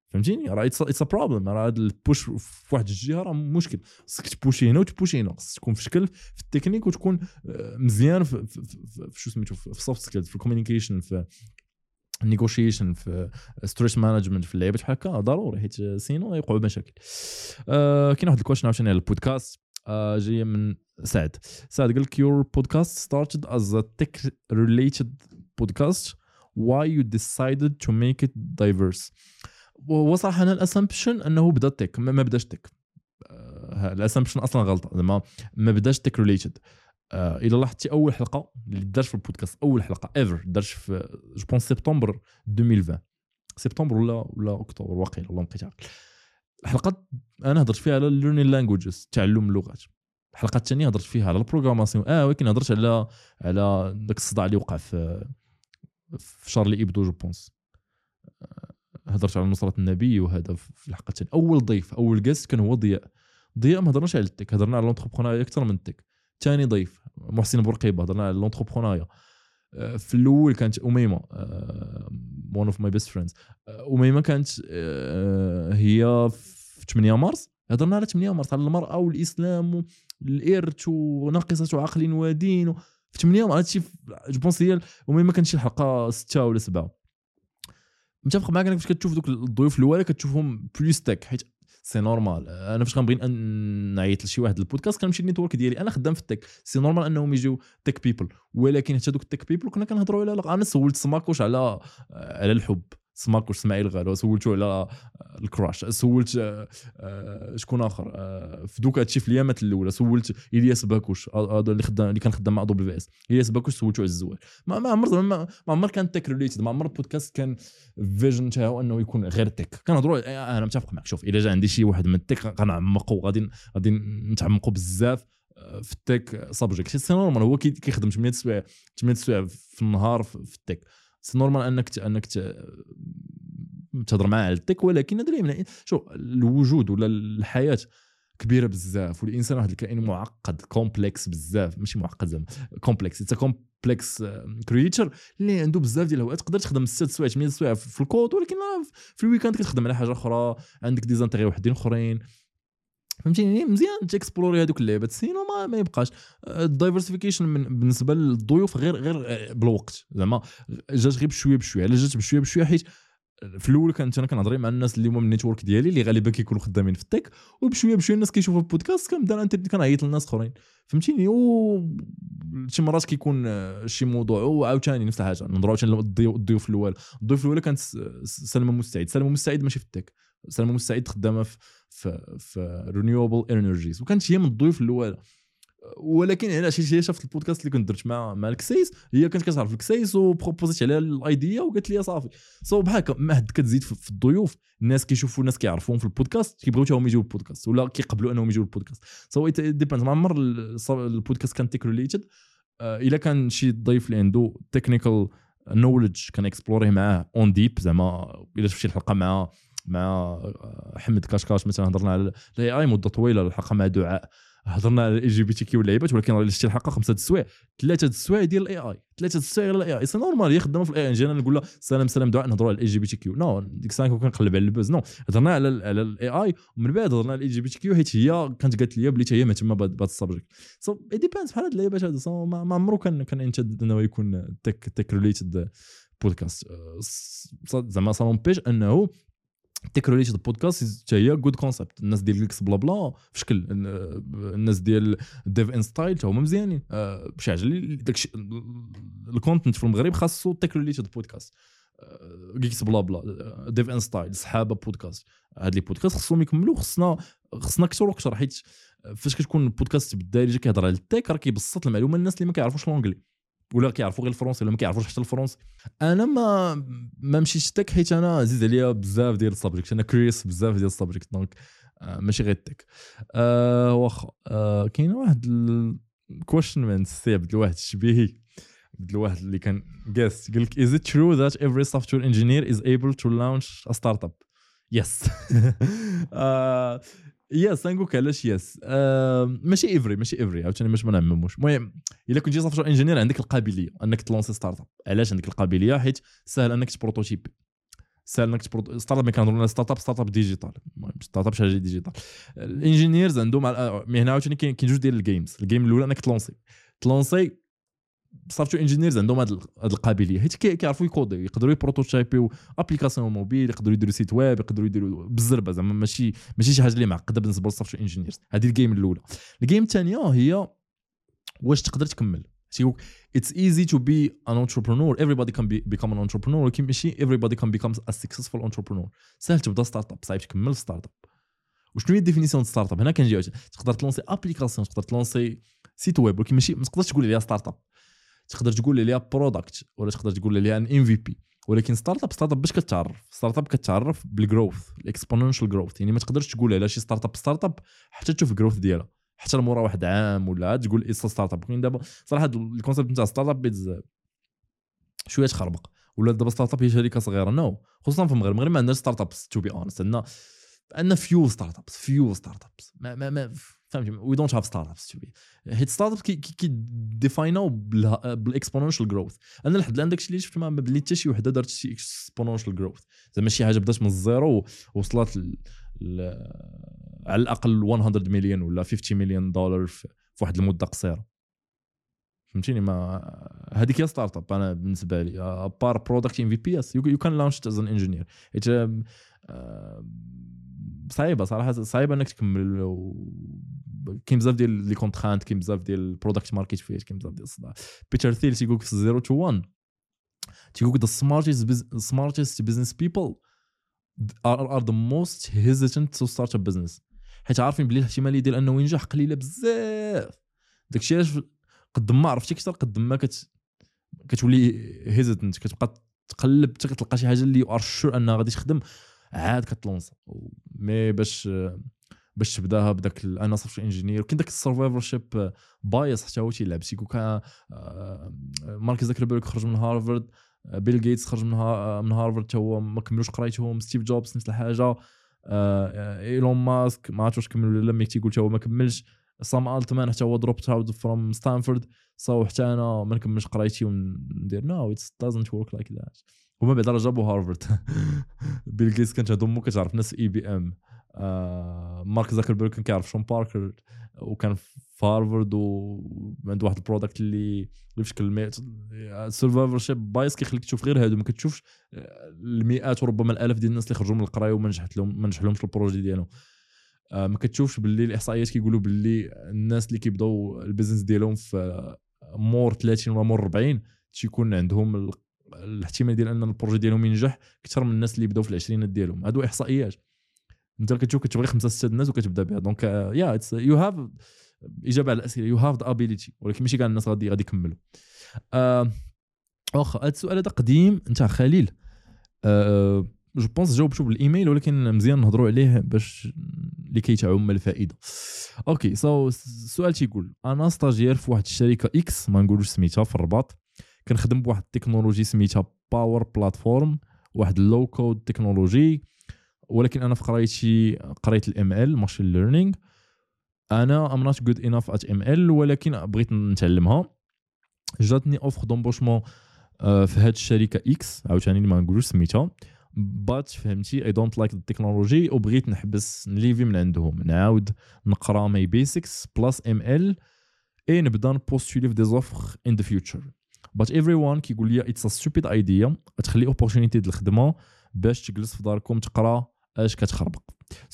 فهمتيني راه اتس ا بروبليم. راه هذا البوش في واحد الجهه راه مشكل. خصك تبوشي هنا وتبوشي هنا، خصك تكون في شكل في التكنيك وتكون مزيان في شو سميتو في السوفت سكيلز، في الكوميونيكيشن، في النيغوشيشن، في ستريس مانجمنت، في اللعيبه بحال هكا ضروري، حيت سينو يوقعوا مشاكل. أه كاين واحد الكويشن عاوتاني على البودكاست أه جايه من سعد. سعد قال لك your podcast started as a tech related podcast, why you decided to make it diverse. وصراحه انا الاسامبشن انه بدا تك، ما بداش تك. آه الاسامبشن اصلا غلطه. زعما ما بداش تك ريليتد. آه الى لاحظتي اول حلقه اللي دارت في البودكاست، اول حلقه ايفر دارت في جو بونس سبتمبر ألفين وعشرين، سبتمبر ولا ولا اكتوبر واقيلا والله ما بقيت عاقل. الحلقه انا هضرت فيها على ليرنين لانجويجز، تعلم اللغات. الحلقه الثانيه هضرت فيها على البروغراماسيون، اه ولكن هضرت على على داك الصداع اللي وقع في في شارلي إبدو جو بونس. آه هضرت على نصرة النبي. وهذا في الحلقه الثانيه اول ضيف اول جست كان هو ضياء. ضياء ما هضرناش على التك، هضرنا على لونتربرونيا اكثر من التك. ثاني ضيف محسن برقيبه، هضرنا على لونتربرونيا. في الاول كانت اميمه one of my best friends. اميمه كانت هي في ثمانية مارس، هضرنا على ثمانية مارس، على المراه والاسلام والارث وناقصه عقل ودين في ثمانية مارس. هادشي جو بونس هي اميمه كانت شي الحلقه ستة ولا سبعة. متفق معاك انا فاش كتشوف دوك الضيوف الاول كتشوفهم بلوس تك، حيت سي نورمال. انا فاش غنبغي نعيط لشي واحد البودكاست كنمشي للنيتورك ديالي، انا خدام في التك، سي نورمال انهم يجيو تك بيبل. ولكن حتى دوك التك بيبل كنا كنهضروا على لا. انا سولت سماكوش على على الحب، سماكوش اسماعيل غالو، سولته على الكراش، سولت أه أه شكون اخر أه في دوك هادشي في اليامات الاولى، سولت الياس باكوش هذا اللي خدام اللي كان خدام مع دبليو اس. الياس باكوش سولته على الزواج. ما عمر ما عمر كان تك ريليتد، ما عمر البودكاست كان فيجن تاعو انه يكون غير تك. كنهضروا انا متفق معك. شوف الا جا عندي شي واحد من التك غنعمقوا، غادي غادي نتعمقوا بزاف في التك سبجكت. سي نورمال هو كيخدم ثمانية سوايع ثمانية سوايع في النهار في التك. سي نورمال انك انك تهضر معاه على التك. ولكن هذا اللي شوف الوجود ولا الحياه كبيره بزاف، والانسان واحد الكائن معقد كومبلكس بزاف. ماشي معقد زعما كومبلكس، حتى كومبلكس كرييتور اللي عنده بزاف ديال الهوايات. تقدر تخدم ستة سوايع ثمانية سوايع في الكود، ولكن في الويكاند كتخدم على حاجه اخرى، عندك ديزانتيغي وحدين اخرين. فهمتيني مزيان تيكسبلوري هذوك اللعبات. سينو ما, ما يبقاش الدايفرسيفيكيشن بالنسبه للضيوف غير غير بالوقت. زعما جات غير بشويه بشويه على جات بشويه بشويه. حيت في الاول كنت انا كنهضر مع الناس اللي هما من النيتورك ديالي اللي غالبا كيكونوا خدامين في التك، وبشويه بشويه الناس كيشوفوا البودكاست كنبدا الانترنت كنعيط للناس اخرين. فهمتيني و شي مرات كيكون شي موضوع وعاوتاني نفس الحاجه نهضروا عاوتاني الضيوف الاول. الضيوف الاول كانت سلمى مستعد. سلمى مستعد ماشي في التك، سلمى مستعد خدامه في في في رينيوبل انرجيز، وكانت هي من الضيوف الاولى. ولكن انا شي شفت البودكاست اللي كنت درت مع مع الكسيس، هي كانت كتعرف الكسيس وبروبوزيت عليها الايديا وقالت لي صافي. سو بحال ما هاد كتزيد في الضيوف، الناس كيشوفوا الناس كيعرفوهم في البودكاست كيبغيو حتى هما يجيو البودكاست ولا كيقبلوا انهم يجيو البودكاست. سو ديباند ما عمر البودكاست كان تيك ريليتد. الا كان شي ضيف اللي عنده تكنيكال نوليدج كان اكسبلوريه معاه اون ديب. زعما الا شفتي الحلقه مع مع حمد كاشكاش مثلا هضرنا على الاي اي مده طويله، الحلقه مع دعاء هضرنا على الجي بي تي كي واللعيبات، ولكن راه لشتي الحقه خمسه السوايع ثلاثه السوايع ديال الاي اي، ثلاثه السوايع ديال الاي اي سي نورمال يخدموا في الاي اي. جينا نقول له سلام سلام دعاء نهضروا على الجي بي تي كيو، نو ديك الساعه كنقلب على البوز، نو هضرنا على على الاي اي ومن بعد هضرنا على الجي بي تي كيو حيت هي كانت قالت لي بلي حتى هي مهتمه بهذا السبجيكت. سو اي ديباندز بحال هاد اللعيبات هادو، ما عمرو كان كنتشد انه يكون تك تك ريليتد بودكاست زعما صالون بيج انه تكروليش البودكاست حتى هي جود كونسيبت. الناس ديال ليكس بلا بلا في شكل، الناس ديال ديف ان ستايل حتى هما مزيانين. أه باش يعجل داكشي الكونتنت في المغرب خاصو تكروليش البودكاست. أه ليكس بلا بلا ديف ان ستايل صحابه بودكاست، هاد لي بودكاست خصهم يكملوا. خصنا خصنا كثر وكثر، حيت فاش كتكون البودكاست بالدارجه كيهضر على التيك راه كيبسط المعلومه للناس اللي ما كيعرفوش لونجلي ولا كيعرفوا غير الفرنسي ولا ما كيعرفوش حتى الفرنسي. انا ما ما مشيتش تك حيت انا عزيز عليا بزاف ديال السبجيكت، انا كريس بزاف ديال السبجيكت، دونك ماشي غير تك. أه واخا أه كاين واحد الكويشن من سي عبد الواحد الشبيهي، عبد الواحد اللي كان جاست قال لك is it true that every software engineer is able to launch a startup؟ yes أه يس نقول علاش يس أه ماشي افري ماشي افري عاوتاني باش ما نعمموش. المهم الا كنتي سوفتوير انجينير عندك القابليه انك تلونسي ستارت اب. علاش عندك القابليه؟ حيت سهل انك تبروتوتيبي، سهل انك تبروتو... ستارت اب. ما كنهضروا على ستارت اب ستارت اب ديجيتال، المهم ستارت اب شي ديجيتال. الانجينيرز عندهم هنا عاوتاني كاين جوج ديال الجيمز. الجيم الاولى انك تلونسي تلونسي سوفتوير انجينيرز عندهم هذه القابليه حيت كيعرفوا يكودوا، يقدروا يبروتوتايبيو ابليكاسيون موبيل، يقدروا يديروا سيت ويب، يقدروا يديروا بالزربه، زعما ماشي ماشي شي حاجه اللي معقده بالنسبه للسوفتوير انجينيرز. هذه الجيم الاولى. الجيم الثانيه هي واش تقدر تكمل. It's easy to be an entrepreneur. Everybody can be, become an entrepreneur. ولكن ماشي everybody can become a successful entrepreneur. سهل تبدا ستارت اب، صعيب تكمل ستارت اب. وشنو هي الديفينيسيون ديال ستارت اب؟ هنا كنجيو تقدر تلونسي ابليكاسيون، تقدر تلونسي سيت ويب، ولكن ماشي ما تقدرش تقول عليها ستارت اب. تقدر تقول لي ليها برودكت ولا تقدر تقول لي ليها ان ام في بي. ولكن ستارت اب ستارت اب باش كتعرف ستارت اب كتعرف بالجروث، الاكسبوننشال جروث. يعني ما تقدرش تقول على شي ستارت اب ستارت اب حتى تشوف الجروث ديالها حتى لمورا واحد عام ولا تقول اي ستارت اب. ولكن دابا صراحه الكونسيبت نتاع ستارت اب شويه تخربق، ولا دابا ستارت اب هي شركه صغيره. نو خصوصا في المغرب، المغرب ما عندناش ستارت اب تو بي اونست. عندنا عندنا فيو ستارت اب فيو ستارت اب ما ما, ما we don't have startups to be. هاد ستارت اب كي كي ديفاينو بالاكسبوننشال جروث. انا لحد الان داكشي اللي شفت ما بدلي حتى شي وحده دارت شي اكسبوننشال جروث، زعما شي حاجه بدات من الزيرو ووصلت ل... ل... على الاقل مية مليون ولا خمسين مليون دولار في واحد المده قصيره. فهمتيني؟ ما هذيك هي ستارت اب. انا بالنسبه لي بار برودكت ام في بي اس يو كان لانش از ان انجينير. صعيبه صراحه، صعيبه انك تكمل. كاين بزاف ديال لي كونترانت، كاين بزاف ديال البرودكت ماركت فيت، كاين بزاف ديال الصداع. بيتر ثيل تيقول في زيرو تو واحد تيقول the smartest smartest business people are, are the most hesitant to start a business. حيت عارفين بلي الاحتماليه ديال انه ينجح قليله بزاف. داكشي علاش قد ما عرفتي اكثر قد ما كت كتولي hesitant، كتبقى تقلب حتى كتلقى شي حاجه اللي ارشور انها غادي تخدم عاد كتلونص. مي باش باش تبداها بداك انا صافي انجينير. كاين داك السرفايفرشيب بايس حتى هو تيلعب سيكو. كان مارك زاكربيرغ خرج من هارفارد، بيل جيتس خرج من من هارفارد حتى هو ما كملوش قرايتهم، ستيف جوبز نفس الحاجه، ايلون ماسك ما عرفتش كمل ولا ما تيقول حتى هو ما كملش، سام التمان حتى هو دروبت اوت فروم ستانفورد صاو حتى انا ما نكملش قرايتي وندير نو ات دازنت ورك لايك ذات. وما بعد راه جابوا هارفارد. بيل جيتس كانت هضمو كتعرف ناس اي بي ام. آه مارك زاكربيرغ كان كيعرف شون باركر وكان في هارفارد وعنده واحد البرودكت اللي بشكل ميت. السيرفايفرشيب بايس كيخليك تشوف غير هادو، ما كتشوفش المئات وربما الالاف ديال الناس اللي خرجوا من القرايه وما نجحت لهم ما نجحلهمش البروجي ديالهم. آه ما كتشوفش باللي الاحصائيات كيقولوا باللي الناس اللي كيبداو البيزنس ديالهم في مور ثلاثين ولا مور أربعين تيكون عندهم الاحتمال ديال ان البروجي ديالهم ينجح اكثر من الناس اللي بداو في العشرينات ديالهم. هادو احصائيات انت كتشوف كتبغي خمسه سته الناس وكتبدا بها. دونك يا يو هاف اجابه على الاسئله، يو هاف ذا ابيليتي، ولكن ماشي كاع الناس غادي غادي يكملوا. آه واخا هذا السؤال هذا قديم نتاع خليل. آه جو بونس جاوبتو بالايميل، ولكن مزيان نهضروا عليه باش لكي تعم الفائده. اوكي سو so, السؤال تيقول انا ستاجير في واحد الشركه اكس ما نقولوش سميتها في الرباط، كنخدم بواحد التكنولوجي سميتها باور بلاتفورم، واحد اللو كود تكنولوجي، ولكن انا في قرايتي قريت الام ال ماشين ليرنينغ. انا ام نوت جود انف ات ام ال ولكن بغيت نتعلمها. جاتني اوفر دومبوشمون في هاد الشركه اكس عاوتاني ما نقولوش سميتها بات فهمتي اي دونت لايك التكنولوجي وبغيت نحبس نليفي من عندهم نعاود نقرا ماي بيسكس بلس ام ال اي نبدا نبوستولي في دي زوفر ان ذا فيوتشر. بات ايفريون كيقول لي اتس ا ستوبيد ايديا تخلي اوبورتونيتي ديال الخدمه باش تجلس في داركم تقرا اش كتخربق.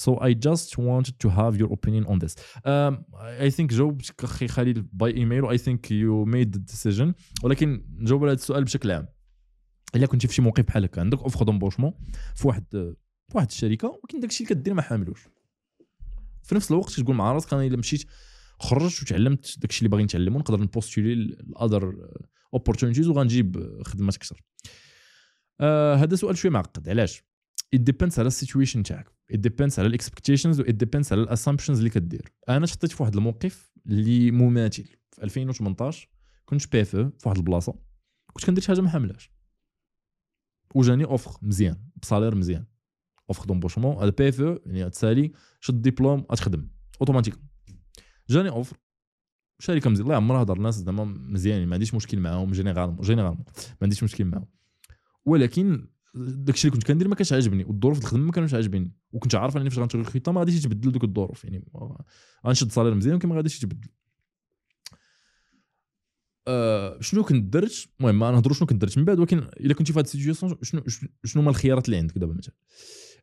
So I just wanted to have your opinion on this. Um, I think جاوبتك أخي خليل by email. I think you made the decision. ولكن جاوب على السؤال بشكل عام. إلا كنت في شي موقف بحال هكا عندك أوفر دومبورشمون في واحد في واحد الشركة ولكن داكشي اللي كدير ما حاملوش. في نفس الوقت كتقول مع راسك أنا إلا مشيت خرجت وتعلمت داكشي اللي باغي نتعلمو نقدر نبوستولي الأذر opportunities وغنجيب خدمات أكثر. هذا uh, سؤال شوية معقد. علاش؟ It depends على السيتويشن تاعك. It depends على الاكسبكتيشنز و it depends على الاسامبشنز اللي كدير. انا تحطيت في واحد الموقف اللي مماثل في ألفين وثمنطاش كنت بي اف في واحد البلاصه كنت كندير شي حاجه ما حاملاش وجاني اوفر مزيان بصالير مزيان اوفر دومبوشمون على بي اف يعني تسالي شد ديبلوم تخدم اوتوماتيك. جاني اوفر شركه مزيان الله عمرها هضر ناس زعما مزيانين ما عنديش مشكل معاهم جينيرالمون جينيرالمون ما عنديش مشكل معاهم ولكن داكشي اللي كنت كندير ما كانش عاجبني والظروف ديال الخدمه ما كانوش عاجبيني وكنت عارف انني فاش غنشغل الخيطه ما غاديش يتبدل دوك الظروف يعني غنشد صالير مزيان ولكن ما غاديش يتبدل. أه شنو كنت درت المهم ما نهضروش شنو كنت درت من بعد ولكن الا كنتي في هاد السيتوياسيون شنو شنو هما الخيارات اللي عندك دابا مثلا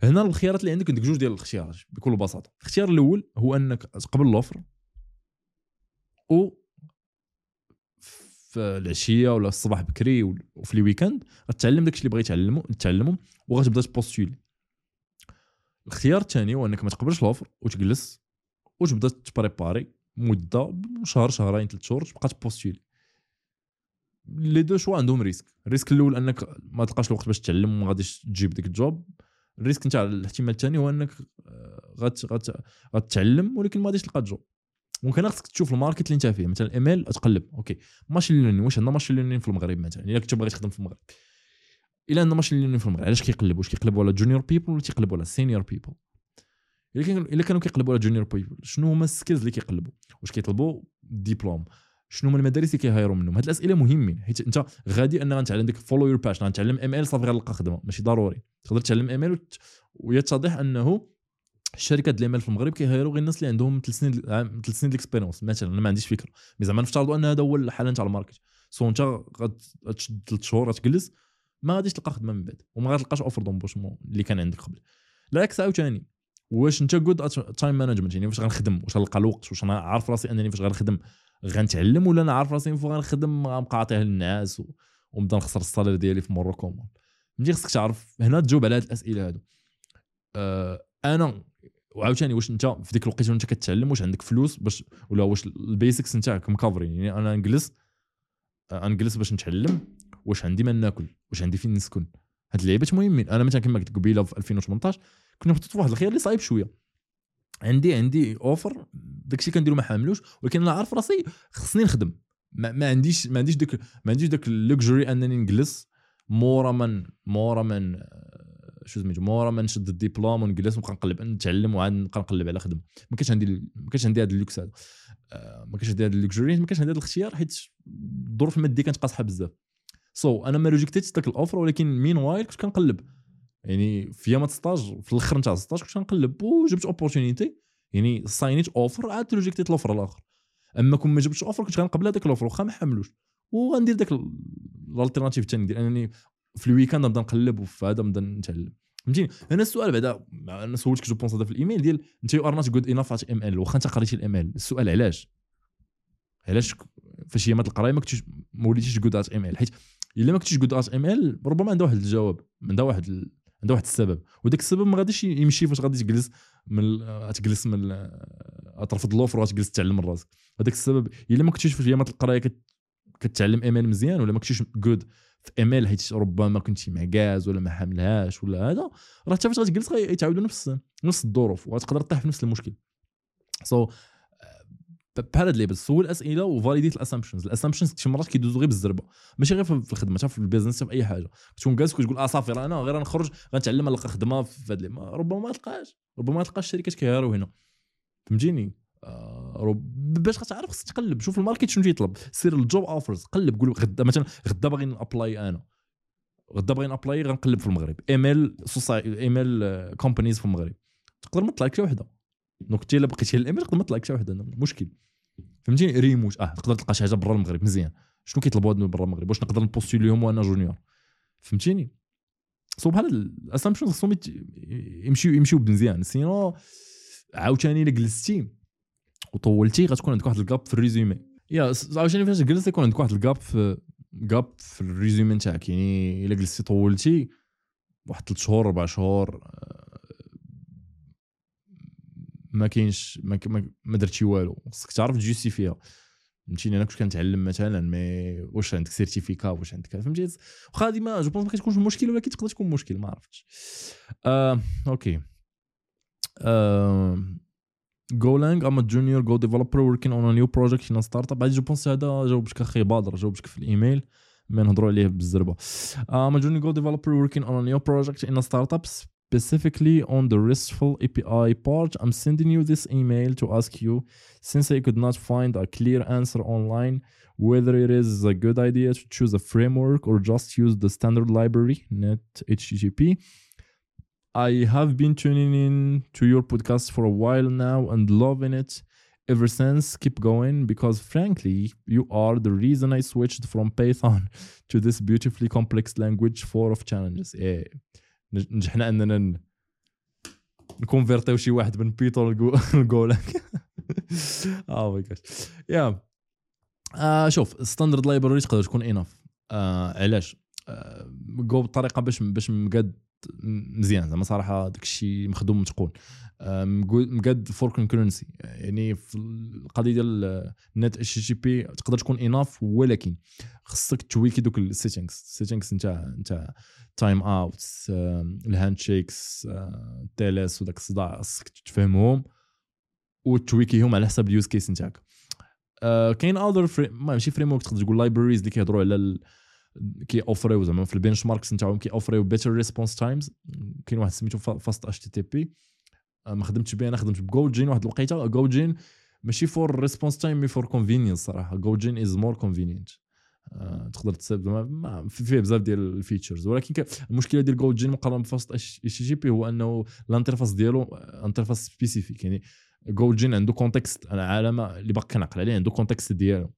هنا الخيارات اللي عندك عندك جوج ديال الاختيارات بكل بساطه. الاختيار الاول هو انك تقبل الاوفر او في العشيه ولا الصباح بكري وفي الويكند غتعلم داكشي اللي بغيتي تعلمه تعلمه وغتبدا تبوستولي. الخيار الثاني هو انك ما تقبلش الاوفر وتجلس وتبدا تبريباري مده شهر شهرين ثلاث شهور تبقى تبوستولي. لي دو شو عندهم ريسك. الريسك الاول انك ما تلقاش الوقت باش تعلم وما غاديش تجيب ديك الجوب. الريسك نتاع الاحتمال الثاني هو انك غت غت غتتعلم ولكن ما غاديش تلقى الجوب. ممكن خاصك تشوف الماركت اللي انت فيه مثلا ايميل تقلب اوكي ماشين ليرنين واش عندنا ماشين ليرنين في المغرب مثلا الا كنت باغي تخدم في المغرب الا عندنا ماشين ليرنين في المغرب علاش كيقلبوا واش كيقلبوا على جونيور بيبل ولا تيقلبوا على سينيور بيبل. لكن الا كانوا كيقلبوا على جونيور بيبل شنو هما السكيلز اللي كيقلبوا واش كيطلبوا ديبلوم شنو هما المدارس اللي كيهايروا منهم. هاد الاسئله مهمين حيت انت غادي ان غنتعلم ديك فولو يور باش غنتعلم ايميل صافي غنلقى خدمه ماشي ضروري تقدر تعلم ايميل ويتضح انه الشركات ديال المال في المغرب كيهايروا غير الناس اللي عندهم ثلاث سنين ثلاث سنين ديكسبيريونس مثلا انا ما عنديش فكره مي زعما نفترضوا ان هذا هو الحاله نتاع الماركت سو انت غتشد ثلاث شهور غتجلس ما غاديش تلقى خدمه من بعد وما غتلقاش اوفر دومبوشمون اللي كان عندك قبل. العكس عاوتاني واش انت جود تايم مانجمنت يعني واش غنخدم واش غنلقى الوقت واش انا عارف راسي انني فاش غنخدم غنتعلم ولا انا عارف راسي فاش غنخدم غنبقى عطيه للناس ونبدا نخسر الصالير ديالي في مروكو. ملي خصك تعرف هنا تجاوب على هاد الاسئله هادو. أه انا وعاوتاني واش انت في ديك الوقيته وانت كتعلم واش عندك فلوس باش ولا واش البيسكس نتاعك مكافرين يعني انا نجلس نجلس باش نتعلم واش عندي ما ناكل واش عندي فين نسكن. هاد اللعيبات مهمين. انا مثلا كما قلت قبيله في ألفين وثمنطاش كنا محطوط في واحد الخيار اللي صعيب شويه عندي عندي اوفر داكشي كنديرو ما حاملوش ولكن انا عارف راسي خصني نخدم ما, ما عنديش ما عنديش داك ما عنديش داك اللوكجري انني نجلس مورا من مورا من شو زميج مورا ما نشد الدبلوم ونجلس نبقى نقلب نتعلم وعاد نبقى نقلب على خدمه ما كانش عندي ما كانش عندي هذا اللوكس هذا ما كانش عندي هذا اللوكجري ما كانش عندي هذا الاختيار حيت الظروف الماديه كانت قاصحه بزاف. سو so, انا ما روجيكتيتش داك الاوفر ولكن مين وايل كنت كنقلب يعني في يوم ستطاش في الاخر نتاع ستطاش كنت كنقلب وجبت اوبورتونيتي يعني ساينيت اوفر عاد روجيكتيت الاوفر الاخر. اما كون ما جبتش اوفر كنت غنقبل هذاك الاوفر واخا ما حملوش وغندير داك الالتيرناتيف الثاني ندير انني في الويكاند نبدا نقلب وفي هذا نبدا نتعلم فهمتيني. هنا السؤال بعدا انا سولتك جو بونس هذا في الايميل ديال انت يو ار نوت جود انف ات ام ال واخا انت قريتي الايميل السؤال علاش علاش فاش هي ما تلقراي ما كنتيش ما وليتيش جود ات ام ال حيت الا ما كنتيش جود ات ام ال ربما عنده واحد الجواب عنده واحد ال... عنده واحد السبب وداك السبب ما غاديش يمشي فاش غادي تجلس من تجلس من ترفض لوفر وتجلس تعلم راسك. هذاك السبب الا ما كنتيش فاش هي ما تلقراي كت... كتعلم ايميل مزيان ولا ما كنتيش جود ايميل حيت ربما كنتي معكاز ولا ما حاملهاش ولا هذا راه حتى فاش غتجلس غيتعاودوا نفس نفس الظروف وغتقدر تطيح في نفس المشكل. سو so, بارد لي بسول اسئله وفاليديت الاسامبشنز. الاسامبشنز شي مرات كيدوزو غير بالزربه ماشي غير في الخدمه حتى في البيزنس في اي حاجه كتكون جالس كتقول اه صافي راه انا غير نخرج غنتعلم نلقى خدمه في هذا ربما ما تلقاش ربما ما تلقاش الشركات كيهاروا هنا فهمتيني. باش غتعرف خصك تقلب شوف الماركت شنو تيطلب. سير للجوب اوفرز قلب قول غدا مثلا غدا باغي نابلاي انا غدا باغي نابلاي غنقلب في المغرب ايميل سوسايتي ايميل كومبانيز في المغرب تقدر ما تطلع لك شي وحده دونك حتى الا بقيتي الايميل تقدر ما تطلع لك شي وحده مشكل فهمتيني ريموت اه تقدر تلقى شي حاجه برا المغرب مزيان شنو كيطلبوا هادو برا المغرب واش نقدر نبوستي ليهم وانا جونيور فهمتيني سو بحال الاسامبشنز خصهم يمشيو يمشيو مزيان سينو عاوتاني الا جلستي وطولتي غتكون عندك واحد الغاب في الريزومي يا عاوتاني فاش جلستي يكون عندك واحد الغاب في غاب في الريزومي تاعك يعني الا جلستي طولتي واحد ثلاث شهور اربع شهور ما كاينش ما ما درتي والو خصك تعرف تجوستي فيها فهمتيني انا كنت كنتعلم مثلا مي واش عندك سيرتيفيكا واش عندك فهمتي واخا ديما جو بونس ما كتكونش مشكل ولكن تقدر تكون مشكل ما عرفتش آه، اوكي آه، Golang I'm a junior Go developer working on a new project in a startup بعد جو بونس هذا جاوبتك اخي بادر جاوبتك في الايميل ما نهضروا عليه بالزربه I'm a junior Go developer working on a new project in a startup specifically on the RESTful A P I part. I'm sending you this email to ask you, since I could not find a clear answer online, whether it is a good idea to choose a framework or just use the standard library, net H T T P. I have been tuning in to your podcast for a while now and loving it ever since. Keep going, because frankly, you are the reason I switched from Python to this beautifully complex language full of challenges. Yeah. نجحنا اننا نكونفيرتيو شي واحد من بيتون لجولانك اه ماي جاد يا اه شوف ستاندرد لايبراري تقدر تكون اناف آه علاش آه جو بطريقه باش باش مقاد مزيان زعما صراحه داكشي مخدوم متقون آه مقاد فور كونكرنسي يعني في القضيه ديال النت اتش جي بي تقدر تكون اناف ولكن خصك تويكي دوك السيتينغز السيتينغز نتاع نتاع تايم اوتس الهاندشيكس التيلس وداك الصداع خصك تفهمهم وتويكيهم على حسب اليوز كيس نتاعك آه كاين اذر ماشي فريم ورك تقدر تقول لايبريز اللي كيهضروا على ال... كي اوفريو زعما في البنش ماركس نتاعهم كي اوفريو بيتر ريسبونس تايمز كاين واحد سميتو فاست اتش تي تي بي ما خدمتش بيه انا خدمت بجو جين واحد الوقيته جو جين ماشي فور ريسبونس تايم مي فور كونفينينس صراحه جو جين از مور كونفينينت تقدر تساب فيه بزاف ديال الفيتشرز ولكن المشكله ديال جو جين مقارنه بفاست اتش جي بي هو انه الانترفاس ديالو انترفاس سبيسيفيك يعني جو جين عنده كونتكست العالم اللي باقي كنعقل عليه عنده كونتكست ديالو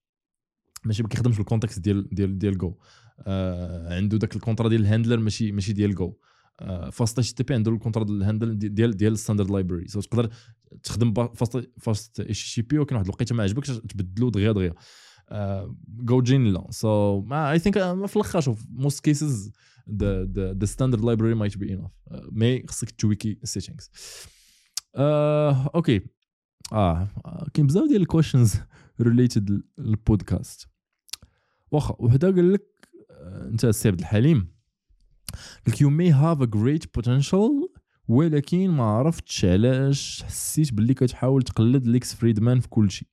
ماشي ما كيخدمش الكونتكست ديال ديال ديال جو آه عنده داك الكونترا ديال الهاندلر ماشي ماشي ديال جو آه فاست اتش تي بي عنده الكونترا ديال الهاندل ديال ديال الستاندرد لايبراري سو تقدر تخدم فاست فاست اتش تي بي ولكن واحد الوقيته ما عجبكش تبدلو دغيا دغيا جو جين لا سو اي ثينك في الاخر شوف موست كيسز ذا ذا ستاندرد لايبراري مايت بي انف مي خصك تويكي سيتينغز اوكي اه كاين بزاف ديال الكويشنز ريليتد للبودكاست واخا وحده قال لك انت السي عبد الحليم قالك يو مي هاف ا جريت بوتنشال ولكن ما عرفتش علاش حسيت باللي كتحاول تقلد ليكس فريدمان في كل شيء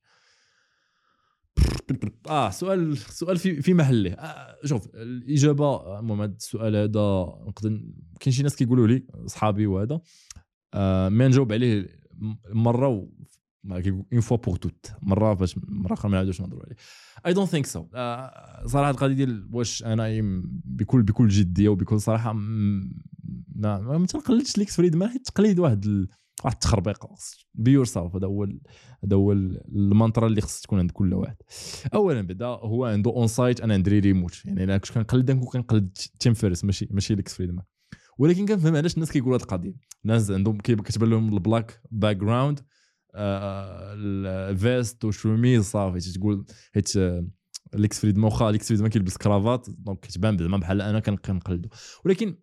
اه سؤال سؤال في في محله آه شوف الاجابه المهم هذا السؤال هذا نقدر كاين شي ناس كيقولوا لي صحابي وهذا آه ما نجاوب عليه مره و... ما كيقول اون فوا بور توت مره باش مره اخرى ما نعاودوش نهضروا عليه اي دونت ثينك سو صراحه القضيه ديال واش انا بكل بكل جديه وبكل صراحه ما ما تنقلدش ليكس فريدمان حيت تقليد واحد ال... واحد التخربيقه بيور سيلف هذا هو هذا هو المانترا اللي خص تكون عند كل واحد اولا بدا هو عنده اون سايت انا ندير ريموت يعني انا كنت كنقلد كنكون كنقلد تيم فيرس ماشي ماشي ليكس فريدمان ولكن كنفهم علاش الناس كيقولوا هاد القضيه الناس عندهم كتبان لهم البلاك باك جراوند الفيست وشوميز صافي تقول حيت ليكس فريدمان واخا ليكس فريدمان كيلبس كرافات دونك كتبان زعما بحال انا كنقلده ولكن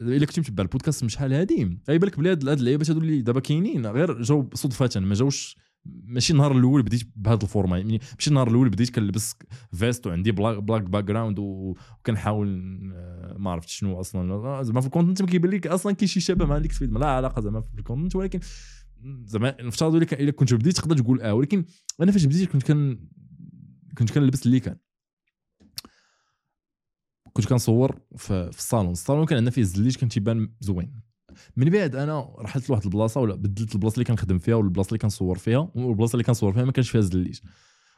الا كنت متبع البودكاست من شحال هادي غيبان لك بلي هاد اللعيبات هادو اللي دابا كاينين غير جاو صدفه ما جاوش ماشي النهار الاول بديت بهذا الفورما يعني ماشي النهار الاول بديت كنلبس فيست وعندي بلاك بلاك باك جراوند وكنحاول ما عرفت شنو اصلا زعما في الكونتنت كيبان لك اصلا كاين شي شبه مع ليكس فريدمان لا علاقه زعما في الكونتنت ولكن زعما نفترضوا لك الا كنت بديت تقدر تقول اه ولكن انا فاش بديت كنت كان كنت كنلبس اللي كان كنت كنصور في الصالون الصالون كان عندنا فيه الزليج كان تيبان زوين من بعد انا رحلت لواحد البلاصه ولا بدلت البلاصه اللي كنخدم فيها والبلاصه اللي كنصور فيها والبلاصه اللي كنصور فيها ما كانش فيها زليش.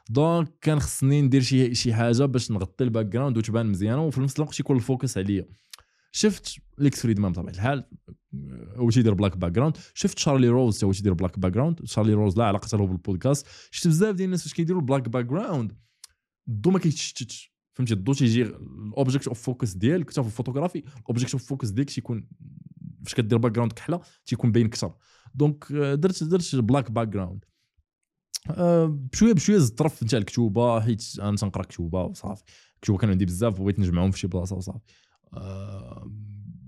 دونك كان خصني ندير شي شي حاجه باش نغطي الباك جراوند وتبان مزيانه وفي نفس الوقت يكون الفوكس عليا. شفت ليكس فريدمان بطبيعه الحال هو تيدير بلاك باك جراوند، شفت شارلي روز هو تيدير بلاك باك جراوند. شارلي روز لا علاقه له بالبودكاست. شفت بزاف ديال الناس واش كيديروا بلاك باك جراوند، الضو ما كيتشتتش، فهمتي؟ الضو تيجي الاوبجيكت اوف فوكس ديالك حتى في الفوتوغرافي الاوبجيكت اوف فوكس ديالك تيكون فاش كدير باك جراوند كحله تيكون باين اكثر. دونك درت درت بلاك باك جراوند بشويه بشويه زدت الطرف نتاع الكتوبه، حيت انا تنقرا كتوبه وصافي، الكتوبه كانوا عندي بزاف بغيت نجمعهم في شي بلاصه وصافي. أه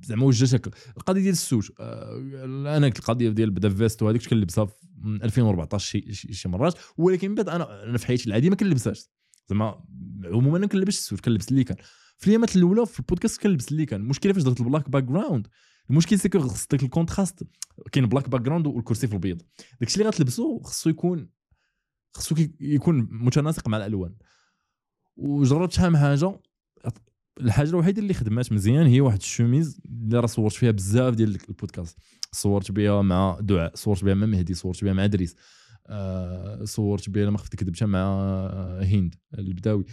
زعما وجهتك القضيه ديال السوج. أه انا القضيه ديال بدا فيست وهذيك كنلبسها في ألفين وأربعطاش شي, شي مرات، ولكن بعد انا انا في حياتي العاديه ما كنلبسهاش. زعما عموما انا كنلبس السوج، كنلبس اللي كان في اليامات الاولى في البودكاست كنلبس اللي كان. المشكله فاش درت البلاك باك جراوند، المشكل سيكو خص داك الكونتراست، كاين بلاك باك جراوند والكرسيف البيض، داكشي اللي غتلبسو خصو يكون خصو يكون متناسق مع الالوان. وجربت شحال من حاجه، الحاجه الوحيده اللي خدمات مزيان هي واحد الشوميز اللي راه صورت فيها بزاف ديال البودكاست، صورت بها مع دعاء، صورت بها مع مهدي، صورت بها مع ادريس، آه صورت بها ما خفت كذبتها مع هند البداوي.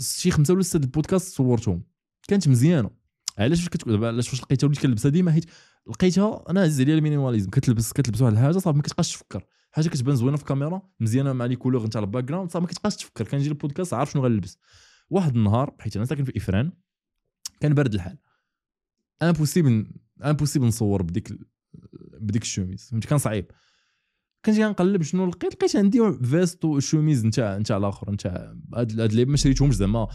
شي خمسه ولا سته البودكاست صورتهم كانت مزيانه. علاش فاش كتقول دابا علاش فاش لقيتها وليت كنلبسها ديما؟ حيت لقيتها انا عز عليا المينيماليزم، كتلبس كتلبس واحد الحاجه صافي ما كتبقاش تفكر، حاجه كتبان زوينه في الكاميرا مزيانه مع لي كولور نتاع الباك جراوند صافي ما كتبقاش تفكر. كنجي للبودكاست عارف شنو غنلبس. واحد النهار حيت انا ساكن في افران كان برد الحال، امبوسيبل امبوسيبل نصور بديك بديك الشوميز، فهمتي؟ كان صعيب. كنجي نقلب شنو لقيت، لقيت عندي فيست وشوميز نتاع نتاع الاخر نتاع هاد هاد اللي ما شريتهمش زعما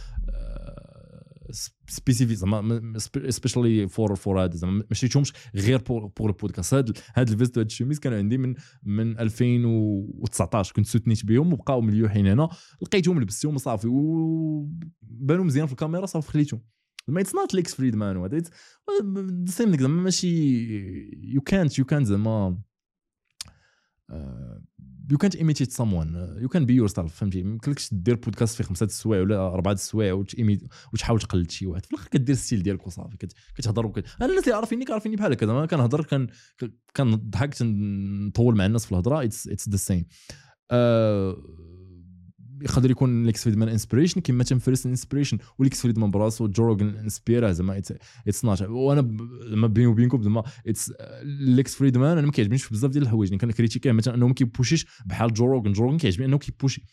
سبيسيفيك زعما سبيشالي فور فور هاد، زعما ما شريتهمش غير بور بور البودكاست. هاد هاد الفيست وهاد الشوميز كانوا عندي من من ألفين وتسعطاش، كنت سوتنيت بهم وبقاو مليوحين هنا، لقيتهم لبستهم وصافي وبانوا مزيان في الكاميرا صافي خليتهم. ما يتصنات ليكس فريدمان وهذا سيم لك زعما ماشي يو كانت يو كانت زعما يو كانت ايميتيت سامون، يو كان بي يور سيلف، فهمتي؟ ما يمكنلكش دير بودكاست في خمسه السوايع ولا اربعه السوايع وتحاول تقلد شي واحد، في الاخر كدير الستيل ديالك وصافي كتهضر. وكت انا الناس اللي عارفيني كعارفيني بحال هكا، زعما كنهضر كان كنضحك نطول مع الناس في الهضره. اتس ذا سيم. يقدر يكون ليكس فريدمان انسبيريشن كيما تم فيرس انسبيريشن، وليكس فريدمان براسو جوروغن انسبيرا زعما اتس نوت. وانا ما بيني وبينكم زعما اتس ليكس فريدمان انا ما كيعجبنيش في بزاف ديال الحوايج اللي كنكريتيكيه، مثلا انه ما كيبوشيش بحال جوروغن. جوروغن كيعجبني انه كيبوشي،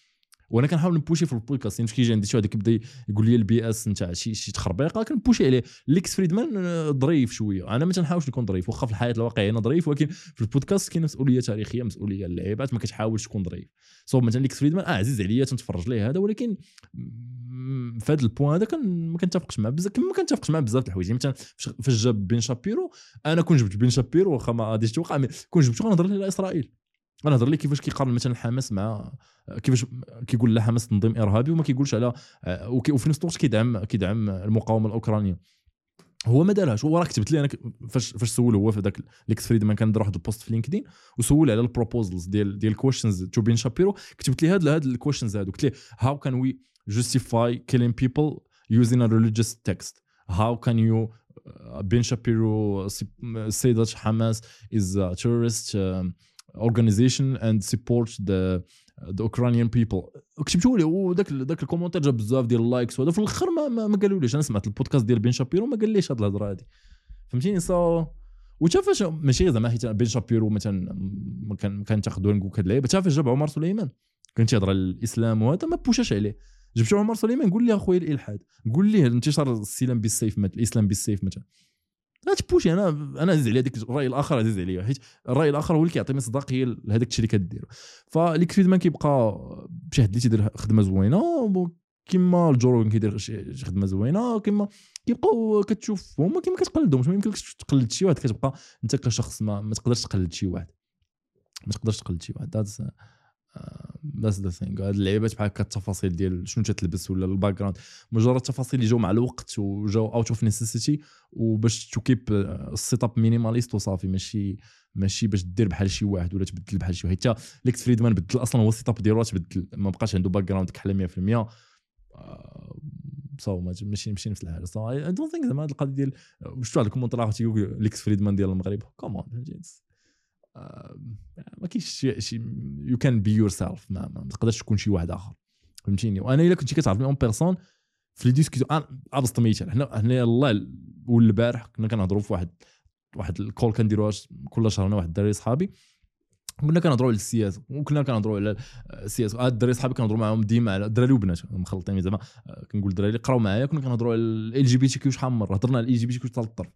وانا كنحاول نبوشي في البودكاست. يعني كيجي عندي شي واحد كيبدا يقول لي البي اس نتاع شي شي تخربيقه كنبوشي عليه. ليكس فريدمان ظريف شويه، انا ما تنحاولش نكون ظريف، واخا في الحياه الواقعيه انا ظريف، ولكن في البودكاست كاين مسؤوليه تاريخيه، مسؤوليه للعيبات، ما كتحاولش تكون ظريف. صوب مثلا ليكس فريدمان اه عزيز عليا تنتفرج ليه هذا، ولكن في هذا البوان هذا ما كنتفقش معاه بزاف، كما كنتفقش معاه بزاف د الحوايج. مثلا فاش جاب بن شابيرو، انا كون جبت بن شابيرو واخا ما غاديش توقع، كون جبتو غنهضر ليه على اسرائيل، انا هضر لي كيفاش كيقارن مثلا حماس مع كيفاش كيقول لا حماس تنظيم ارهابي وما كيقولش على، وفي نفس الوقت كيدعم كيدعم المقاومه الاوكرانيه. هو ما دارهاش. هو راه كتبت لي انا فاش فاش سول هو في داك ليكس فريدمان كان دار واحد البوست في لينكدين وسول على البروبوزلز ديال ديال كويشنز تو بين شابيرو، كتبت لي هاد هاد الكويشنز هادو، قلت ليه هاو كان وي جوستيفاي كيلينج بيبل يوزين ا ريليجيوس تكست، هاو كان يو بين شابيرو سي ذات حماس از ا تيرورست organization and support the the Ukrainian people. كتبتوا لي وداك داك الكومونتير جاب بزاف ديال اللايكس وهذا، في الاخر ما ما قالوليش. انا سمعت البودكاست ديال بن شابيرو ما قاليش هاد الهضره هادي، فهمتيني؟ صا وتا فاش ماشي زعما حيت بن شابيرو مثلا كان كان تاخذوا نقولك هاد اللعيبه، تا فاش جاب عمر سليمان كان تيهضر على الاسلام وهذا ما بوشاش عليه. جبتو عمر سليمان قول لي اخويا الالحاد، قول لي انتشار الاسلام بالسيف مثلا، الاسلام بالسيف مثلا لا تبوشي. انا انا عزيز عليا ديك الراي الاخر، عزيز عليا حيت الراي الاخر هو اللي كيعطي مصداقيه لهذاك الشيء اللي كديرو. فليكس فريدمان كيبقى شي حد اللي تيدير خدمه زوينه كيما الجورون كيدير شي خدمه زوينه، كيما كيبقاو كتشوف هما كيما كتقلدهمش. ما يمكنلكش تقلد شي واحد، كتبقى انت كشخص ما, ما تقدرش تقلد شي واحد، ما تقدرش تقلد شي واحد. ذاتس ذاتس ذا ثينغ. هاد اللعيبات بحال هكا التفاصيل ديال شنو تتلبس ولا الباك جراوند، مجرد تفاصيل اللي جاو مع الوقت وجاو اوت اوف نيسيسيتي وباش توكيب السيت اب مينيماليست وصافي، ماشي ماشي باش دير بحال شي واحد ولا تبدل بحال شي واحد. حتى ليكس فريدمان بدل اصلا هو السيت اب ديالو، تبدل ما بقاش عنده باك جراوند كحل مية في المية. صاو ماشي ماشي نفس الحاجه صاو. اي دونت ثينك زعما هاد القضيه ديال شفتو على الكومونتيرات تي جوجل ليكس فريدمان ديال المغرب كومون جينز ما كاينش شي يو كان بي يور سيلف ما تقدرش تكون شي واحد اخر فهمتيني. وانا الا كنتي كتعرفني اون بيرسون في لي ديسكوسيون ابسط مثال حنا هنا الله والبارح كنا كنهضروا في واحد واحد الكول كنديروها كل شهر انا واحد الدراري صحابي كنا كنهضروا على السياسه وكنا كنهضروا على السياسه هاد الدراري صحابي كنهضروا معاهم ديما على الدراري وبنات مخلطين زعما كنقول الدراري قراو معايا كنا كنهضروا على ال جي بي تي كيو شحال من مره هضرنا على ال جي بي تي كيو حتى للطرف.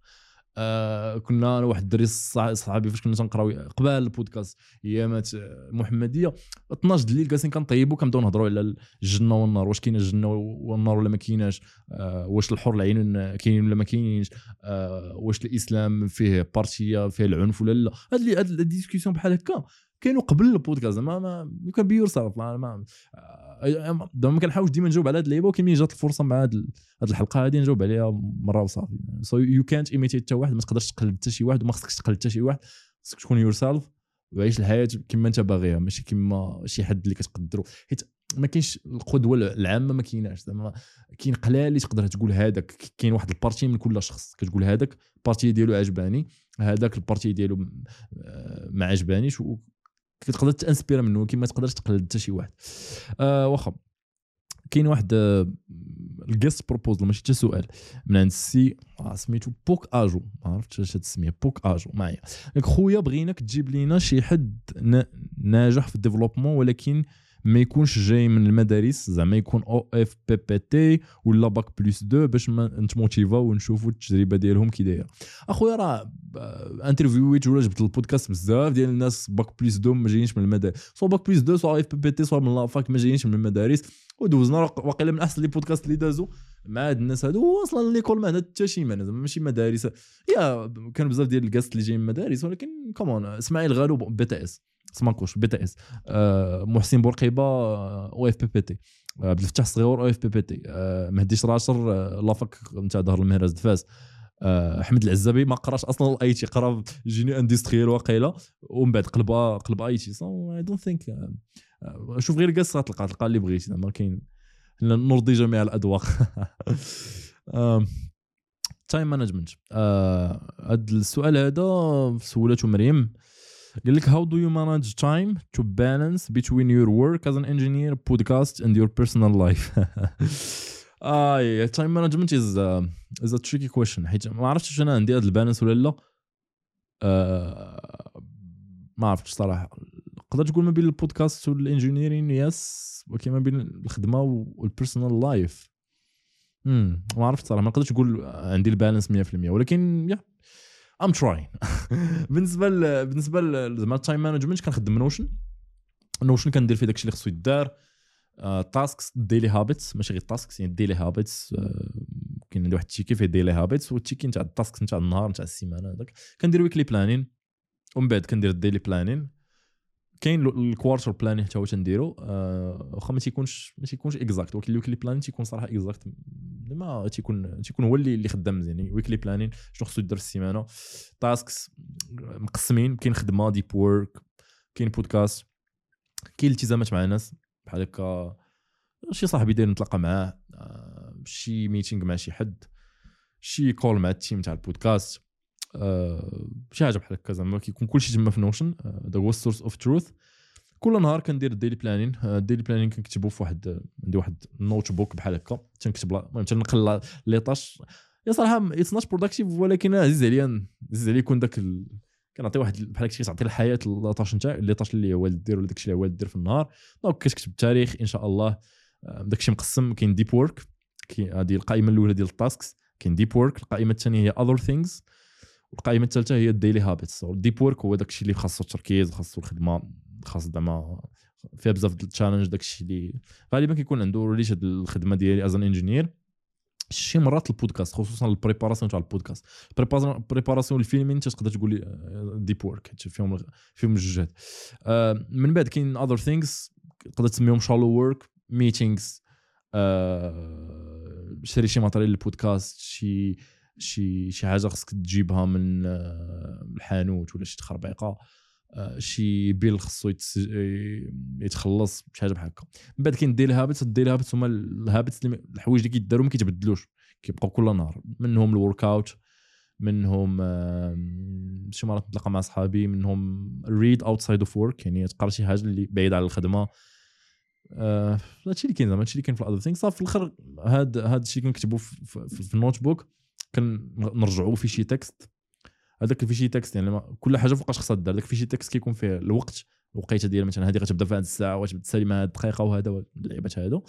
آه كنا واحد الدري صحابي فاش كنا تنقراو قبل البودكاست ايامات محمديه اثنا عشر الليل جالسين كنطيبوا كنبداو نهضروا على الجنه والنار واش كاينه الجنه والنار ولا ما كايناش. آه واش الحور العين كاينين ولا ما كاينينش. آه واش الاسلام فيه بارتيه فيه العنف ولا لا. هاد هاد الديسكوسيون بحال هكا كانوا قبل البودكاست ما ما كان بيور صرف ما ما كنحاولش ديما نجاوب على هاد اللعيبه ولكن ملي جات الفرصه مع هاد الحلقه هادي نجاوب عليها مره وصافي. سو يو كانت ايميتيت حتى واحد ما تقدرش تقلد حتى شي واحد وما خصكش تقلد حتى شي واحد خصك تكون يور سيلف وعيش الحياه كما انت باغيها ماشي كما شي حد اللي كتقدروا حيت ما كاينش القدوه العامه ما كايناش زعما كاين قلال اللي تقدر تقول هذاك كاين واحد البارتي من كل شخص كتقول هذاك البارتي ديالو عجباني هذاك البارتي ديالو ما عجبانيش كتقدر تانسبير منه كما تقدرش تقلد حتى شي واحد. أه واخا كاين واحد الجيست بروبوزل ماشي حتى سؤال من عند السي سميتو بوك اجو ما عرفتش واش هاد السميه بوك اجو معايا لك خويا بغيناك تجيب لينا شي حد ناجح في الديفلوبمون ولكن ما يكونش جاي من المدارس زعما يكون او اف بي بي تي ولا باك بلس اثنين باش نتموتيفا ونشوفوا التجربه ديالهم كي دايره. اخويا راه انترفيويت ولا جبت البودكاست بزاف ديال الناس باك بلس اثنين ما جايينش من المدارس سو باك بلس اثنين سو اف بي بي تي سو من لافاك ما جايينش من المدارس ودوزنا واقيلا من احسن لي بودكاست اللي دازوا مع هاد الناس هادو اصلا ليكول ما عندها حتى شي معنى زعما ماشي مدارس يا كان بزاف ديال الكاست اللي جايين من المدارس ولكن كومون اسماعيل غالب بي تي اس سمانكوش بي تي اس أه محسن بورقيبه او اف بي بي تي عبد الفتاح صغيور او اف بي بي تي أه مهدي شراصر أه لافك نتاع ظهر المهرز دفاس احمد أه العزابي ما قراش اصلا الاي تي قرا جيني اندستريال واقيلا ومن بعد قلبها قلب اي تي سو اي دونت ثينك شوف غير كاس غتلقى تلقى اللي بغيتي زعما كاين نرضي جميع الاذواق. تايم مانجمنت هذا السؤال هذا سولته مريم قال لك how do you manage time to balance between your work as an engineer podcast and your personal life. آه yeah, time management is a, is a tricky question حيت ما عرفتش واش انا عندي هذا البالانس ولا لا. آه ما عرفتش صراحه تقدر تقول ما بين البودكاست والانجينيرين يس وكي ما بين الخدمه والبيرسونال لايف امم ما عرفتش صراحه ما نقدرش نقول عندي البالانس مية بالمية ولكن يا yeah. I'm trying. بالنسبه ل... بالنسبه لزعما التايم مانجمنت كنخدم نوشن نوشن كندير فيه داكشي اللي خصو يدار تاسكس ديلي هابيتس ماشي غير تاسكس يعني ديلي هابيتس كاين عندي واحد التيكي فيه ديلي هابيتس والتيكي نتاع التاسكس نتاع النهار نتاع السيمانه هذاك كندير ويكلي بلانين ومن بعد كندير الديلي بلانين كاين الكوارتر بلانين حتى هو تنديرو واخا ما تيكونش ما تيكونش اكزاكت ولكن الويكلي بلانين تيكون صراحه اكزاكت ما تيكون تيكون هو اللي اللي خدام مزيان يعني ويكلي بلانين شنو خصو يدير في السيمانه تاسكس مقسمين كاين خدمه ديب وورك كاين بودكاست كاين التزامات مع الناس بحال هكا شي صاحبي داير نتلاقى معاه شي ميتينغ مع شي حد شي كول مع التيم تاع البودكاست أه شي حاجه بحال هكا زعما كيكون كلشي تما في نوشن ذا هو سورس اوف تروث. كل نهار كندير ديلي بلانين ديلي بلانين كنكتبو في واحد عندي واحد نوت بوك بحال هكا تنكتب المهم تنقل لي طاش يا صراحه اتس نوت بروداكتيف ولكن عزيز عليا عزيز عليا يكون داك ال... كنعطي واحد بحال هكا كتعطي الحياه لا طاش نتاع لي طاش اللي هو دير ولا داكشي اللي هو دير في النهار دونك كتكتب التاريخ ان شاء الله داكشي مقسم كاين ديب وورك كاين هذه القائمه الاولى ديال التاسكس كاين ديب وورك القائمه الثانيه هي اذر ثينجز والقائمه الثالثه هي الديلي هابيتس. الديب وورك هو داكشي اللي خاصو التركيز خاصو الخدمه خاص زعما فيها بزاف د التشالنج داكشي اللي غالبا كيكون عنده ريليش هاد الخدمه ديالي از ان انجينير شي مرات البودكاست خصوصا البريباراسيون تاع البودكاست البريباراسيون الفيلمين انت تقدر تقول ديب وورك فيهم فيهم الجهد. آه من بعد كاين اذر ثينجز تقدر تسميهم شالو وورك ميتينغز آه شري شي ماتيريال للبودكاست شي شي شي حاجه خصك تجيبها من الحانوت ولا شي تخربيقه شي بيل خصو يتخلص بشي حاجه بحال هكا. من بعد كاين دير الهابيتس دير الهابيتس هما الهابيتس اللي الحوايج اللي كيداروا ما كيتبدلوش كيبقاو كل نهار، منهم الورك اوت، منهم شي مرات نتلاقى مع صحابي، منهم ريد اوتسايد اوف ورك يعني تقرا شي حاجه اللي بعيد على الخدمه. هادشي اللي كاين زعما هادشي اللي كاين في الاذر ثينغ. صافي في الاخر هاد هادشي كنكتبوا في, في, في النوت بوك كنرجعوا في شي تكست. هذاك الفيشي تكست يعني كل حاجه فوقاش خصها دار. داك الفيشي تكست كيكون فيه الوقت الوقيته ديال مثلا هذه غتبدا في هذه الساعه واش بتسالي هذه الدقيقه وهذا اللعبات هادو.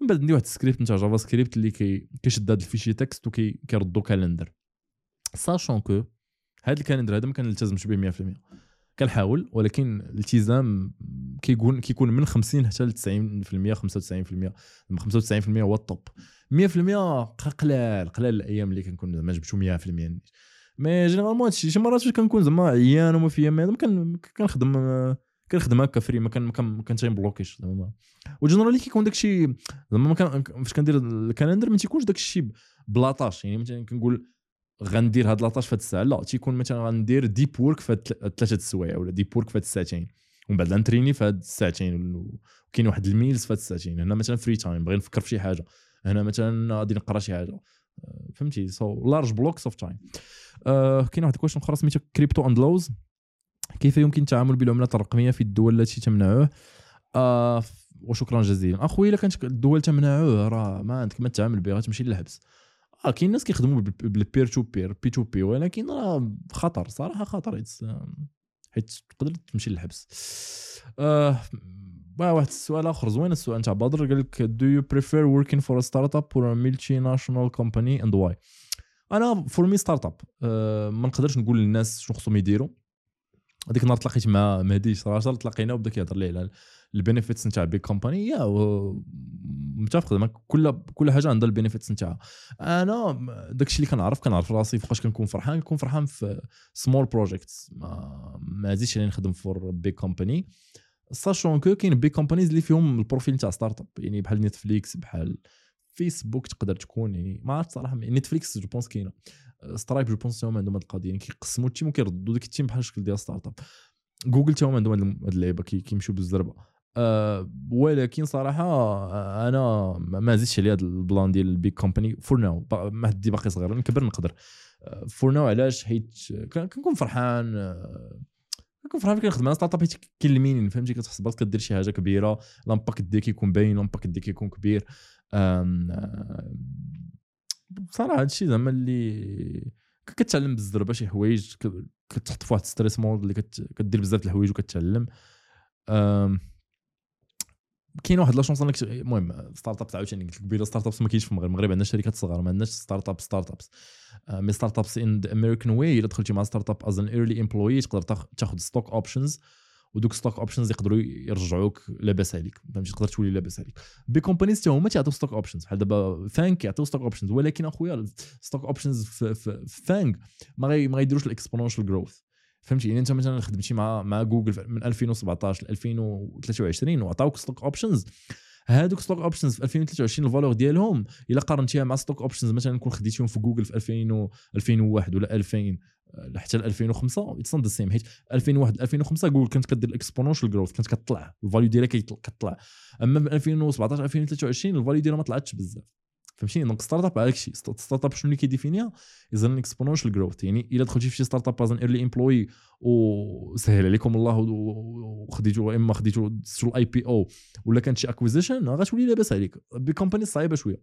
من بعد ندير واحد السكريبت نتاع جافا سكريبت اللي كي كيشد هذا الفيشي تكست وكيردو كالندر. ساشون كو هذا الكالندر هذا ما كنلتزمش به مية في المية، كنحاول ولكن الالتزام كيكون كيكون من خمسين حتى ل تسعين في المية خمسة وتسعين في المية. خمسة وتسعين في المية هو الطوب، مية في المية قلال قلال الايام اللي كنكون ما جبتو مية في المية. مي جينيرالمون هادشي شي مرات فاش كنكون زعما عيان وما فيا ما كنخدم كنخدم هكا فري ما كان تايم بلوكيش زعما. وجينيرالي كيكون داكشي زعما فاش كندير الكالندر ما تيكونش داكشي بلاطاش يعني مثلا كنقول غندير هاد لاطاش فهاد الساعه، لا تيكون مثلا غندير ديب وورك فهاد ثلاثه السوايع ولا ديب وورك فهاد الساعتين ومن بعد نتريني فهاد الساعتين وكاين واحد الميلز فهاد الساعتين. هنا مثلا فري تايم بغي نفكر في شي حاجه، هنا مثلا غادي نقرا شي حاجه، فهمتي؟ سو لارج بلوكس اوف تايم. كاين واحد الكويشن اخرى سميتها كريبتو اند لوز، كيف يمكن التعامل بالعملات الرقميه في الدول التي تمنعه؟ آه وشكرا جزيلا اخويا. الا كانت الدول تمنعه راه ما عندك ما تتعامل به، غتمشي للحبس. اه كاين ناس كيخدموا بالبير تو بير بي تو بي، ولكن راه خطر صراحه خطر حيت تقدر تمشي للحبس. آه واحد السؤال اخر زوين، السؤال تاع بدر قال لك دو يو بريفير وركين فور ا ستارت اب اور ا ملتي ناشونال كومباني اند واي؟ انا فور مي ستارت اب. أه ما نقدرش نقول للناس شنو خصهم يديروا. هذيك النهار تلاقيت مع مهدي صراحه، تلاقينا وبدا كيهضر لي على البينيفيتس نتاع بيك كومباني. يا متفق معك، كل كل حاجه عندها البينيفيتس نتاعها. انا داكشي اللي كنعرف كنعرف راسي فوقاش كنكون فرحان كنكون فرحان في سمول بروجيكتس، ما عزيتش على نخدم فور بيك كومباني. ساشون كو كاين بيك كومبانيز اللي فيهم البروفيل نتاع ستارت اب يعني بحال نتفليكس بحال فيسبوك تقدر تكون يعني ما عرفت صراحه. نتفليكس جو بونس كاينه، سترايب جو بونس هما عندهم هاد القضيه يعني كيقسموا التيم وكيردوا ديك التيم بحال الشكل ديال ستارت اب. جوجل تا هما عندهم هاد اللعيبه كيمشيو بالزربه. أه ولكن صراحه انا ما زدتش على هاد البلان ديال البيك كومباني فور ناو، ما هدي باقي صغير نكبر نقدر فور ناو. علاش؟ حيت كنكون فرحان كنكون فرحان كنخدم على ستارت اب حيت كيلميني، فهمتي؟ كتحس برك كدير شي حاجه كبيره، لامباكت ديالك كيكون باين، لامباكت ديالك كيكون كبير. صراحه هادشي زعما اللي كتعلم بالزربه شي حوايج، كتحط في واحد ستريس مود اللي كدير بزاف د الحوايج وكتعلم. كاين واحد لا شونس انك المهم ستارت اب تعاوتاني قلت لك بلا ستارت ابس ما كاينش في المغرب. المغرب عندنا شركات صغار، ما عندناش ستارت اب ستارت ابس. مي ستارت ابس ان امريكان واي، الا دخلتي مع ستارت اب از ان ايرلي امبلوي تقدر تاخذ ستوك اوبشنز، ودوك ستوك اوبشنز يقدروا يرجعوك لاباس عليك، فهمتي؟ تقدر تولي لاباس عليك. بي كومبانيز حتى هما تيعطيو ستوك اوبشنز بحال دابا ثانك يعطيو ستوك اوبشنز، ولكن اخويا ستوك اوبشنز في ثانك ما ما يديروش الاكسبوننشال جروث، فهمتي؟ يعني انت مثلا خدمتي مع مع جوجل من ألفين وسبعطاش ل ألفين وثلاثة وعشرين وعطاوك ستوك اوبشنز. هادوك ستوك اوبشنز في ألفين وثلاثة وعشرين الفالور ديالهم الا قارنتيها مع ستوك اوبشنز مثلا نكون خديتيهم في جوجل في ألفين وواحد ولا ألفين حتى ألفين وخمسة اتس ذا سيم. حيت ألفين وواحد ألفين وخمسة جوجل كانت كدير الاكسبونونشال جروث، كانت كتطلع الفاليو ديالها كتطلع. اما من ألفين وسبعطاش ألفين وثلاثة وعشرين الفاليو ديالها ما طلعتش بزاف، فهمتي؟ دونك ستارت اب على داكشي. ستارت اب شنو اللي كيديفينيها؟ اذا الاكسبونونشال جروث. يعني الا دخلتي في شي ستارت اب از ان ايرلي امبلوي وسهل عليكم الله وخديتو اما خديتو شو الاي بي او ولا كانت شي اكويزيشن غتولي لاباس عليك. بي كومباني صعيبه شويه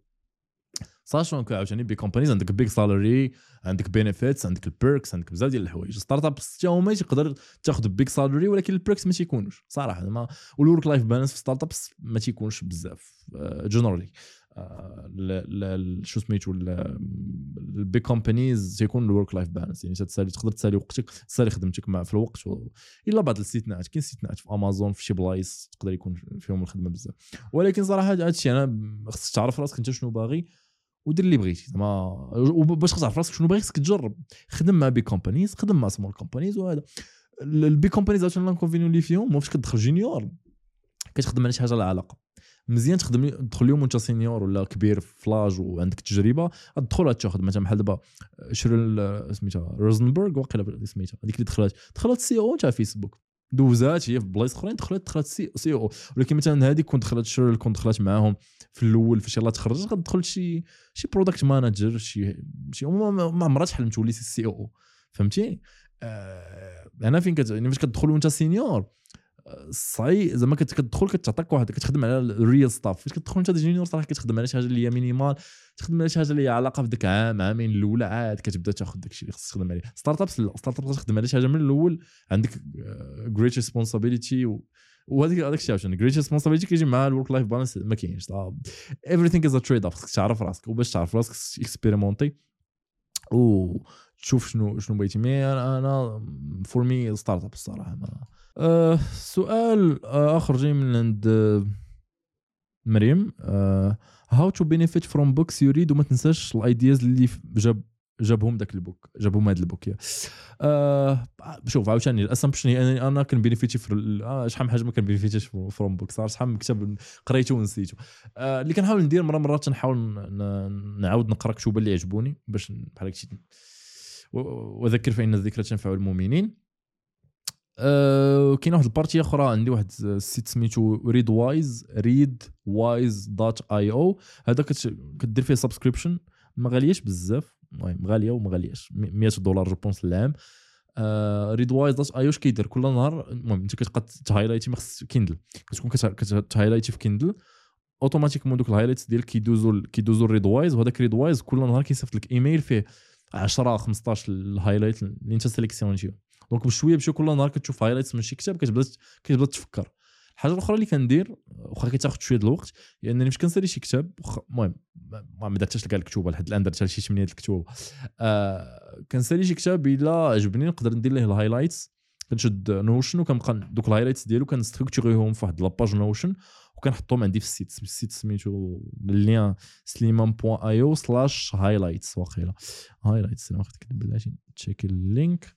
صاشون كو عاوتاني. بي كومبانيز عندك بيغ سالاري، عندك بينيفيتس، عندك البيركس، عندك بزاف ديال الحوايج. ستارت اب حتى هما تيقدر تاخذ بيغ سالاري ولكن البيركس ما تيكونوش صراحه. ما والورك لايف بالانس في ستارت اب ما تيكونش بزاف جنرالي. شو سميتو البيغ كومبانيز تيكون الورك لايف بالانس، يعني تسالي تقدر تسالي وقتك، تسالي خدمتك مع في الوقت و... الا بعض الاستثناءات. كاين استثناءات في امازون في شي بلايص تقدر يكون فيهم الخدمه بزاف، ولكن صراحه هادشي انا خصك تعرف راسك انت شنو باغي ودير اللي بغيتي زعما. وباش تعرف راسك شنو باغي خصك تجرب، خدم مع بي كومبانيز، خدم مع سمول كومبانيز. وهذا البي كومبانيز عشان لانكونفينيون اللي فيهم فاش كتدخل جينيور كتخدم على شي حاجه لها علاقه. مزيان تخدم تدخل اليوم وانت سينيور ولا كبير فلاج وعندك تجربه، تدخل تاخذ مثلا بحال دابا شيرل سميتها روزنبرغ وقيله سميتها هذيك اللي دخلت دخلت سي او تاع فيسبوك، دوزات هي في بلايص اخرين دخلت دخلت سي او. ولكن مثلا هذيك كنت دخلت شغل كنت دخلت معاهم في الاول فاش يلاه تخرجت غتدخل شي شي برودكت مانجر شي شي ما عمرها حلمت وليتي السي او. فهمتي آه انا فين كت فاش كتدخل وانت سينيور صاي زعما كتدخل كتعطيك واحد كتخدم على الريال ستاف. فاش كتدخل انت جونيور صراحه كتخدم على شي حاجه اللي هي مينيمال، تخدم على شي حاجه اللي هي علاقه في داك عام عامين الاولى عاد كتبدا تاخذ داكشي اللي خصك تخدم عليه. ستارت اب ستارت اب كتخدم على شي حاجه من الاول عندك جريت ريسبونسابيلتي، وهذيك هذاك الشيء عشان جريت ريسبونسابيلتي كيجي مع الورك لايف بالانس ما كاينش. ايفريثينغ از ا تريد اوف، تعرف راسك وباش تعرف راسك اكسبيريمونتي او تشوف شنو شنو بغيتي. مي انا فور مي ستارت اب الصراحه. أه سؤال آخر جاي من عند مريم، أه how to benefit from books you read، وما تنساش الايدياز اللي جاب جابهم داك البوك جابهم هاد البوك. أه شوف عاوتاني الاسامبشن يعني انا كان بينيفيتي في شحال من حاجه ما كان بينيفيتيش فروم بوك، صار شحال من كتاب قريته ونسيته. أه اللي كنحاول ندير مره مرات نحاول نعاود نقرا كتب اللي عجبوني باش بحال هكشي، وذكر فإن الذكرى تنفع المؤمنين. أه كاين واحد البارتي اخرى عندي واحد السيت سميتو Readwise readwise دوت آي أو، هذا كدير فيه سبسكريبشن ما غاليش بزاف، المهم غاليه وما غالياش مية دولار جوبونس للعام. أه readwise دوت آي أو اش كيدير كل نهار، المهم انت كتبقى تهايلايتي ما خص كيندل كتكون كتهايلايتي في كيندل اوتوماتيكمون دوك الهايلايتس ديالك كيدوزو كيدوزو Readwise، وهذاك Readwise كل نهار كيصيفط لك ايميل فيه عشرة خمسطاش الهايلايت اللي انت سيليكسيونيتيهم. دونك بشويه بشويه كل نهار كتشوف هايلايتس من شي كتاب كتبدا كتبدا تفكر. الحاجه الاخرى اللي كندير واخا كتاخذ شويه د الوقت لانني يعني مش كنسالي شي كتاب، المهم ما درتش لكاع الكتوبه لحد الان، درت شي ثمانية الكتوبه. آه كنسالي شي كتاب الا عجبني نقدر ندير ليه الهايلايتس، كنشد نوشن وكنبقى دوك الهايلايتس ديالو كنستركتوريهم فواحد لاباج نوشن وكنحطهم عندي في السيت السيت سميتو لين سليمان دوت آي أو سلاش هايلايتس واقيلا هايلايتس. انا واخا كنكتب بالله شي تشيك اللينك،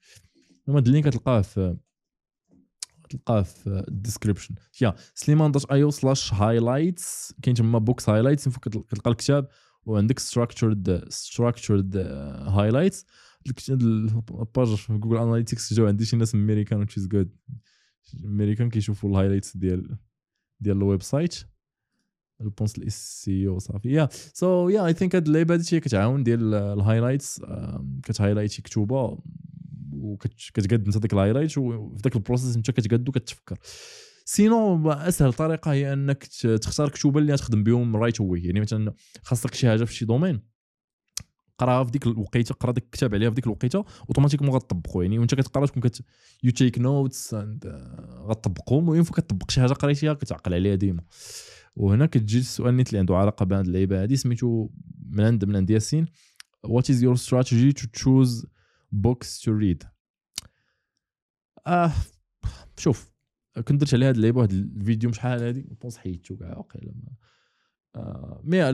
هاد اللينك غتلقاه في غتلقاه في الديسكريبشن يا سليمان دوت آي أو سلاش هايلايتس. كاين تما بوكس هايلايتس كتلقى الكتاب وعندك ستراكشرد ستراكشرد هايلايتس. الباج في جوجل اناليتكس جاو عندي شي ناس من امريكان وتش از جود امريكان كيشوفوا الهايلايتس ديال ديال الويب سايت البونس السيو صافي. سو يا اي ثينك هاد اللعبه هادشي كتعاون ديال الهايلايتس، كتهايلايتي كتوبه وكتقد نتا داك الهايلايت وفي داك البروسيس نتا كتقد وكتفكر. سينو اسهل طريقه هي انك تختار كتوبه اللي غتخدم بهم رايت اوي، يعني مثلا خاصك شي حاجه في شي دومين قراها في ديك الوقيته، قرا داك الكتاب عليها في ديك الوقيته اوتوماتيكمون غتطبقو، يعني وانت كتقرا تكون كت يو تيك نوتس اند غتطبقهم، وين كتطبق شي حاجه قريتيها كتعقل عليها ديما. وهنا كتجي السؤال نيت اللي عنده علاقه بهاد اللعيبه هادي سميتو من عند من عند ياسين، وات از يور ستراتيجي تو تشوز books to read. اه شوف كنت درت على هذا اللعيبه واحد الفيديو شحال هذه بونص حيدتو كاع واقيلا آه. مي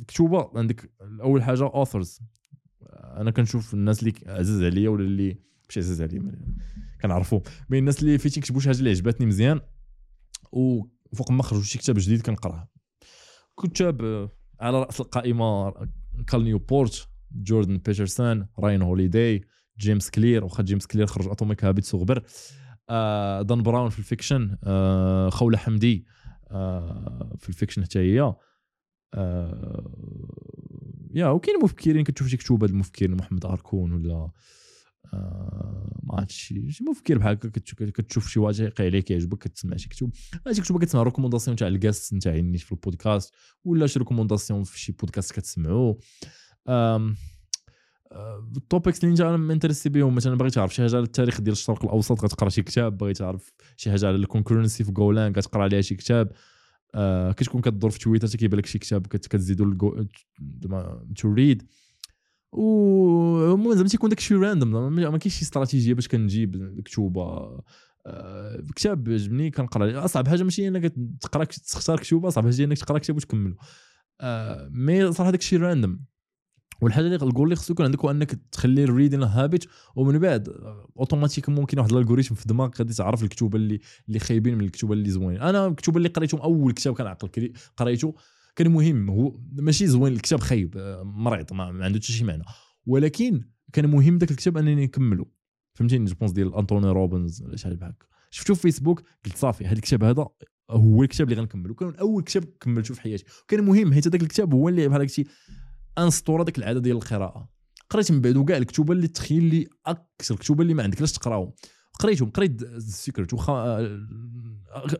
الكتوبه عندك اول حاجه اوثرز، انا كنشوف الناس اللي عزاز عليا ولا اللي ماشي عزاز عليا كنعرفهم، مي الناس اللي فيتين كتبوا شي حاجه اللي عجبتني مزيان وفوق ما خرجوا شي كتاب جديد كنقراه. كتاب على راس القائمه كال نيوبورت، جوردن بيترسون، راين هوليداي، جيمس كلير، وخا جيمس كلير خرج اتوميك هابيتس وغبر، آه دان براون في الفيكشن، آه خوله حمدي آه في الفيكشن حتى هي آه يا. وكاين مفكرين كتشوف شي كتب هاد المفكر محمد اركون ولا آه ما عرفتش شي مفكر بحال هكا كتشوف شي واجه يقي عليك يعجبك كتسمع شي كتب، هادشي كتب كتسمع ريكومونداسيون تاع الكاست نتاع عينيش في البودكاست ولا شي ريكومونداسيون في شي بودكاست كتسمعوه. ام التوبكس اللي نتا مانتريسي بهم، مثلا بغيت تعرف شي حاجه على التاريخ ديال الشرق الاوسط غتقرا شي كتاب، بغيت تعرف شي حاجه على الكونكورنسي في جولان غتقرا عليها شي كتاب. أه كتكون كتدور في تويتر حتى كيبان لك شي كتاب كتزيدوا تو ريد، ومهم زعما تيكون داكشي راندوم ما كاينش شي استراتيجيه باش كنجيب الكتوبه. أه كتاب عجبني كنقرا عليه. اصعب حاجه ماشي انك تقرا تختار كتوبه، اصعب حاجه انك تقرا كتاب وتكملو. أه مي صراحه داكشي راندوم، والحاجه اللي نقول اللي خصو يكون عندك هو انك تخلي الريدين هابيت، ومن بعد اوتوماتيك ممكن واحد الالغوريثم في دماغك غادي تعرف الكتب اللي اللي خايبين من الكتب اللي زوينين. انا الكتب اللي قريتهم اول كتاب كنعقل قريته كان مهم، هو ماشي زوين الكتاب خايب مريض ما عندو حتى شي معنى، ولكن كان مهم داك الكتاب انني نكمله. فهمتيني. جوبونس ديال انطوني روبنز ولا شحال بحال هكا شفتو في فيسبوك قلت صافي هذا الكتاب هذا هو الكتاب اللي غنكمل، وكان اول كتاب كملته في حياتي وكان مهم حيت هذاك الكتاب هو اللي بحال هكا انسطور هذاك العاده ديال القراءه. قريت من بعد وكاع الكتب اللي تخيل لي اكثر الكتب اللي ما عندك لاش تقراهم قريتهم. قريت السيكريت وخا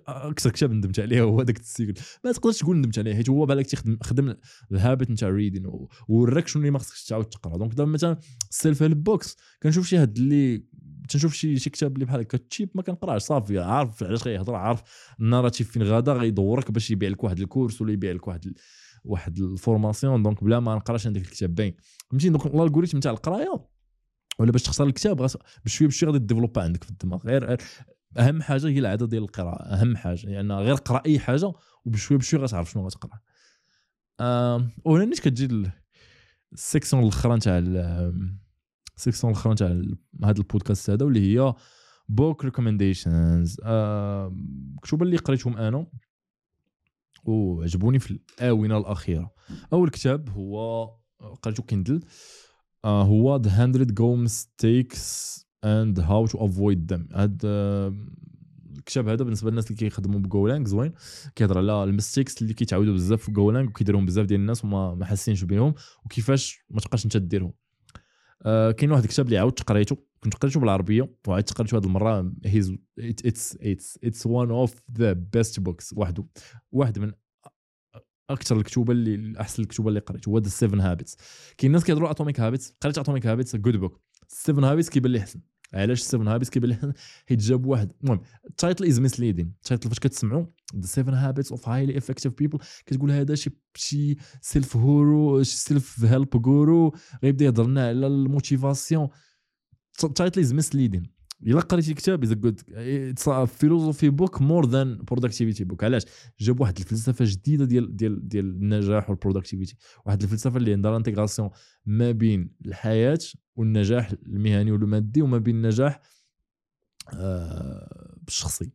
اكثر كتاب ندمت عليه هو داك السيكريت، ما تقدرش تقول ندمت عليه حيت هو بالك تخدم خدم الهابيت نتاع ريدين ووراك شنو اللي ما خصكش تعاود تقرا. دونك دابا مثلا السيلف هيلب بوكس كنشوف شي هاد اللي تنشوف شي شي كتاب اللي بحال هكا تشيب ما كنقراش صافي، عارف علاش غيهضر، عارف الناراتيف فين غادا غيدورك باش يبيع لك واحد الكورس ولا يبيع لك واحد واحد الفورماسيون. دونك بلا ما نقراش عندك الكتاب باين فهمتي. دونك الالغوريثم نتاع القرايه ولا باش تختار الكتاب غا بشويه بشويه غادي ديفلوبا عندك في الدماغ. غير اهم حاجه هي العاده ديال القراءه، اهم حاجه يعني غير قرا اي حاجه وبشويه بشويه غتعرف شنو غتقرا. ام وهنا نيت كتجي السيكسيون الاخرى نتاع السيكسيون الاخرى نتاع هذا البودكاست هذا واللي هي بوك ريكومنديشنز، كتب اللي قريتهم انا وعجبوني في الاونه الاخيره. اول كتاب هو قريته كيندل هو The Hundred Go Mistakes and How to Avoid Them. هذا الكتاب هذا بالنسبه للناس اللي كيخدموا بجولانج زوين، كيهضر على الميستيكس اللي كيتعاودوا بزاف في جولانج وكيديروهم بزاف ديال الناس وما ما حاسينش بينهم وكيفاش ما تبقاش انت ديرهم. آه كاين واحد الكتاب اللي عاودت قريته، كنت قريته بالعربيه وعاودت قريته هذه المره. هيز اتس اتس اتس وان اوف ذا بيست بوكس، واحد واحد من اكثر الكتب اللي احسن الكتب اللي قريت هو The Seven Habits. كاين ناس كيهضروا Atomic Habits، قريت Atomic Habits good book. Seven Habits كيبان لي احسن. علاش Seven Habits كيبان لي احسن؟ حيت جاب واحد المهم التايتل از ميسليدين. التايتل فاش كتسمعوا The Seven Habits of Highly Effective People كتقول هذا شي شي سيلف هورو سيلف هيلب غورو غيبدا يهضر لنا على الموتيفاسيون. التايتل از ميسليدين. الا قريتي الكتاب از جود فيلوزوفي بوك مور ذان برودكتيفيتي بوك. علاش؟ جاب واحد الفلسفه جديده ديال ديال ديال النجاح والبرودكتيفيتي، واحد الفلسفه اللي عندها انتغراسيون ما بين الحياه والنجاح المهني والمادي وما بين النجاح آه الشخصي.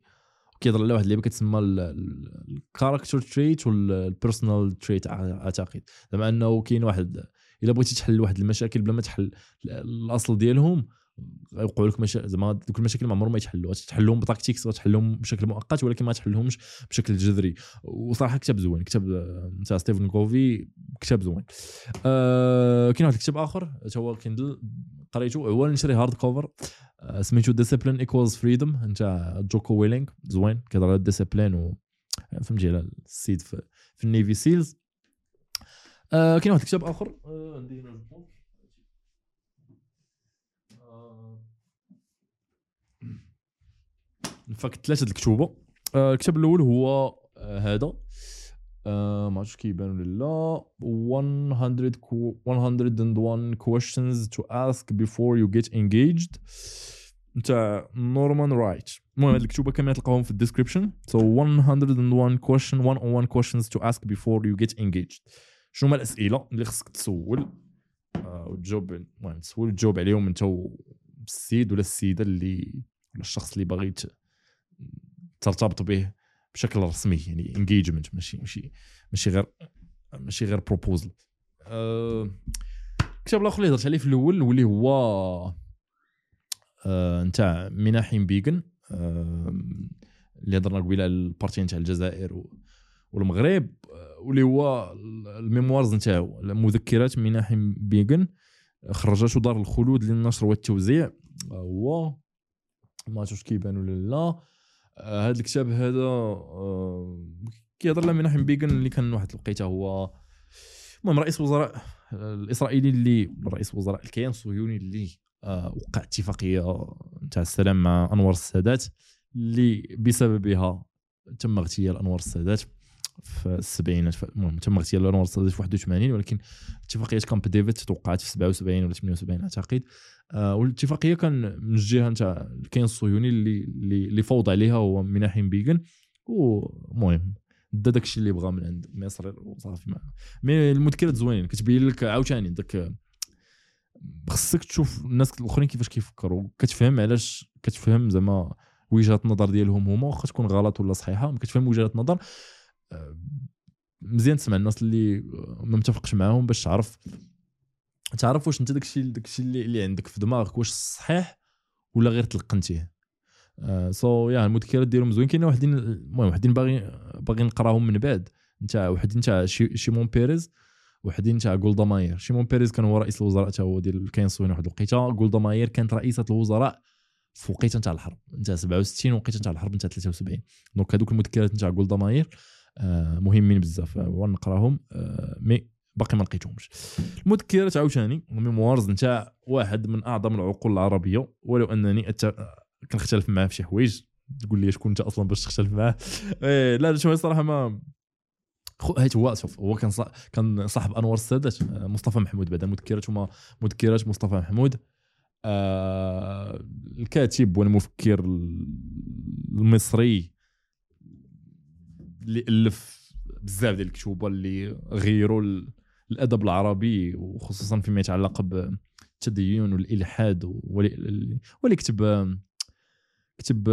كيهضر على واحد اللي كتسمى الكاركتر تريت والبيرسونال تريت. اعتقد زعما انه كاين واحد الا بغيتي تحل واحد المشاكل بلا ما تحل الاصل ديالهم غيوقعوا لك مشا... زعما دوك المشاكل ما عمر ما يتحلوا، تحلهم بتاكتيكس غتحلهم بشكل مؤقت ولكن ما تحلهمش بشكل جذري. وصراحه كتاب زوين، كتاب نتاع ستيفن كوفي، كتاب زوين. آه... كاين واحد الكتاب اخر هو كيندل قريته، هو نشري هارد كوفر آه... سميتو ديسيبلين ايكوالز فريدم نتاع جوكو ويلينغ. زوين كيهضر على الديسيبلين و فهمتي على السيد في, في النيفي سيلز. آه... كاين واحد الكتاب اخر آه... عندي هنا فقط ثلاثه الكتوبه. آه الكتاب الاول هو آه هذا آه ما عرفتش كيبان ولا لا، مية وواحد questions to ask before you get engaged نتاع نورمان رايت. المهم هاد الكتوبه كاملين تلقاوهم في الديسكريبشن. so مية وواحد question مية وواحد questions to ask before you get engaged. شنو هما الاسئله اللي خصك تسول آه وتجاوب، المهم تسول تجاوب عليهم انت السيد ولا السيده اللي ولا الشخص اللي باغيت ترتبط به بشكل رسمي. يعني engagement ماشي ماشي ماشي غير ماشي غير proposal. أه كتاب الاخر اللي هضرت عليه في الاول واللي هو أه نتاع مناحيم بيغن أه اللي هضرنا قبيله البارتي نتاع الجزائر والمغرب واللي هو الميموارز نتاعو المذكرات مناحيم بيغن، خرجته دار الخلود للنشر والتوزيع. هو ما عرفتش كيبان ولا لا. هذا الكتاب هذا كيهضر على مناحيم بيغن اللي كان واحد لقيته هو المهم رئيس وزراء الاسرائيلي اللي رئيس وزراء الكيان الصهيوني اللي وقع اتفاقيه نتاع السلام مع انور السادات اللي بسببها تم اغتيال انور السادات في السبعينات. المهم تم اغتيال انور السادات في واحد وثمانين ولكن اتفاقيه كامب ديفيد توقعت في سبعة وسبعين ولا ثمانية وسبعين اعتقد. والاتفاقيه كان من الجهه نتاع الكيان الصهيوني اللي اللي فوض عليها هو مناحيم بيغن. ومهم دا داكشي اللي بغا من عند مصر وصافي. مي المذكرات زوينين كتبين لك عاوتاني داك خصك تشوف الناس الاخرين كيفاش كيفكروا كتفهم علاش كتفهم زعما وجهات النظر ديالهم هما واخا تكون غلط ولا صحيحه كتفهم وجهات النظر. مزيان تسمع الناس اللي ما متفقش معاهم باش تعرف تعرف واش انت داكشي داكشي اللي عندك في دماغك واش صحيح ولا غير تلقنتيه. سو يا المذكرات ديالهم زوين. كاين واحدين المهم واحدين باغي باغي نقراهم من بعد. انت واحد تاع شيمون بيريز وحدين تاع غولدا ماير. شيمون بيريز كان هو رئيس الوزراء حتى هو ديال كينسوين واحد الوقيته. غولدا ماير كانت رئيسه الوزراء في وقيته نتاع الحرب نتاع سبعة وستين وقيته نتاع الحرب نتاع ثلاثة وسبعين. دونك هذوك المذكرات نتاع غولدا ماير مهمين بزاف ونقراهم مي باقي ما لقيتهمش. المذكرات عاوتاني الميموارز نتاع واحد من اعظم العقول العربيه ولو انني أت... كنختلف معاه في شي حوايج. تقول لي شكون انت اصلا باش تختلف معاه؟ إيه لا شوف الصراحه ما هيت هو شوف هو كان صاح... كان صاحب انور السادات. مصطفى محمود بعدا مذكرات هما مذكرات مصطفى محمود آه... الكاتب والمفكر المصري اللي الف بزاف ديال الكتب اللي غيروا الادب العربي وخصوصا فيما يتعلق ب التدين والالحاد. ولي كتب كتب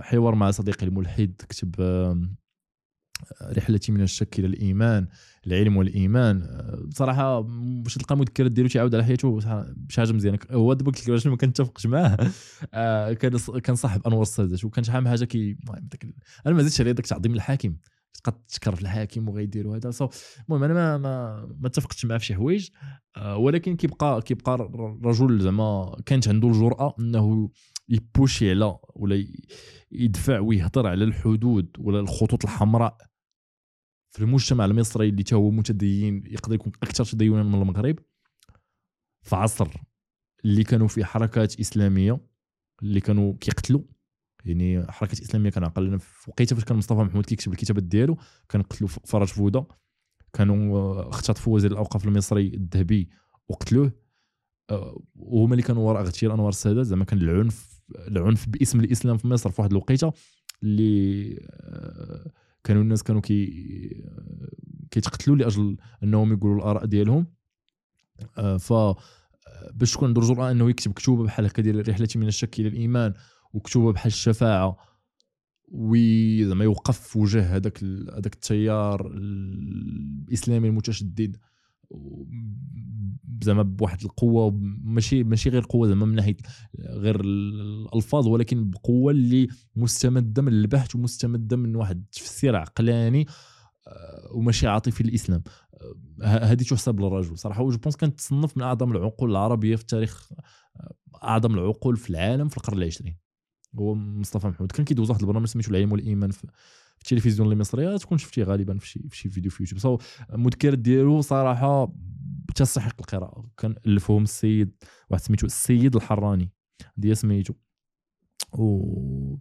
حوار مع صديقي الملحد، كتب رحلتي من الشك الى الايمان، العلم والايمان. صراحه باش تلقى مذكرات ديالو تعاود على حياته شي حاجه مزيانه. هو دابا قلت لك علاش ما كنتفقش معاه. كان كان صاحب انور السادات وكان شحال من حاجه كي انا ما زدتش عليه داك تعظيم الحاكم. تقد تشكر في الحاكم وغيديروا هذا. سو المهم انا ما ما, ما اتفقتش معاه في شي حوايج أه ولكن كيبقى كيبقى رجل زعما كانت عنده الجرأه انه يبوشي على ولا يدفع ويهضر على الحدود ولا الخطوط الحمراء في المجتمع المصري اللي تا هو متدين يقدر يكون اكثر تدينا من المغرب في عصر اللي كانوا في حركات اسلاميه اللي كانوا كيقتلوا. يعني حركه الاسلاميه كان عقلنا في وقيته فاش كان مصطفى محمود كيكتب الكتابات ديالو كان قتلوا فرج فوده، كانوا اختطفوا وزير الاوقاف المصري الذهبي وقتلوه، وهما اللي كانوا وراء اغتيال انوار السادات. زعما كان العنف العنف باسم الاسلام في مصر في واحد الوقيته اللي كانوا الناس كانوا كي كيتقتلوا لاجل انهم يقولوا الاراء ديالهم. ف باش تكون عنده الجرأه انه يكتب كتوبه بحال هكا ديال رحلتي من الشك الى الايمان وكتبه بحال الشفاعه وزعما يوقف وجه هذاك هذاك التيار الاسلامي المتشدد زعما بواحد القوه ماشي ماشي غير قوه زعما من ناحيه غير الالفاظ ولكن بقوه اللي مستمده من البحث ومستمده من واحد التفسير عقلاني وماشي عاطفي للاسلام. هذه تحسب للرجل صراحه. جو بونس كانت تصنف من اعظم العقول العربيه في التاريخ، اعظم العقول في العالم في القرن العشرين هو مصطفى محمود. كان كيدوز واحد البرنامج سميتو العلم والايمان في التلفزيون المصري، تكون شفتيه غالبا في شي في شي فيديو في يوتيوب. صو المذكرات ديالو صراحه تستحق القراءه. كان الفهم السيد واحد سميتو السيد الحراني ديال سميتو و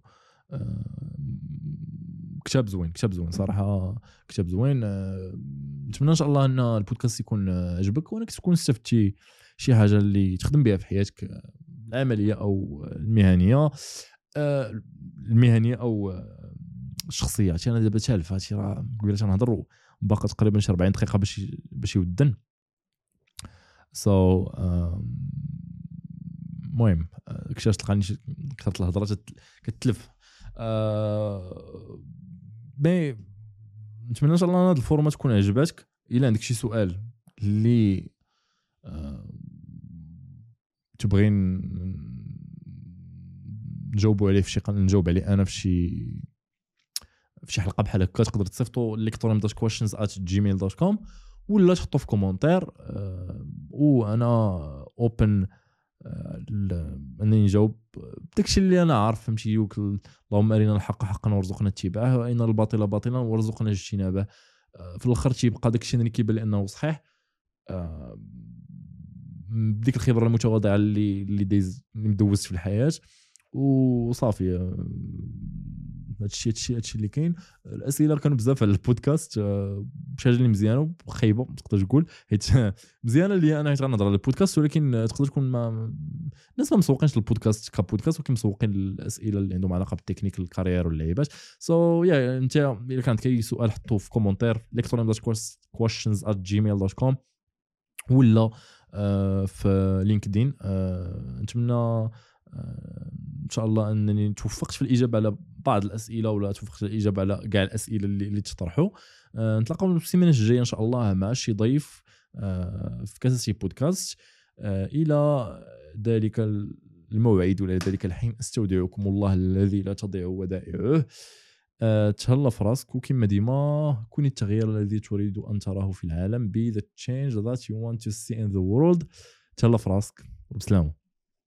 كتاب زوين كتاب زوين صراحه كتاب زوين. نتمنى ان شاء الله ان البودكاست يكون عجبك وانك تكون استفدتي شي حاجه اللي تخدم بها في حياتك العمليه او المهنيه المهنيه او الشخصيه. انا دابا تالف هادشي راه قلت نهضر باقي تقريبا شي أربعين دقيقه باش باش يودن. سو so, المهم um, كشاش تلقاني كثرت الهضره كتلف مي uh, نتمنى ان شاء الله هاد الفورمه تكون عجباتك. الا عندك شي سؤال اللي تبغين نجاوبوا عليه في شي نجاوب عليه انا في شي في شي حلقه بحال هكا تقدر تصيفطوا إلكترون دوت كويشنز آت جيميل دوت كوم ولا تحطوا في كومونتير وانا اوبن انني نجاوب داكشي اللي انا عارف. فهمتي؟ اللهم ارينا الحق حقا وارزقنا اتباعه وارينا الباطل باطلا وارزقنا اجتنابه. في الاخر تيبقى داكشي اللي كيبان لانه صحيح بديك الخبره المتواضعه اللي اللي مدوزت في الحياه وصافي. هادشي هادشي هادشي اللي كاين. الاسئله كانوا بزاف على البودكاست، شي حاجه اللي مزيانه وخايبه تقدر تقول، حيت مزيانه اللي انا حيت غنهضر على البودكاست ولكن تقدر تكون ما الناس ما مسوقينش البودكاست كبودكاست ولكن مسوقين الاسئله اللي عندهم علاقه بالتكنيكال كارير واللعيبات. سو so, يا yeah, انت الا كانت كاي سؤال حطوه في كومونتير إلكترون دوت كويشنز آت جيميل دوت كوم ولا في لينكدين. نتمنى ان شاء الله انني توفقت في الاجابه على بعض الاسئله ولا توفقت الاجابه على كاع الاسئله اللي, اللي تطرحوا. نتلاقاو في السيمانه الجايه ان شاء الله مع شي ضيف في كاساسي بودكاست. الى ذلك الموعد ولا ذلك الحين، استودعكم الله الذي لا تضيع ودائعه. أه تهلا في راسك، وكما ديما كوني التغيير الذي تريد ان تراه في العالم. Be the change that you want to see in the world. تهلا في راسك وبسلامه.